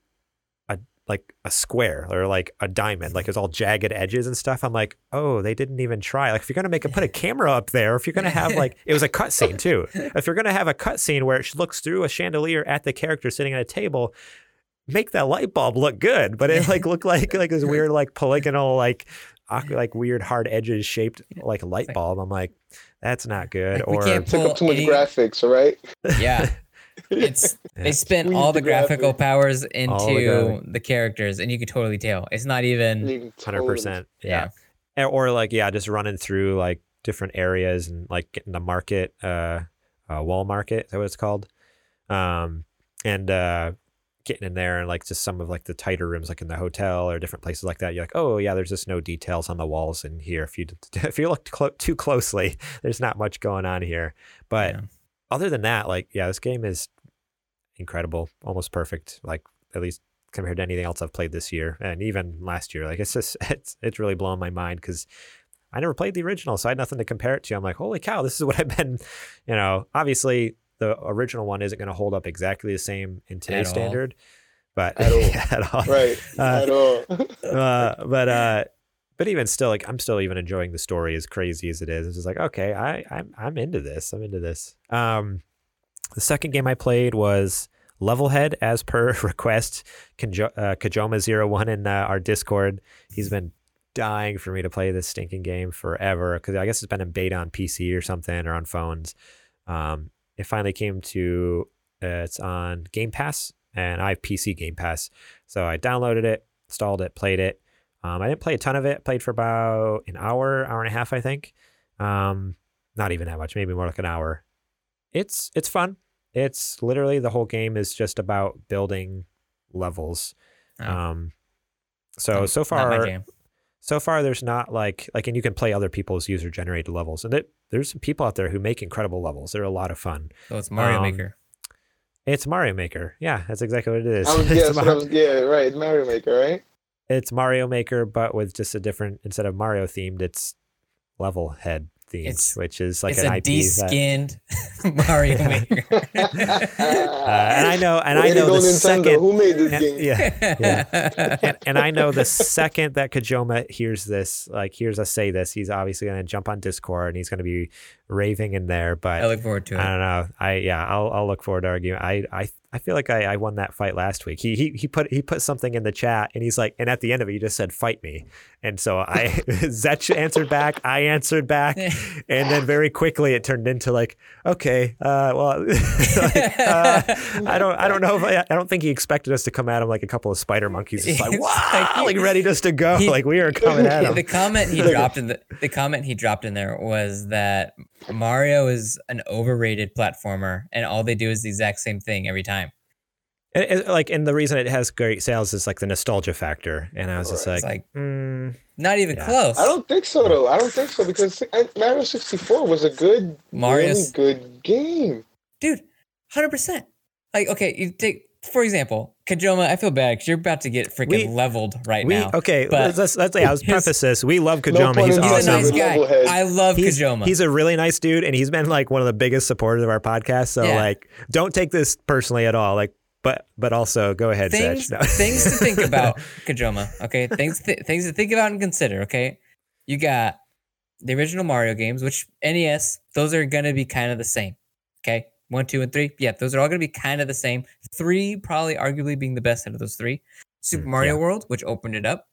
a square or like a diamond, like it's all jagged edges and stuff. I'm like, oh, they didn't even try. Like if you're going to put a camera up there, if you're going to have like, it was a cutscene too. If you're going to have a cutscene where it looks through a chandelier at the character sitting at a table, make that light bulb look good. But it like looked like this weird like polygonal like weird hard edges shaped like light bulb. I'm like, that's not good. Or pick up too much graphics, all right? Yeah. They spent all the graphical powers into the characters, and you can totally tell. It's not even 100%. Yeah. Or like, yeah, just running through like different areas and like getting the market, wall market, is that what it's called? And getting in there and like just some of like the tighter rooms, like in the hotel or different places like that. You're like, oh yeah, there's just no details on the walls in here. If you look too closely, there's not much going on here. But other than that, like, yeah, this game is incredible, almost perfect. Like at least compared to anything else I've played this year and even last year. Like it's just it's really blown my mind because I never played the original, so I had nothing to compare it to. I'm like, holy cow, this is what I've been, you know. Obviously, the original one isn't going to hold up exactly the same in today's standard, but at all. But even still, like I'm still even enjoying the story as crazy as it is. It's just like, okay, I'm into this. I'm into this. The second game I played was Levelhead, as per request. Kojima01 in our Discord. He's been dying for me to play this stinking game forever because I guess it's been in beta on PC or something, or on phones. It finally came to, it's on Game Pass, and I have PC Game Pass. So I downloaded it, installed it, played it. I didn't play a ton of it. I played for about an hour and a half, I think. Not even that much, maybe more like an hour. It's fun. It's literally the whole game is just about building levels. So far there's not like, and you can play other people's user generated levels, and there's some people out there who make incredible levels. They're a lot of fun. So it's Mario Maker. It's Mario Maker. Yeah, that's exactly what it is. Mario Maker, right? It's Mario Maker, but with just a different, instead of Mario themed, it's Levelhead themed, which is like an IP. It's a de-skinned Mario Maker. And I know the Nintendo. Second. Who made this game? Yeah. And I know the second that Kojima hears this, like hears us say this, he's obviously going to jump on Discord and he's going to be raving in there. But I look forward to it. I don't know. I'll look forward to arguing. I feel like I won that fight last week. He put something in the chat, and he's like, and at the end of it, he just said, "Fight me." And so Zech answered back. I answered back, and then very quickly it turned into like, okay, I don't know. I don't think he expected us to come at him like a couple of spider monkeys. It's like, wow, like ready just to go. Like we are coming at him. The comment he dropped in there was that Mario is an overrated platformer, and all they do is the exact same thing every time. And the reason it has great sales is like the nostalgia factor. And I was just like, not even close. I don't think so, though. I don't think so because Mario 64 was a good, really good game, dude. 100%. Like, okay, you take for example, Kojima. I feel bad because you're about to get freaking leveled right now. Okay, let's say I was preface this. We love Kojima. He's awesome. He's a nice guy. I love Kojima. He's a really nice dude, and he's been like one of the biggest supporters of our podcast. So like, don't take this personally at all. Like. But also go ahead, Zech. No. Things to think about, Kojima. Okay, things to think about and consider. Okay, you got the original Mario games, which NES. Those are gonna be kind of the same. Okay, 1, 2, and 3. Yeah, those are all gonna be kind of the same. 3 probably arguably being the best out of those 3. Super Mario World, which opened it up.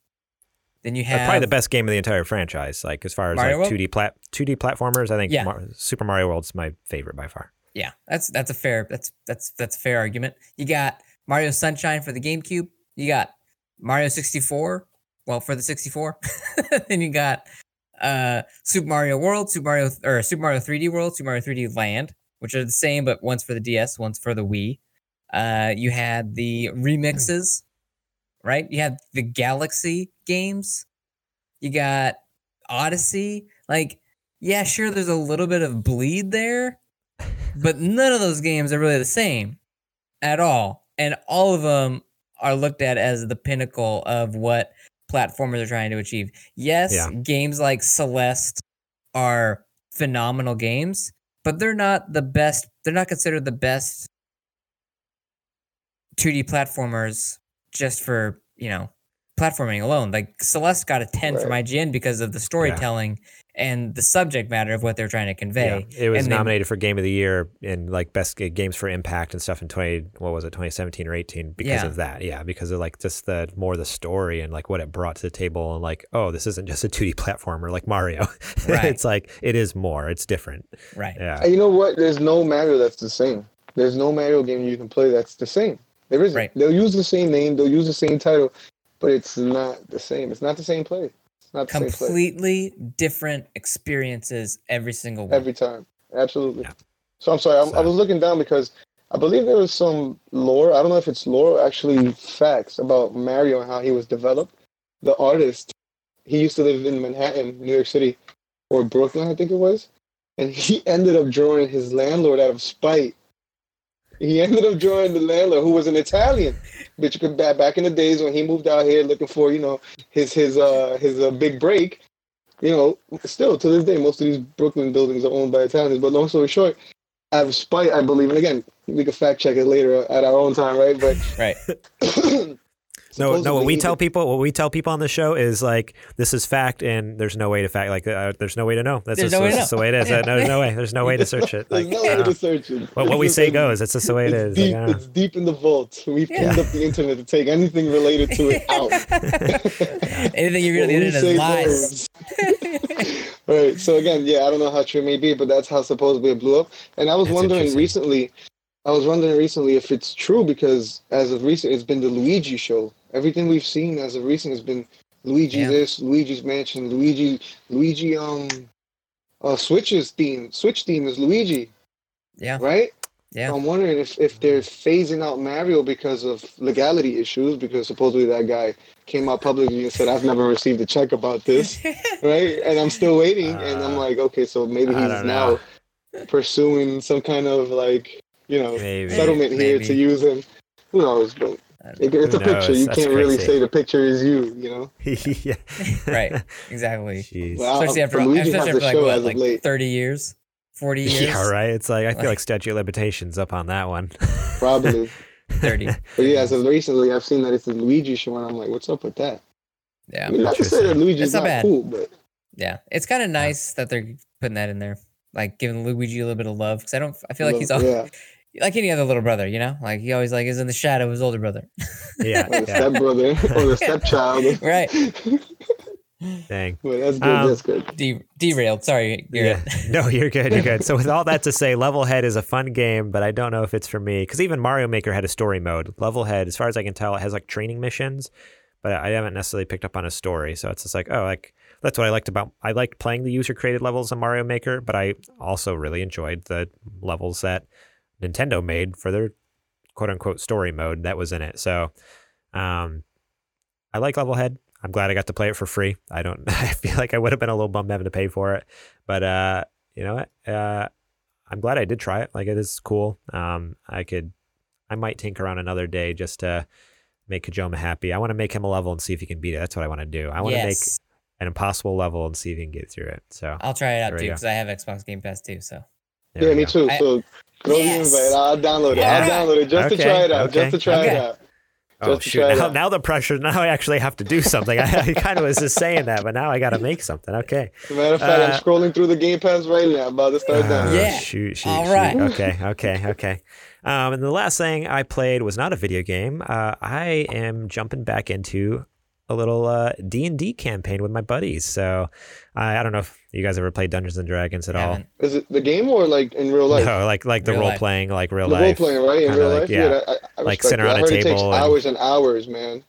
Then you have probably the best game of the entire franchise. Like as far as Mario like 2D platformers, I think Super Mario World's my favorite by far. Yeah, that's a fair argument. You got Mario Sunshine for the GameCube. You got Mario 64. Well, for the 64, then you got Super Mario World, Super Mario 3D World, Super Mario 3D Land, which are the same, but one's for the DS, one's for the Wii. You had the remixes, right? You had the Galaxy games. You got Odyssey. Like, yeah, sure, there's a little bit of bleed there, but none of those games are really the same at all. And all of them are looked at as the pinnacle of what platformers are trying to achieve. Yes, yeah. Games like Celeste are phenomenal games, but they're not the best. They're not considered the best 2D platformers just for, you know, platforming alone. Like Celeste got a 10 from IGN because of the storytelling and the subject matter of what they're trying to convey. Yeah. It was nominated for Game of the Year and like best games for impact and stuff in 2017 or 18 because of that. Yeah, because of like just the more the story and like what it brought to the table and like, oh, this isn't just a 2D platformer like Mario. Right. It's like it is more. It's different. Right. Yeah. And you know what? There's no Mario that's the same. There's no Mario game you can play that's the same. There isn't. Right. They'll use the same name. They'll use the same title, but it's not the same. It's not the same play. It's not the completely different experiences every single one. Every time. Absolutely. Yeah. So I'm sorry. I was looking down because I believe there was some lore. I don't know if it's lore or actually facts about Mario and how he was developed. The artist, he used to live in Manhattan, New York City, or Brooklyn, I think it was. And he ended up drawing his landlord out of spite. He ended up drawing the landlord, who was an Italian, which back in the days when he moved out here looking for, you know, his big break, you know, still to this day, most of these Brooklyn buildings are owned by Italians. But long story short, out of spite, I believe, and again, we can fact check it later at our own time, right? But right. No. What we tell people on the show is like, this is fact, and there's no way to fact. Like, there's no way to know. That's just the way it is. There's no way. There's no way to search it. Like, there's no way to search it. What we say goes. That's just the way it is. Deep, like, it's deep in the vault. We've cleaned up the internet to take anything related to it out. Anything you really did is lies. Right. So again, I don't know how true it may be, but that's how supposedly it blew up. And I was wondering recently if it's true, because as of recent, it's been the Luigi show. Everything we've seen as of recent has been Luigi this, Luigi's Mansion, Luigi Switch's theme. Switch theme is Luigi. Yeah. Right? Yeah. So I'm wondering if they're phasing out Mario because of legality issues, because supposedly that guy came out publicly and said, I've never received a check about this. Right? And I'm still waiting. And I'm like, okay, so maybe he's now pursuing some kind of like, you know, maybe settlement here to use them. Who knows? But it's a picture. You can't really say the picture is you, you know? Yeah. Right. Exactly. Well, especially after 30 years, 40 years. Yeah, right. It's like, I feel like statute of limitations up on that one. Probably. 30. But yeah, so recently I've seen that it's a Luigi show, and I'm like, what's up with that? Yeah. I mean, not to say that Luigi's not cool, but. Yeah. It's kind of nice that they're putting that in there. Like, giving Luigi a little bit of love, because I feel like he's always like any other little brother, you know? Like, he always like is in the shadow of his older brother. Yeah. Or the stepbrother or the stepchild. Right. Dang. Well, that's good. That's good. Derailed. Sorry. No, you're good. You're good. So with all that to say, Levelhead is a fun game, but I don't know if it's for me, because even Mario Maker had a story mode. Levelhead, as far as I can tell, it has like training missions, but I haven't necessarily picked up on a story. So it's just like, oh, like. That's what I liked about. I liked playing the user-created levels in Mario Maker, but I also really enjoyed the levels that Nintendo made for their quote-unquote story mode that was in it. So I like Levelhead. I'm glad I got to play it for free. I feel like I would have been a little bummed having to pay for it, but you know what? I'm glad I did try it. Like, it is cool. I might tinker on another day just to make Kojima happy. I want to make him a level and see if he can beat it. That's what I want to do. I want to make an impossible level and see if you can get through it. So I'll try it out too, because I have Xbox Game Pass too. So me too. So I'll download it. Yeah. I'll download it to try it out. Okay. Just to try it out. Oh, shoot. Now the pressure. Now I actually have to do something. I kind of was just saying that, but now I got to make something. Okay. As a matter of fact, I'm scrolling through the Game Pass right now. I'm about to start downloading. Shoot. Right. Okay. And the last thing I played was not a video game. I am jumping back into a little D&D campaign with my buddies. So I don't know if you guys ever played Dungeons and Dragons at all. Is it the game or like in real life? No, like the role playing, like real life. Role playing, right? In real life, yeah. Like sitting around a table. It takes hours and hours, man.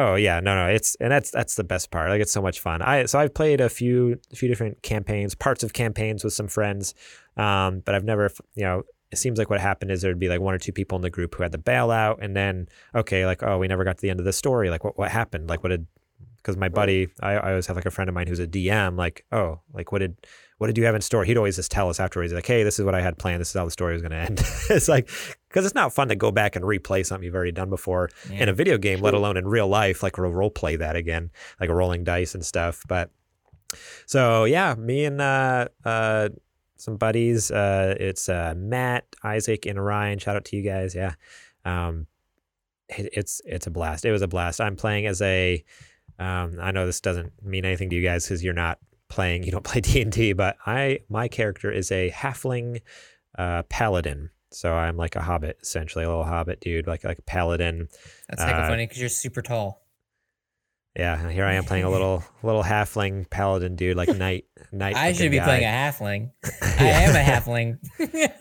Oh yeah, no, it's, and that's the best part. Like, it's so much fun. I've played a few different campaigns, parts of campaigns with some friends, but I've never, it seems like what happened is there'd be like one or two people in the group who had the bailout, and then we never got to the end of the story. Like what happened? Like what did? Because my buddy, I always have like a friend of mine who's a DM. Like, oh, like what did you have in store? He'd always just tell us afterwards. Like, hey, this is what I had planned. This is how the story was going to end. It's like, because it's not fun to go back and replay something you've already done before in a video game, let alone in real life. Like role play that again, like rolling dice and stuff. But so yeah, me and some buddies. It's Matt, Isaac, and Ryan. Shout out to you guys. Yeah, it's a blast. It was a blast. I'm playing as a. I know this doesn't mean anything to you guys because you're not playing, you don't play D&D, but my character is a halfling paladin. So I'm like a hobbit, essentially, a little hobbit dude, like a paladin. That's kind of funny because you're super tall. Yeah, here I am playing a little halfling paladin dude, like knight. I should be playing a halfling. I am a halfling.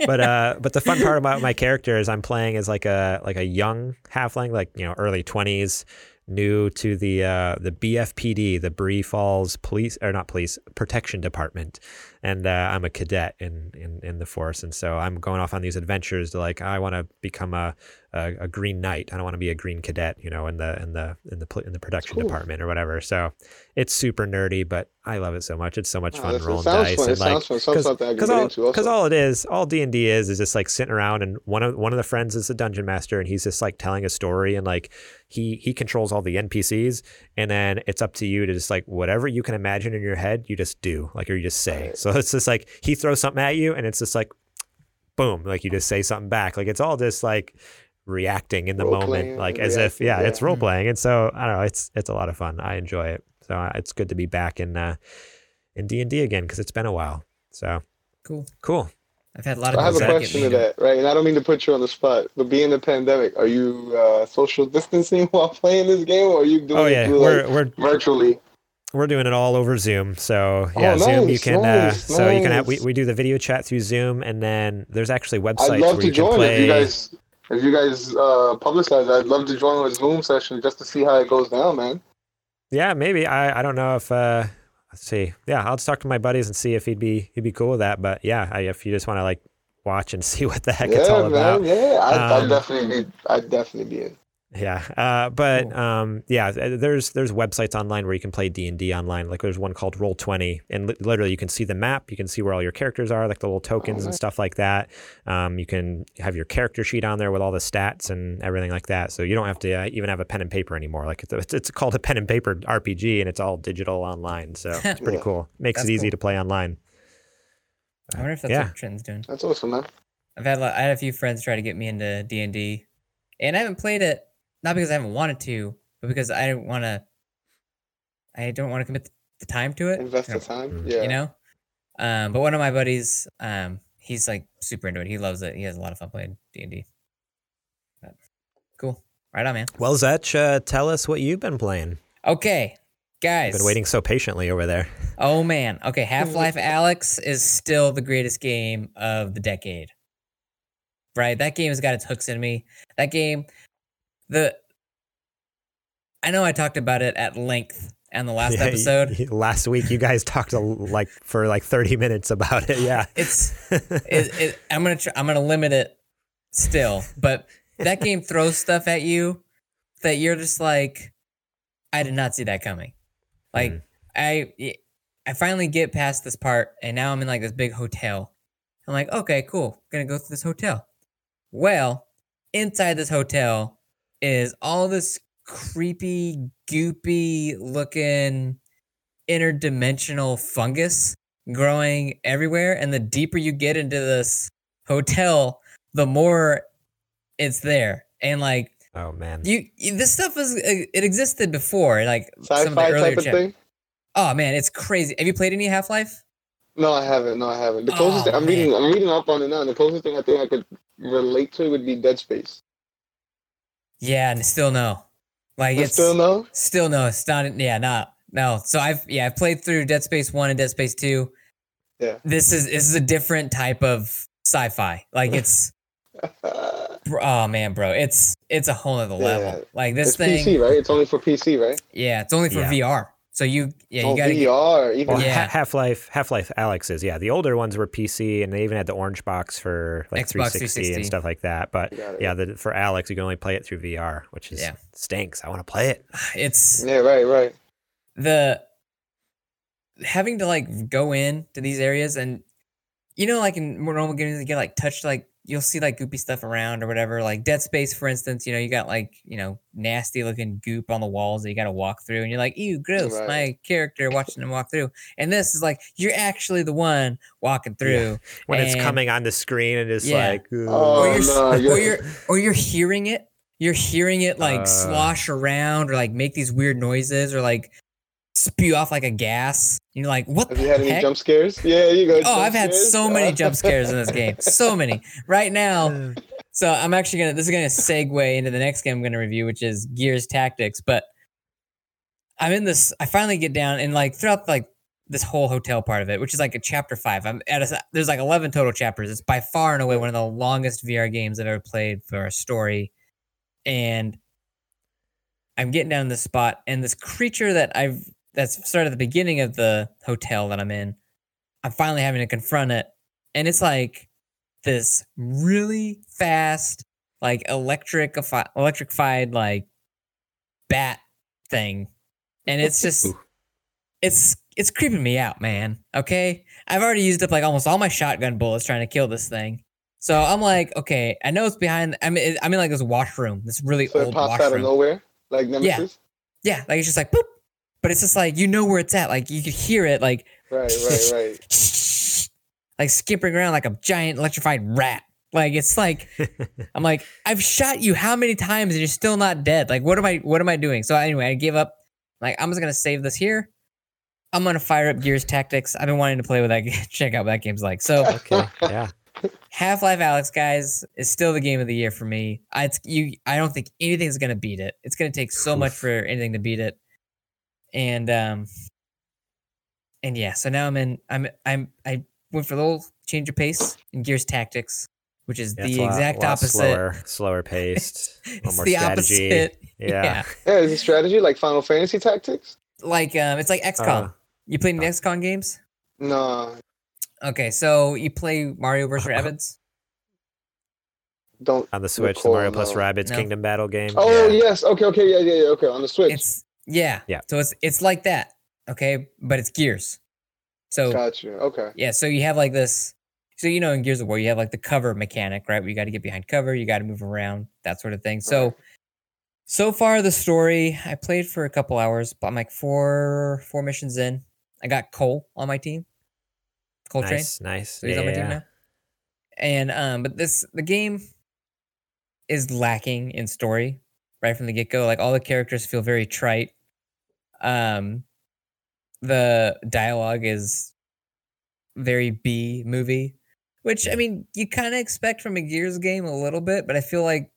But the fun part about my character is I'm playing as like a young halfling, like early 20s. New to the BFPD, the Bree Falls Protection Department, and I'm a cadet in the force, and so I'm going off on these adventures to like I want to become a green knight. I don't want to be a green cadet, in the protection department or whatever. So it's super nerdy, but I love it so much. It's so much fun rolling dice. Fun. Because all D&D is just like sitting around, and one of the friends is the dungeon master, and he's just like telling a story, and like he controls all the NPCs, and then it's up to you to just like whatever you can imagine in your head, you just do, like, or you just say. Right. So it's just like he throws something at you, and it's just like, boom, like you just say something back. Like it's all just like reacting in the moment, like as if it's role playing. And so I don't know, it's a lot of fun. I enjoy it. So it's good to be back in D&D again because it's been a while. So cool. I've had a lot of. I have a question to that, right? And I don't mean to put you on the spot, but being the pandemic, are you social distancing while playing this game, or are you doing? Oh yeah, we're virtually. We're doing it all over Zoom. So yeah, Zoom. You can so you can have, we do the video chat through Zoom, and then there's actually websites I'd love where to you join can play. If you guys publicize, I'd love to join a Zoom session just to see how it goes down, man. Yeah, maybe. I don't know if let's see. Yeah, I'll just talk to my buddies and see if he'd be cool with that. But yeah, if you just want to like watch and see what the heck it's all about. Yeah, I'd definitely be in. Yeah. There's websites online where you can play D&D online. Like there's one called Roll20, and literally you can see the map, you can see where all your characters are, like the little tokens and stuff like that. You can have your character sheet on there with all the stats and everything like that. So you don't have to even have a pen and paper anymore. Like it's called a pen and paper RPG, and it's all digital online. So it's pretty cool. Makes it easy to play online. I wonder if that's what Trenton's doing. That's awesome, man. I had a few friends try to get me into D&D, and I haven't played it. Not because I haven't wanted to, but because I don't want to commit the time to it. Invest the time, yeah. But one of my buddies, he's like super into it. He loves it. He has a lot of fun playing D&D. But, cool. Right on, man. Well, Zech, tell us what you've been playing. Okay, guys. I've been waiting so patiently over there. Oh, man. Okay, Half-Life Alyx is still the greatest game of the decade. Right? That game has got its hooks in me. That game... I know I talked about it at length on the last episode. Last week, you guys talked for 30 minutes about it. Yeah, I'm gonna limit it still, but that game throws stuff at you that you're just like, I did not see that coming. Like I finally get past this part, and now I'm in like this big hotel. I'm like, okay, cool. I'm gonna go through this hotel. Well, inside this hotel is all this creepy, goopy-looking interdimensional fungus growing everywhere. And the deeper you get into this hotel, the more it's there. And, like... Oh, man. This stuff is... It existed before. Like, sci-fi some of the earlier type of thing? Oh, man, it's crazy. Have you played any Half-Life? No, I haven't. The closest... I'm reading up on it now. And the closest thing I think I could relate to would be Dead Space. Yeah, and still no. Like it's still no? Still no. It's not no. So I've played through Dead Space 1 and Dead Space 2. Yeah. This is a different type of sci-fi. Like it's Oh man, bro, it's a whole other level. Like this it's thing, PC, right? It's only for PC, right? Yeah, it's only for VR. So you got VR. Half-Life Alyx's. Yeah, the older ones were PC, and they even had the orange box for like Xbox 360 and stuff like that. But for Alyx, you can only play it through VR, which is stinks. I want to play it. It's right. The having to like go into these areas and like in normal games, you get like touched, like you'll see like goopy stuff around or whatever. Like Dead Space, for instance, you got like, nasty looking goop on the walls that you got to walk through. And you're like, ew, gross. Right. My character watching them walk through. And this is like, you're actually the one walking through. Yeah. When it's coming on the screen and it's like, or you're hearing it. You're hearing it like slosh around or like make these weird noises or like spew off like a gas. You're like, what the heck? Have you had any jump scares? Yeah, you go. Oh, I've had so many jump scares in this game. So many. Right now. So I'm actually going to, this is going to segue into the next game I'm going to review, which is Gears Tactics. But I'm in this, I finally get down and like throughout like this whole hotel part of it, which is like a chapter 5. There's like 11 total chapters. It's by far and away one of the longest VR games I've ever played for a story. And I'm getting down in this spot and this creature that's started at the beginning of the hotel that I'm in. I'm finally having to confront it. And it's like this really fast, like electrified, like bat thing. And it's just, it's creeping me out, man. Okay. I've already used up like almost all my shotgun bullets trying to kill this thing. So I'm like, okay, I know it's behind, I'm in like this washroom, this really old washroom. So it pops out of nowhere? Like Nemesis? Yeah. Like it's just like, boop. But it's just like, where it's at. Like you could hear it like, right. Like skipping around like a giant electrified rat. Like it's like, I'm like, I've shot you how many times and you're still not dead. Like, what am I doing? So anyway, I gave up. Like, I'm just going to save this here. I'm going to fire up Gears Tactics. I've been wanting to play with that, check out what that game's like. So okay, yeah. Half-Life Alyx, guys, is still the game of the year for me. I don't think anything's going to beat it. It's going to take so much for anything to beat it. And yeah, so now I went for a little change of pace in Gears Tactics, which is the exact opposite. Slower paced, it's more the strategy. Opposite. Yeah, is it strategy like Final Fantasy Tactics? Like it's like XCOM. You played any XCOM games? No. Okay, so you play Mario vs. Rabbids? Don't on the Switch, recall, the Mario plus Rabbids Kingdom Battle game. Oh yes, okay, yeah, okay on the Switch. Yeah. So it's like that. Okay. But it's Gears. So gotcha. Okay. Yeah. So you have like this. So, in Gears of War, you have like the cover mechanic, right? Where you got to get behind cover. You got to move around, that sort of thing. So far the story, I played for a couple hours, but I'm like four missions in. I got Cole on my team. Cole Train. Nice. So he's on my team now. And, but the game is lacking in story right from the get go. Like all the characters feel very trite. The dialogue is very B movie, which I mean you kind of expect from a Gears game a little bit, but I feel like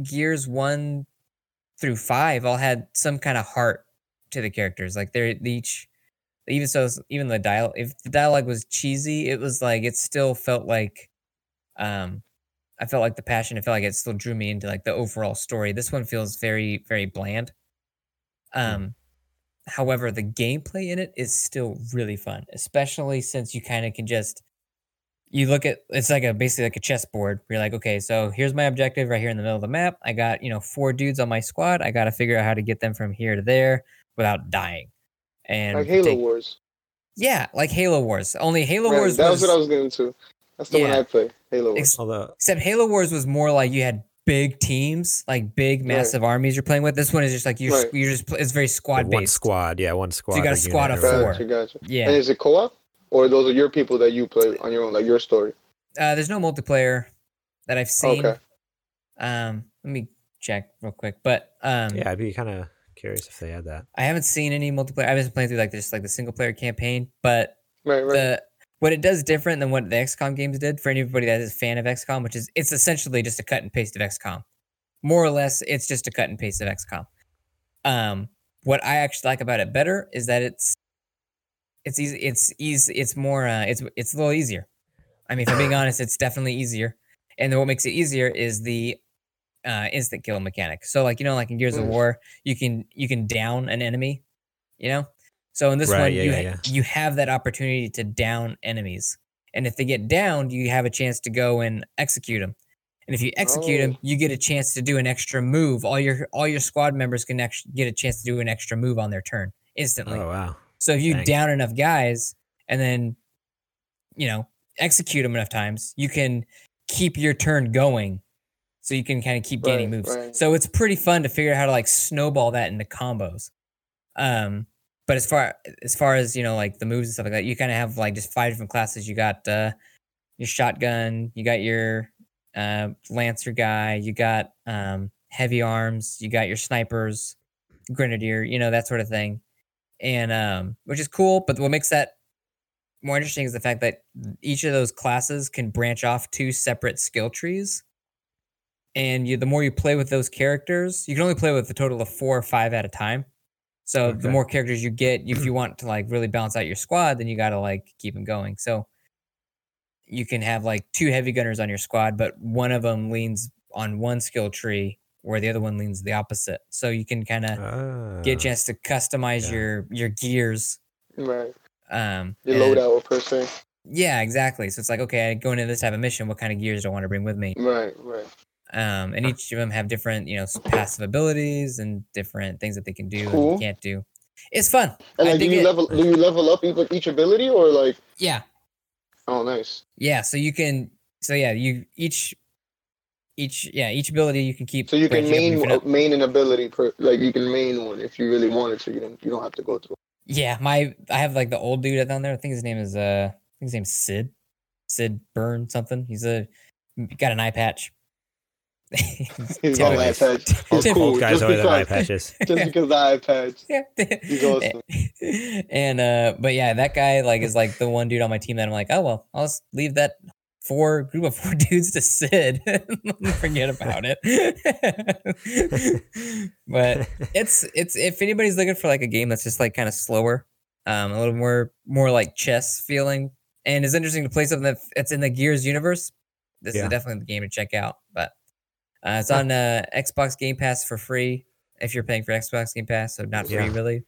Gears 1 through 5 all had some kind of heart to the characters. Like even the dialogue. If the dialogue was cheesy, it was like it still felt like, I felt like the passion. I felt like it still drew me into like the overall story. This one feels very very bland. However, the gameplay in it is still really fun, especially since you kind of can just, you look at, it's like basically like a chessboard where you're like, okay, so here's my objective right here in the middle of the map. I got, 4 dudes on my squad. I got to figure out how to get them from here to there without dying. And like Halo Wars. Yeah, like Halo Wars. Only Halo Wars. That was what I was getting to. That's the one I played. Halo Wars. Except Halo Wars was more like you had big teams, like big massive armies you're playing with. This one is just like you're just it's very squad based. One squad. So you got a squad of 4. Gotcha. Yeah. And is it co-op or those are your people that you play on your own, like your story? There's no multiplayer that I've seen. Okay. Let me check real quick. But yeah, I'd be kind of curious if they had that. I haven't seen any multiplayer. I've been playing through like just like the single player campaign, but what it does different than what the XCOM games did for anybody that is a fan of XCOM, which is it's essentially just a cut and paste of XCOM. More or less, it's just a cut and paste of XCOM. What I actually like about it better is that it's easy. It's more. It's a little easier. I mean, if I'm being honest, it's definitely easier. And then what makes it easier is the instant kill mechanic. So like, you know, like in Gears of War, you can down an enemy, you know? So in this you have that opportunity to down enemies. And if they get downed, you have a chance to go and execute them. And if you execute them, you get a chance to do an extra move. All your squad members can actually get a chance to do an extra move on their turn instantly. Oh, wow. So if you down enough guys and then, you know, execute them enough times, you can keep your turn going. So you can kind of keep gaining moves. Right. So it's pretty fun to figure out how to like snowball that into combos. But as far as, you know, like the moves and stuff like that, you kind of have like just 5 different classes. You got your shotgun, you got your lancer guy, you got heavy arms, you got your snipers, grenadier, you know, that sort of thing. And which is cool, but what makes that more interesting is the fact that each of those classes can branch off 2 separate skill trees. And the more you play with those characters, you can only play with a total of 4 or 5 at a time. So the more characters you get, if you want to like really balance out your squad, then you got to like keep them going. So you can have like 2 heavy gunners on your squad, but one of them leans on one skill tree where the other one leans the opposite. So you can kind of get a chance to customize your gears. Right. Your loadout per se. Yeah, exactly. So it's like, okay, I go into this type of mission. What kind of gears do I want to bring with me? Right. And each of them have different, you know, passive abilities and different things that they can do and can't do. It's fun. And like, do you level up each ability or like? Yeah. Oh, nice. Yeah. So you can. So yeah, each ability you can keep. So you can main an ability you can main one if you really wanted to. You don't have to go through. Yeah, I have like the old dude down there. I think his name is Sid. Sid Byrne something. He's got an eye patch. He's all eye patch. Cool. Guys always have eye patches. Just because the eye patch. Yeah. He's awesome. And but yeah, that guy like is like the one dude on my team that I'm like, oh well, I'll just leave that group of 4 dudes to Sid. Forget about it. But it's if anybody's looking for like a game that's just like kind of slower, a little more like chess feeling, and it's interesting to play something that's in the Gears universe. This is definitely the game to check out. But it's on Xbox Game Pass for free if you're paying for Xbox Game Pass, so not free really.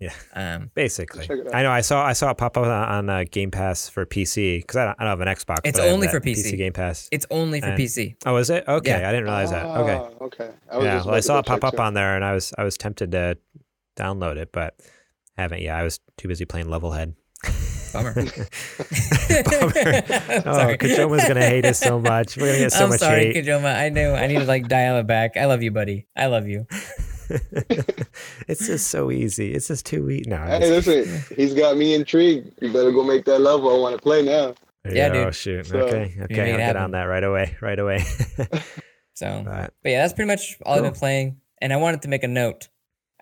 Yeah, basically. I know. I saw it pop up on Game Pass for PC because I don't have an Xbox. It's only for PC. PC Game Pass. It's only for PC. Oh, is it? Okay, yeah. I didn't realize that. Okay. I saw it pop up on there, and I was tempted to download it, but haven't. Yeah, I was too busy playing Levelhead. Bummer. Oh, Kojima's gonna hate us so much. We're gonna get so much hate. I'm sorry, Kojima. I know. I need to like dial it back. I love you, buddy. I love you. It's just so easy. It's just too easy. No, hey, listen. He's got me intrigued. You better go make that level. I want to play now. Yeah, dude. Oh shoot. So, okay. I'll get on that right away. So, but yeah, that's pretty much all I've been playing. And I wanted to make a note.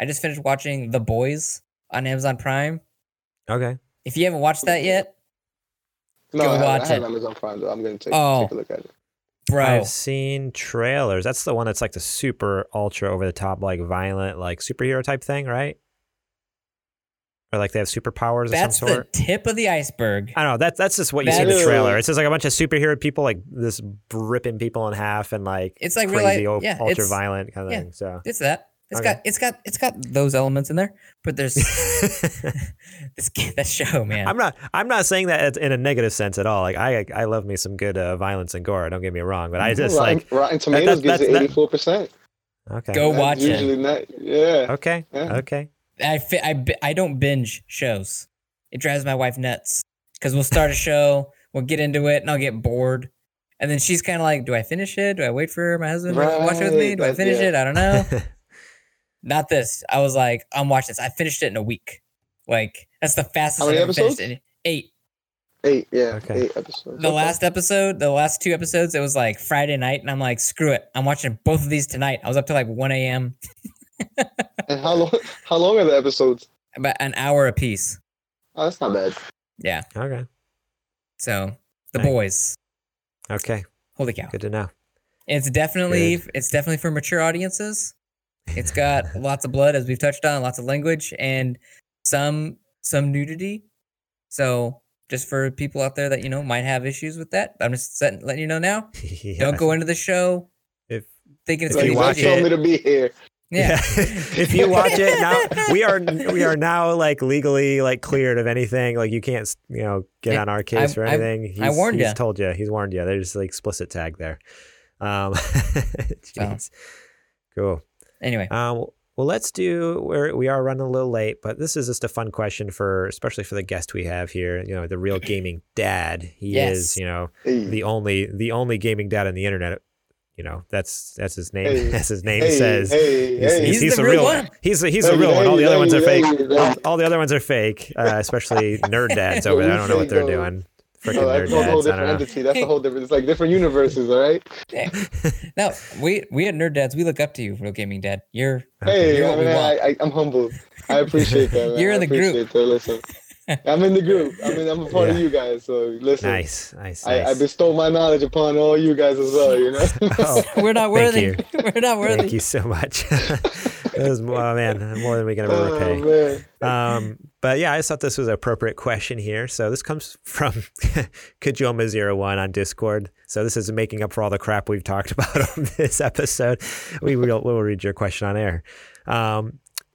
I just finished watching The Boys on Amazon Prime. Okay. If you haven't watched that yet, I have Amazon Prime, though. I'm going to take a look at it. Bro. I've seen trailers. That's the one that's like the super ultra over the top, like violent, like superhero type thing, right? Or like they have superpowers of some sort. That's the tip of the iceberg. I don't know. That's just what you see in the trailer. It's just like a bunch of superhero people, like this ripping people in half and like it's like crazy, ultra violent kind of thing. So it's that. It's got those elements in there, but there's that show, man. I'm not saying that in a negative sense at all. Like I love me some good violence and gore. Don't get me wrong, but I just Rotten Tomatoes gives it 84%. Okay, go watch it. Usually not. Yeah. Okay. Yeah. Okay. I don't binge shows. It drives my wife nuts because we'll start a show, we'll get into it, and I'll get bored. And then she's kind of like, "Do I finish it? Do I wait for my husband to watch it with me? Do I finish it? I don't know." Not this. I was like, I'm watching this. I finished it in a week. Like, that's the fastest I've ever finished it. 8. Yeah. Okay. 8 episodes. The last 2 episodes, it was like Friday night. And I'm like, screw it. I'm watching both of these tonight. I was up till like 1 a.m. And how long are the episodes? About an hour a piece. Oh, that's not bad. Yeah. Okay. So, The Boys. Okay. Holy cow. Good to know. It's definitely for mature audiences. It's got lots of blood, as we've touched on, lots of language, and some nudity. So just for people out there that, you know, might have issues with that. I'm just letting you know now. Yeah. Don't go into the show thinking it's going to be budget. You told me to be here. Yeah. If you watch it now, we are now like legally like cleared of anything. Like you can't, you know, get on our case or anything. I warned you. He's told you. He's warned you. There's like explicit tag there. Jeez. Cool. Anyway. Well, let's do where we are running a little late, but this is just a fun question for, especially for the guest we have here, you know, the Real Gaming Dad. He is, you know, the only gaming dad on the internet. You know, that's his name. As his name says, he's the real one. He's the real one. All the other ones are fake. All the other ones are fake, especially nerd dads over there. I don't know what they're doing. Freaking nerd dads. That's a whole different. It's like different universes, all right? Yeah. No, we at Nerd Dads, we look up to you, Real Gaming Dad. I'm humbled. I appreciate that. You're in the group. Listen. I'm in the group. I mean, I'm a part of you guys. So listen, nice. I bestow my knowledge upon all you guys as well. You know, we're not worthy. We're not worthy. Thank you so much. It was more than we can ever repay. But yeah, I just thought this was an appropriate question here. So this comes from Kajoma01 on Discord. So this is making up for all the crap we've talked about on this episode. We'll read your question on air.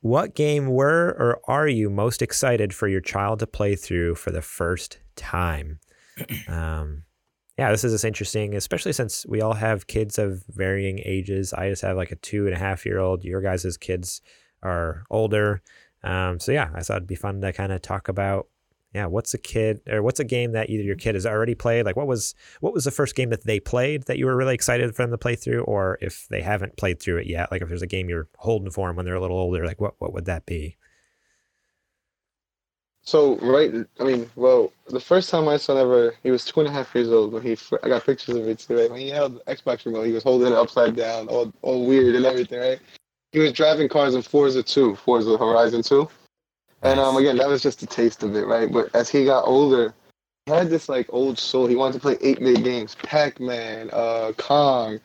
What game were or are you most excited for your child to play through for the first time? This is just interesting, especially since we all have kids of varying ages. I just have like a 2.5-year-old. Your guys' kids are older. I thought it'd be fun to kind of talk about, what's a game that either your kid has already played? Like what was the first game that they played that you were really excited for them to play through? Or if they haven't played through it yet, like if there's a game you're holding for them when they're a little older, like what would that be? So, the first time my son he was 2.5 years old when I got pictures of it too, right? When he held the Xbox remote, he was holding it upside down, all weird and everything, right? He was driving cars in Forza Horizon 2. And again, that was just a taste of it, right? But as he got older, he had this like old soul. He wanted to play 8-bit games, Pac-Man, Kong,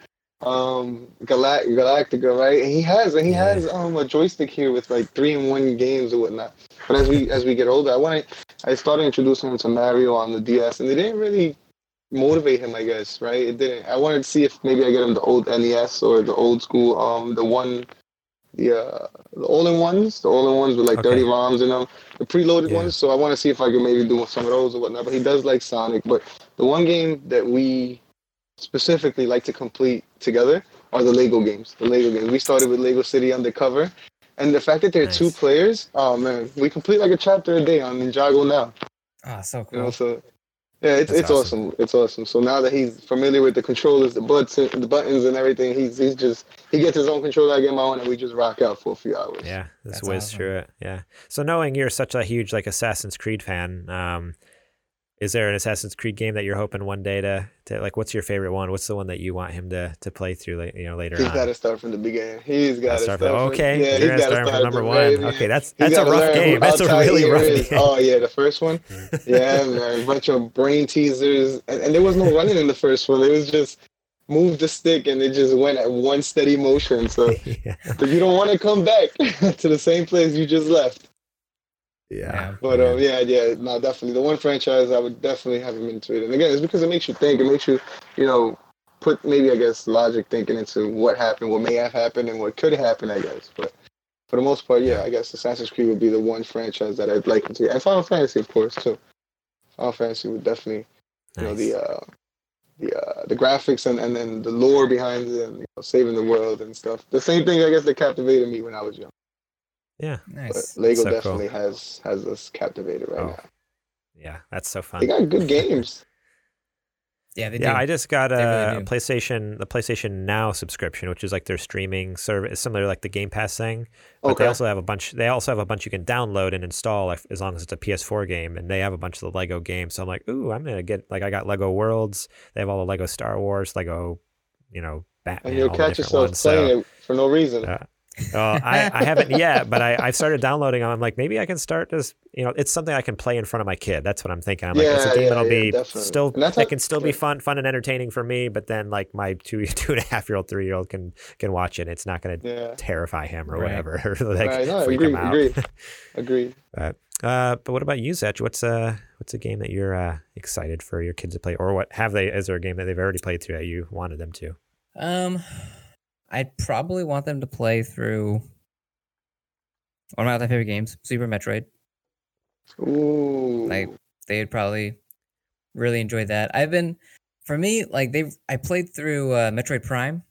Galactica, right? And he has a joystick here with like 3-in-1 games and whatnot. But as we get older, I started introducing him to Mario on the DS, and they didn't really motivate him, I guess, right? It didn't. I wanted to see if maybe I get him the old NES or the old school, the all-in-ones. The all-in-ones with like 30 ROMs in them. The preloaded ones. So I want to see if I can maybe do some of those or whatnot. But he does like Sonic. But the one game that we specifically like to complete together are the Lego games. We started with Lego City Undercover. And the fact that there are two players, oh man, we complete like a chapter a day on Ninjago now. Ah, oh, so cool. You know, so yeah, it's awesome. It's awesome. So now that he's familiar with the controllers, the buttons and everything, he gets his own controller, I get my own, and we just rock out for a few hours. Yeah, this whiz through it. Yeah. So knowing you're such a huge like Assassin's Creed fan, is there an Assassin's Creed game that you're hoping one day to like? What's your favorite one? What's the one that you want him to play through? You know, later on. He's got to start from the beginning. He's got to start. You're gonna start from number one. Okay, that's a rough game. That's a really rough game. Oh yeah, the first one. Yeah, man, a bunch of brain teasers, and there was no running in the first one. It was just move the stick, and it just went at one steady motion. So if you don't want to come back to the same place you just left. Yeah, but definitely the one franchise I would definitely have him into it, and again, it's because it makes you think. It makes you, you know, put maybe I guess logic thinking into what happened, what may have happened, and what could happen. I guess, but for the most part, I guess Assassin's Creed would be the one franchise that I'd like to, and Final Fantasy, of course, too. Final Fantasy would definitely, you know, the graphics and then the lore behind it, and you know, saving the world and stuff. The same thing, I guess, that captivated me when I was young. Yeah, nice. But Lego definitely has us captivated right now. Yeah, that's so fun. They got good games. Yeah, they do. Yeah, I just got the PlayStation Now subscription, which is like their streaming service, similar to like the Game Pass thing. But they also have a bunch you can download and install as long as it's a PS4 game, and they have a bunch of the Lego games. So I'm like, ooh, I'm gonna get I got Lego Worlds. They have all the Lego Star Wars, Lego, you know, Batman. And you'll catch yourself playing it for no reason. I haven't yet, but I've started downloading. I'm like, maybe I can start this. You know, it's something I can play in front of my kid. That's what I'm thinking. I'm like, it's a game that'll be definitely. It can still be fun and entertaining for me. But then, like my 2.5-year-old, 3-year-old can watch it. It's not going to terrify him or whatever. Agreed. But what about you, Zech? What's a game that you're excited for your kids to play, or what have they? Is there a game that they've already played through that you wanted them to? I'd probably want them to play through one of my favorite games, Super Metroid. Ooh, like they would probably really enjoy that. I played through Metroid Prime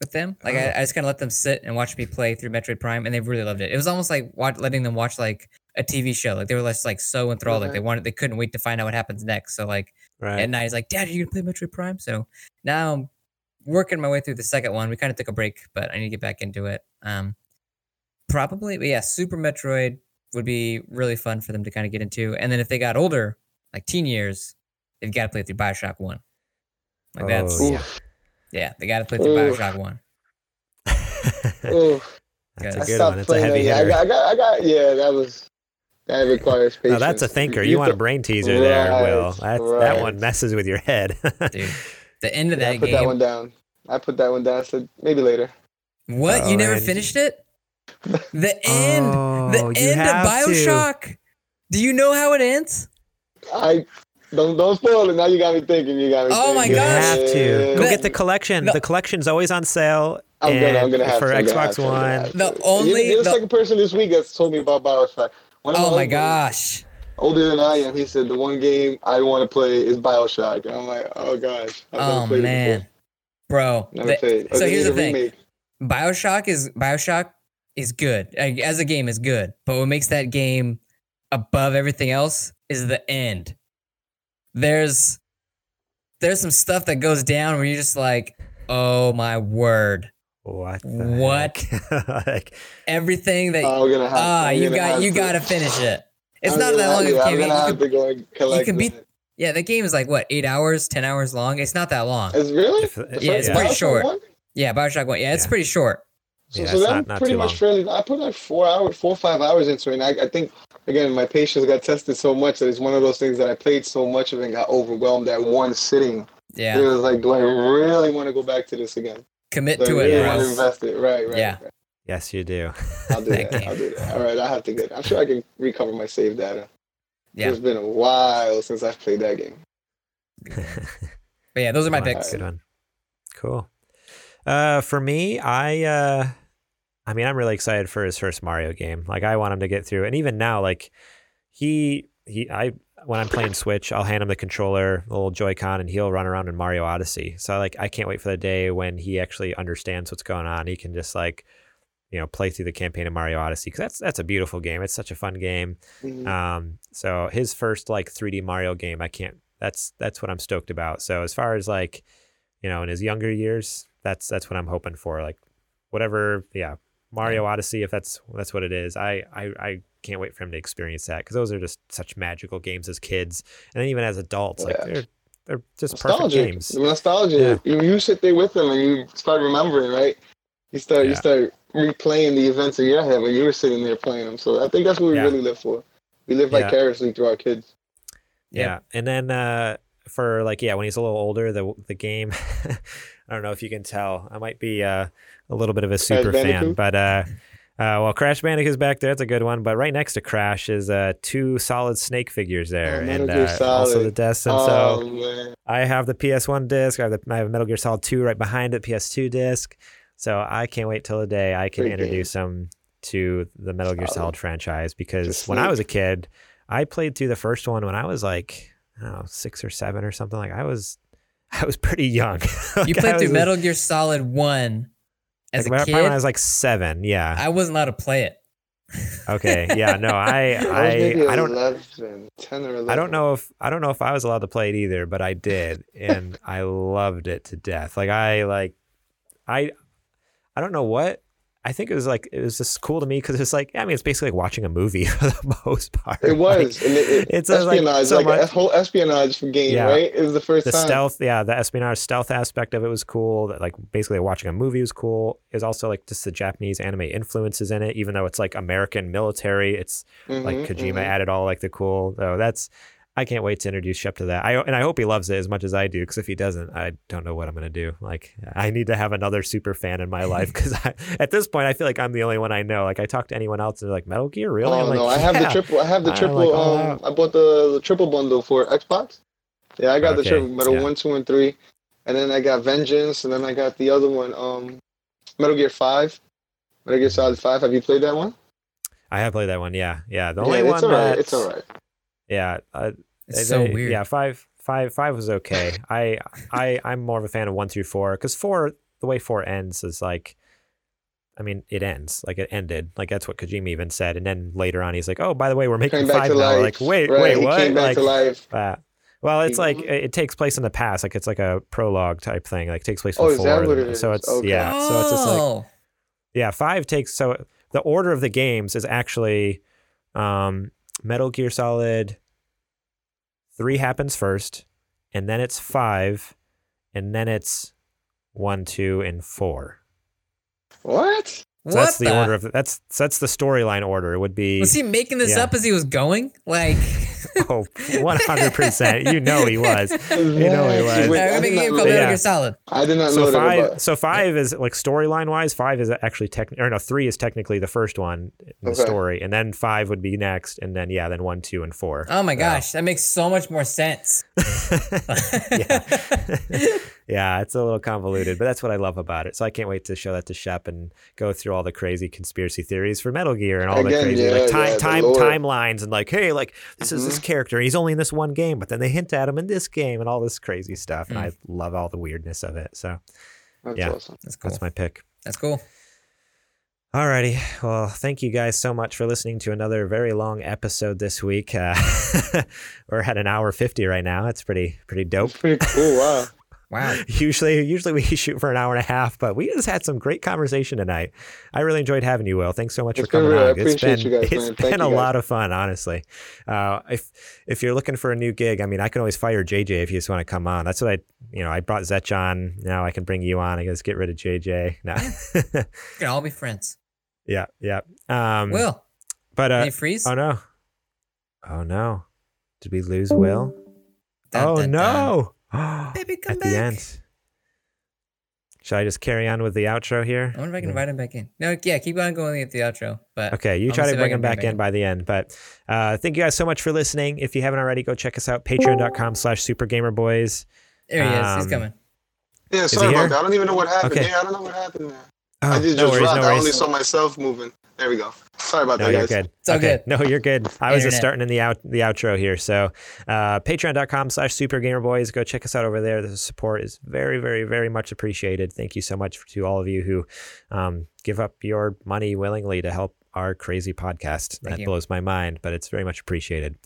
with them. Like I just kind of let them sit and watch me play through Metroid Prime, and they really loved it. It was almost like letting them watch like a TV show. Like they were just like so enthralled. Right. Like they couldn't wait to find out what happens next. So like at night, it's like, Dad, are you gonna play Metroid Prime? So now I'm working my way through the second one. We kind of took a break, but I need to get back into it. Super Metroid would be really fun for them to kind of get into. And then if they got older, like teen years, they've got to play through Bioshock 1. Like they got to play through Bioshock 1. That's a good one. It's a heavy hitter. That requires patience. No, that's a thinker. You want a brain teaser there, Will. That one messes with your head. Dude, the end of that game. I put that one down. I said, maybe later. What? You never finished it? The end. The end of Bioshock. Do you know how it ends? I don't spoil it. Now you got me thinking. Oh my gosh! You have to go get the collection. The collection's always on sale. I'm gonna have for to, Xbox One. The only you're the second person this week that's told me about Bioshock. Gosh! Older than I am, he said the one game I want to play is Bioshock. And I'm like, oh gosh. So here's the thing. Bioshock is good as a game is good, but what makes that game above everything else is the end. There's some stuff that goes down where you're just like, oh my word, what? Everything that you gotta finish it. It's not that long of a game. The game is like what, 8 hours, 10 hours long? It's not that long. It's really it's pretty short. Yeah, Bioshock 1. Yeah, it's pretty short. So I'm pretty much fairly. I put like 4 or 5 hours into it. And I think, again, my patience got tested so much that it's one of those things that I played so much of and got overwhelmed at one sitting. Yeah. It was like, do I really want to go back to this again? Commit to it. Invest it. Right. Yeah. Right. Yes, you do. I'll do that. All right. I have to get it. I'm sure I can recover my save data. Yeah. It's been a while since I've played that game. But yeah, those are my picks. Good one. Cool. For me, I'm really excited for his first Mario game. Like I want him to get through, and even now, like when I'm playing Switch, I'll hand him the controller, the little Joy-Con, and he'll run around in Mario Odyssey. So like I can't wait for the day when he actually understands what's going on. He can just like, you know, play through the campaign of Mario Odyssey, because that's a beautiful game. It's such a fun game. Mm-hmm. So his first like 3D Mario game, that's what I'm stoked about. So as far as like, you know, in his younger years, that's what I'm hoping for. Like, whatever, yeah, Mario Odyssey, if that's what it is. I can't wait for him to experience that, because those are just such magical games as kids, and then even as adults, like they're just perfect games. The nostalgia. Yeah. You sit there with them and you start remembering, right? You start replaying the events of your head when you were sitting there playing them. So I think that's what we really live for. We live vicariously through our kids. Yeah. And then for like when he's a little older, the game. I don't know if you can tell. I might be a little bit of a super fan, but Crash Bandicoot's back there. That's a good one. But right next to Crash is two solid Snake figures there, and also the Destin. I have the PS1 disc. I have Metal Gear Solid 2 right behind it, PS2 disc. So I can't wait till the day I can introduce him to the Metal Gear Solid franchise, because when I was a kid, I played through the first one when I was like, I don't know, 6 or 7 or something. Like I was pretty young. Like you played through Metal Gear Solid 1 as a kid? When I was like 7, yeah. I wasn't allowed to play it. Okay, yeah, no, I don't. 11, 10 or 11. I don't know if I was allowed to play it either, but I did, and I loved it to death. Like I don't know what. I think it was just cool to me, because it's like, I mean, it's basically like watching a movie for the most part. It was. Like, it's espionage, a whole espionage game, right? It was the first time. The stealth, the espionage stealth aspect of it was cool. That, like, basically watching a movie was cool. It was also like just the Japanese anime influences in it, even though it's like American military. It's like Kojima added all like the cool. So that's, I can't wait to introduce Shep to that. And I hope he loves it as much as I do, because if he doesn't, I don't know what I'm going to do. Like, I need to have another super fan in my life, because at this point, I feel like I'm the only one I know. Like, I talk to anyone else, and they're like, Metal Gear, really? Oh, I'm no, like, I have the triple. Like, I bought the triple bundle for Xbox. Yeah, I got the triple Metal 1, 2, and 3. And then I got Vengeance, and then I got the other one, Metal Gear 5. Metal Gear Solid 5. Have you played that one? I have played that one, yeah. Yeah, the only one that... It's all right. Yeah, it's so weird. Yeah, five was okay. I'm more of a fan of 1 through 4 because 4, the way 4 ends is like, I mean, it ends like it ended. Like that's what Kojima even said. And then later on, he's like, "Oh, by the way, we're making 5 now." Life, like, wait, what? Came back to life. Well, it's like it takes place in the past. Like it's like a prologue type thing. Like it takes place before. Is that what it is? So it's So it's just like 5 takes. So the order of the games is actually. Metal Gear Solid 3 happens first, and then it's 5, and then it's 1, 2, and 4. What? So that's the order of that's the storyline order. It would be. Was he making this up as he was going? Like. 100%. You know he was. I did not know that. 5, so 5 is like storyline wise. 5 is actually 3 is technically the first one in the story, and then 5 would be next, and then then 1, 2, and 4. Oh my gosh, that makes so much more sense. Yeah, it's a little convoluted, but that's what I love about it. So I can't wait to show that to Shep and go through all the crazy conspiracy theories for Metal Gear and all timelines and like, hey, like this is this character. He's only in this one game, but then they hint at him in this game and all this crazy stuff. And I love all the weirdness of it. So awesome. That's cool. That's my pick. That's cool. Alrighty. Well, thank you guys so much for listening to another very long episode this week. We're at an hour 50 right now. That's pretty dope. That's pretty cool. Wow. Wow. Usually we shoot for an hour and a half, but we just had some great conversation tonight. I really enjoyed having you, Will. Thanks so much for coming on. It's been a lot of fun, honestly. If you're looking for a new gig, I mean, I can always fire JJ if you just want to come on. That's what I brought Zech on. Now I can bring you on. I guess get rid of JJ. No. We can all be friends. Yeah. Will. But did he freeze? Oh no. Did we lose Will? No. Baby, come back. At the end. Should I just carry on with the outro here? I wonder if I can invite him back in. No, yeah, keep on going at the outro. But okay, you try to bring him back in by the end. But thank you guys so much for listening. If you haven't already, go check us out. Patreon.com/SuperGamerBoys. There he is. He's coming. Yeah, sorry about that. I don't even know what happened. Okay. Yeah, I don't know what happened there. I just dropped. I only saw myself moving. There we go. Sorry about that, guys. Good. It's all good. No, you're good. I was just starting in the outro here. So patreon.com/SuperGamerBoys. Go check us out over there. The support is very, very, very much appreciated. Thank you so much to all of you who give up your money willingly to help our crazy podcast. That blows my mind, but it's very much appreciated.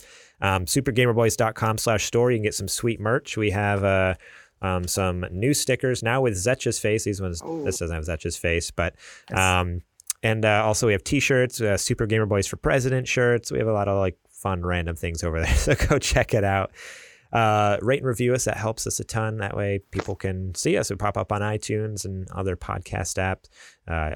SuperGamerBoys.com/store. You can get some sweet merch. We have some new stickers now with Zetch's face. This doesn't have Zetch's face, but... And also we have t-shirts, Super Gamer Boys for President shirts. We have a lot of like fun, random things over there. So go check it out. Rate and review us. That helps us a ton. That way people can see us. We pop up on iTunes and other podcast apps.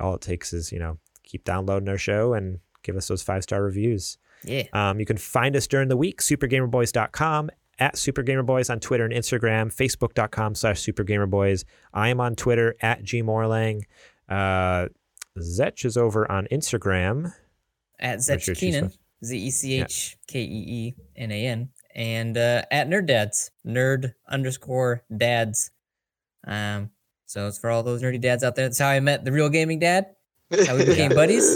All it takes is, keep downloading our show and give us those 5-star reviews. Yeah. You can find us during the week, supergamerboys.com. At Super Gamer Boys on Twitter and Instagram, facebook.com/Super Gamer Boys. I am on Twitter at @GMorlang. Zech is over on Instagram at Zech Keenan, ZechKeenan, and at NerdDads, nerd_dads. So it's for all those nerdy dads out there. That's how I met the Real Gaming Dad. How we became buddies.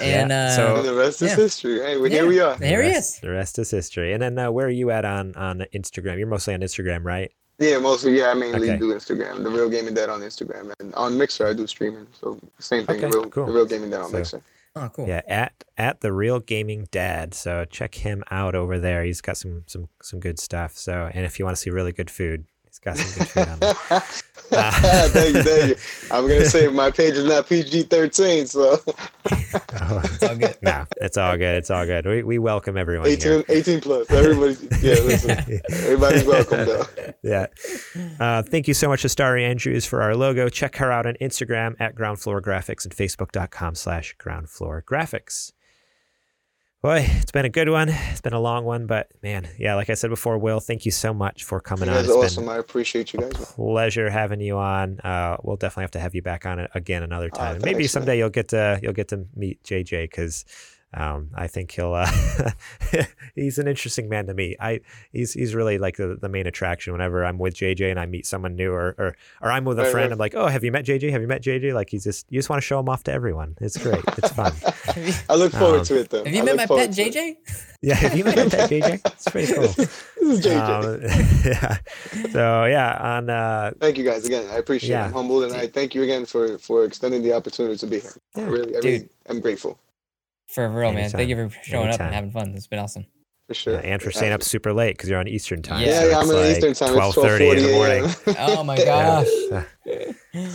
And so the rest is history. Hey, here we are. There he is. The rest is history. And then where are you at on Instagram? You're mostly on Instagram, right? Yeah, mostly. Yeah, I mainly do Instagram. The Real Gaming Dad on Instagram, and on Mixer I do streaming. So same thing. The Real Gaming Dad on Mixer. Oh, cool. Yeah, at The Real Gaming Dad. So check him out over there. He's got some good stuff. So, and if you want to see really good food, he's got some good food on there. Thank you. I'm gonna say my page is not PG-13, so it's all good. No, it's all good. It's all good. We welcome everyone. 18 plus. Everybody's everybody's welcome though. Yeah. Thank you so much to Starry Andrews for our logo. Check her out on Instagram at Ground Floor Graphics and Facebook.com/Ground Floor Graphics. Boy, it's been a good one. It's been a long one, but man, yeah, like I said before, Will, thank you so much for coming on. It was awesome. I appreciate you guys. Pleasure having you on. We'll definitely have to have you back on again another time. Thanks, maybe someday you'll get to meet JJ because I think he'll he's an interesting man to meet. He's really like the main attraction. Whenever I'm with JJ and I meet someone new or I'm with a friend, I'm like, oh, have you met JJ? Have you met JJ? Like you just want to show him off to everyone. It's great. It's fun. I look forward to it though. Have you met my pet JJ? Yeah, have you met my pet JJ? It's pretty cool. This is JJ. Yeah. So yeah, on thank you guys again. I appreciate it. I'm humbled and I thank you again for extending the opportunity to be here. Yeah, I really am grateful. For real, anytime, man. Thank you for showing up and having fun. It's been awesome. For sure. And for staying up super late because you're on Eastern time. Yeah, so I'm on Eastern time. 12:30 in the morning. Oh my gosh.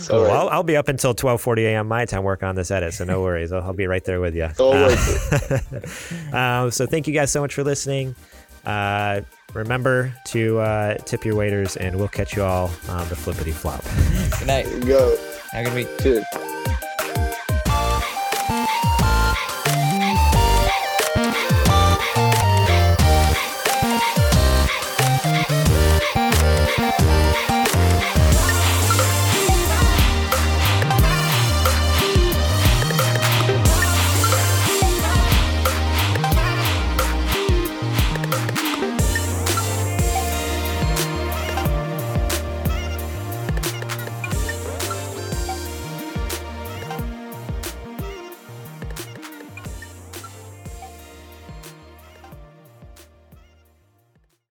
So I'll be up until 12:40 a.m. my time working on this edit, so no worries. I'll be right there with you. So thank you guys so much for listening. Remember to tip your waiters, and we'll catch you all on the flippity flop. Good night. There you go. Have a good week. Cheers.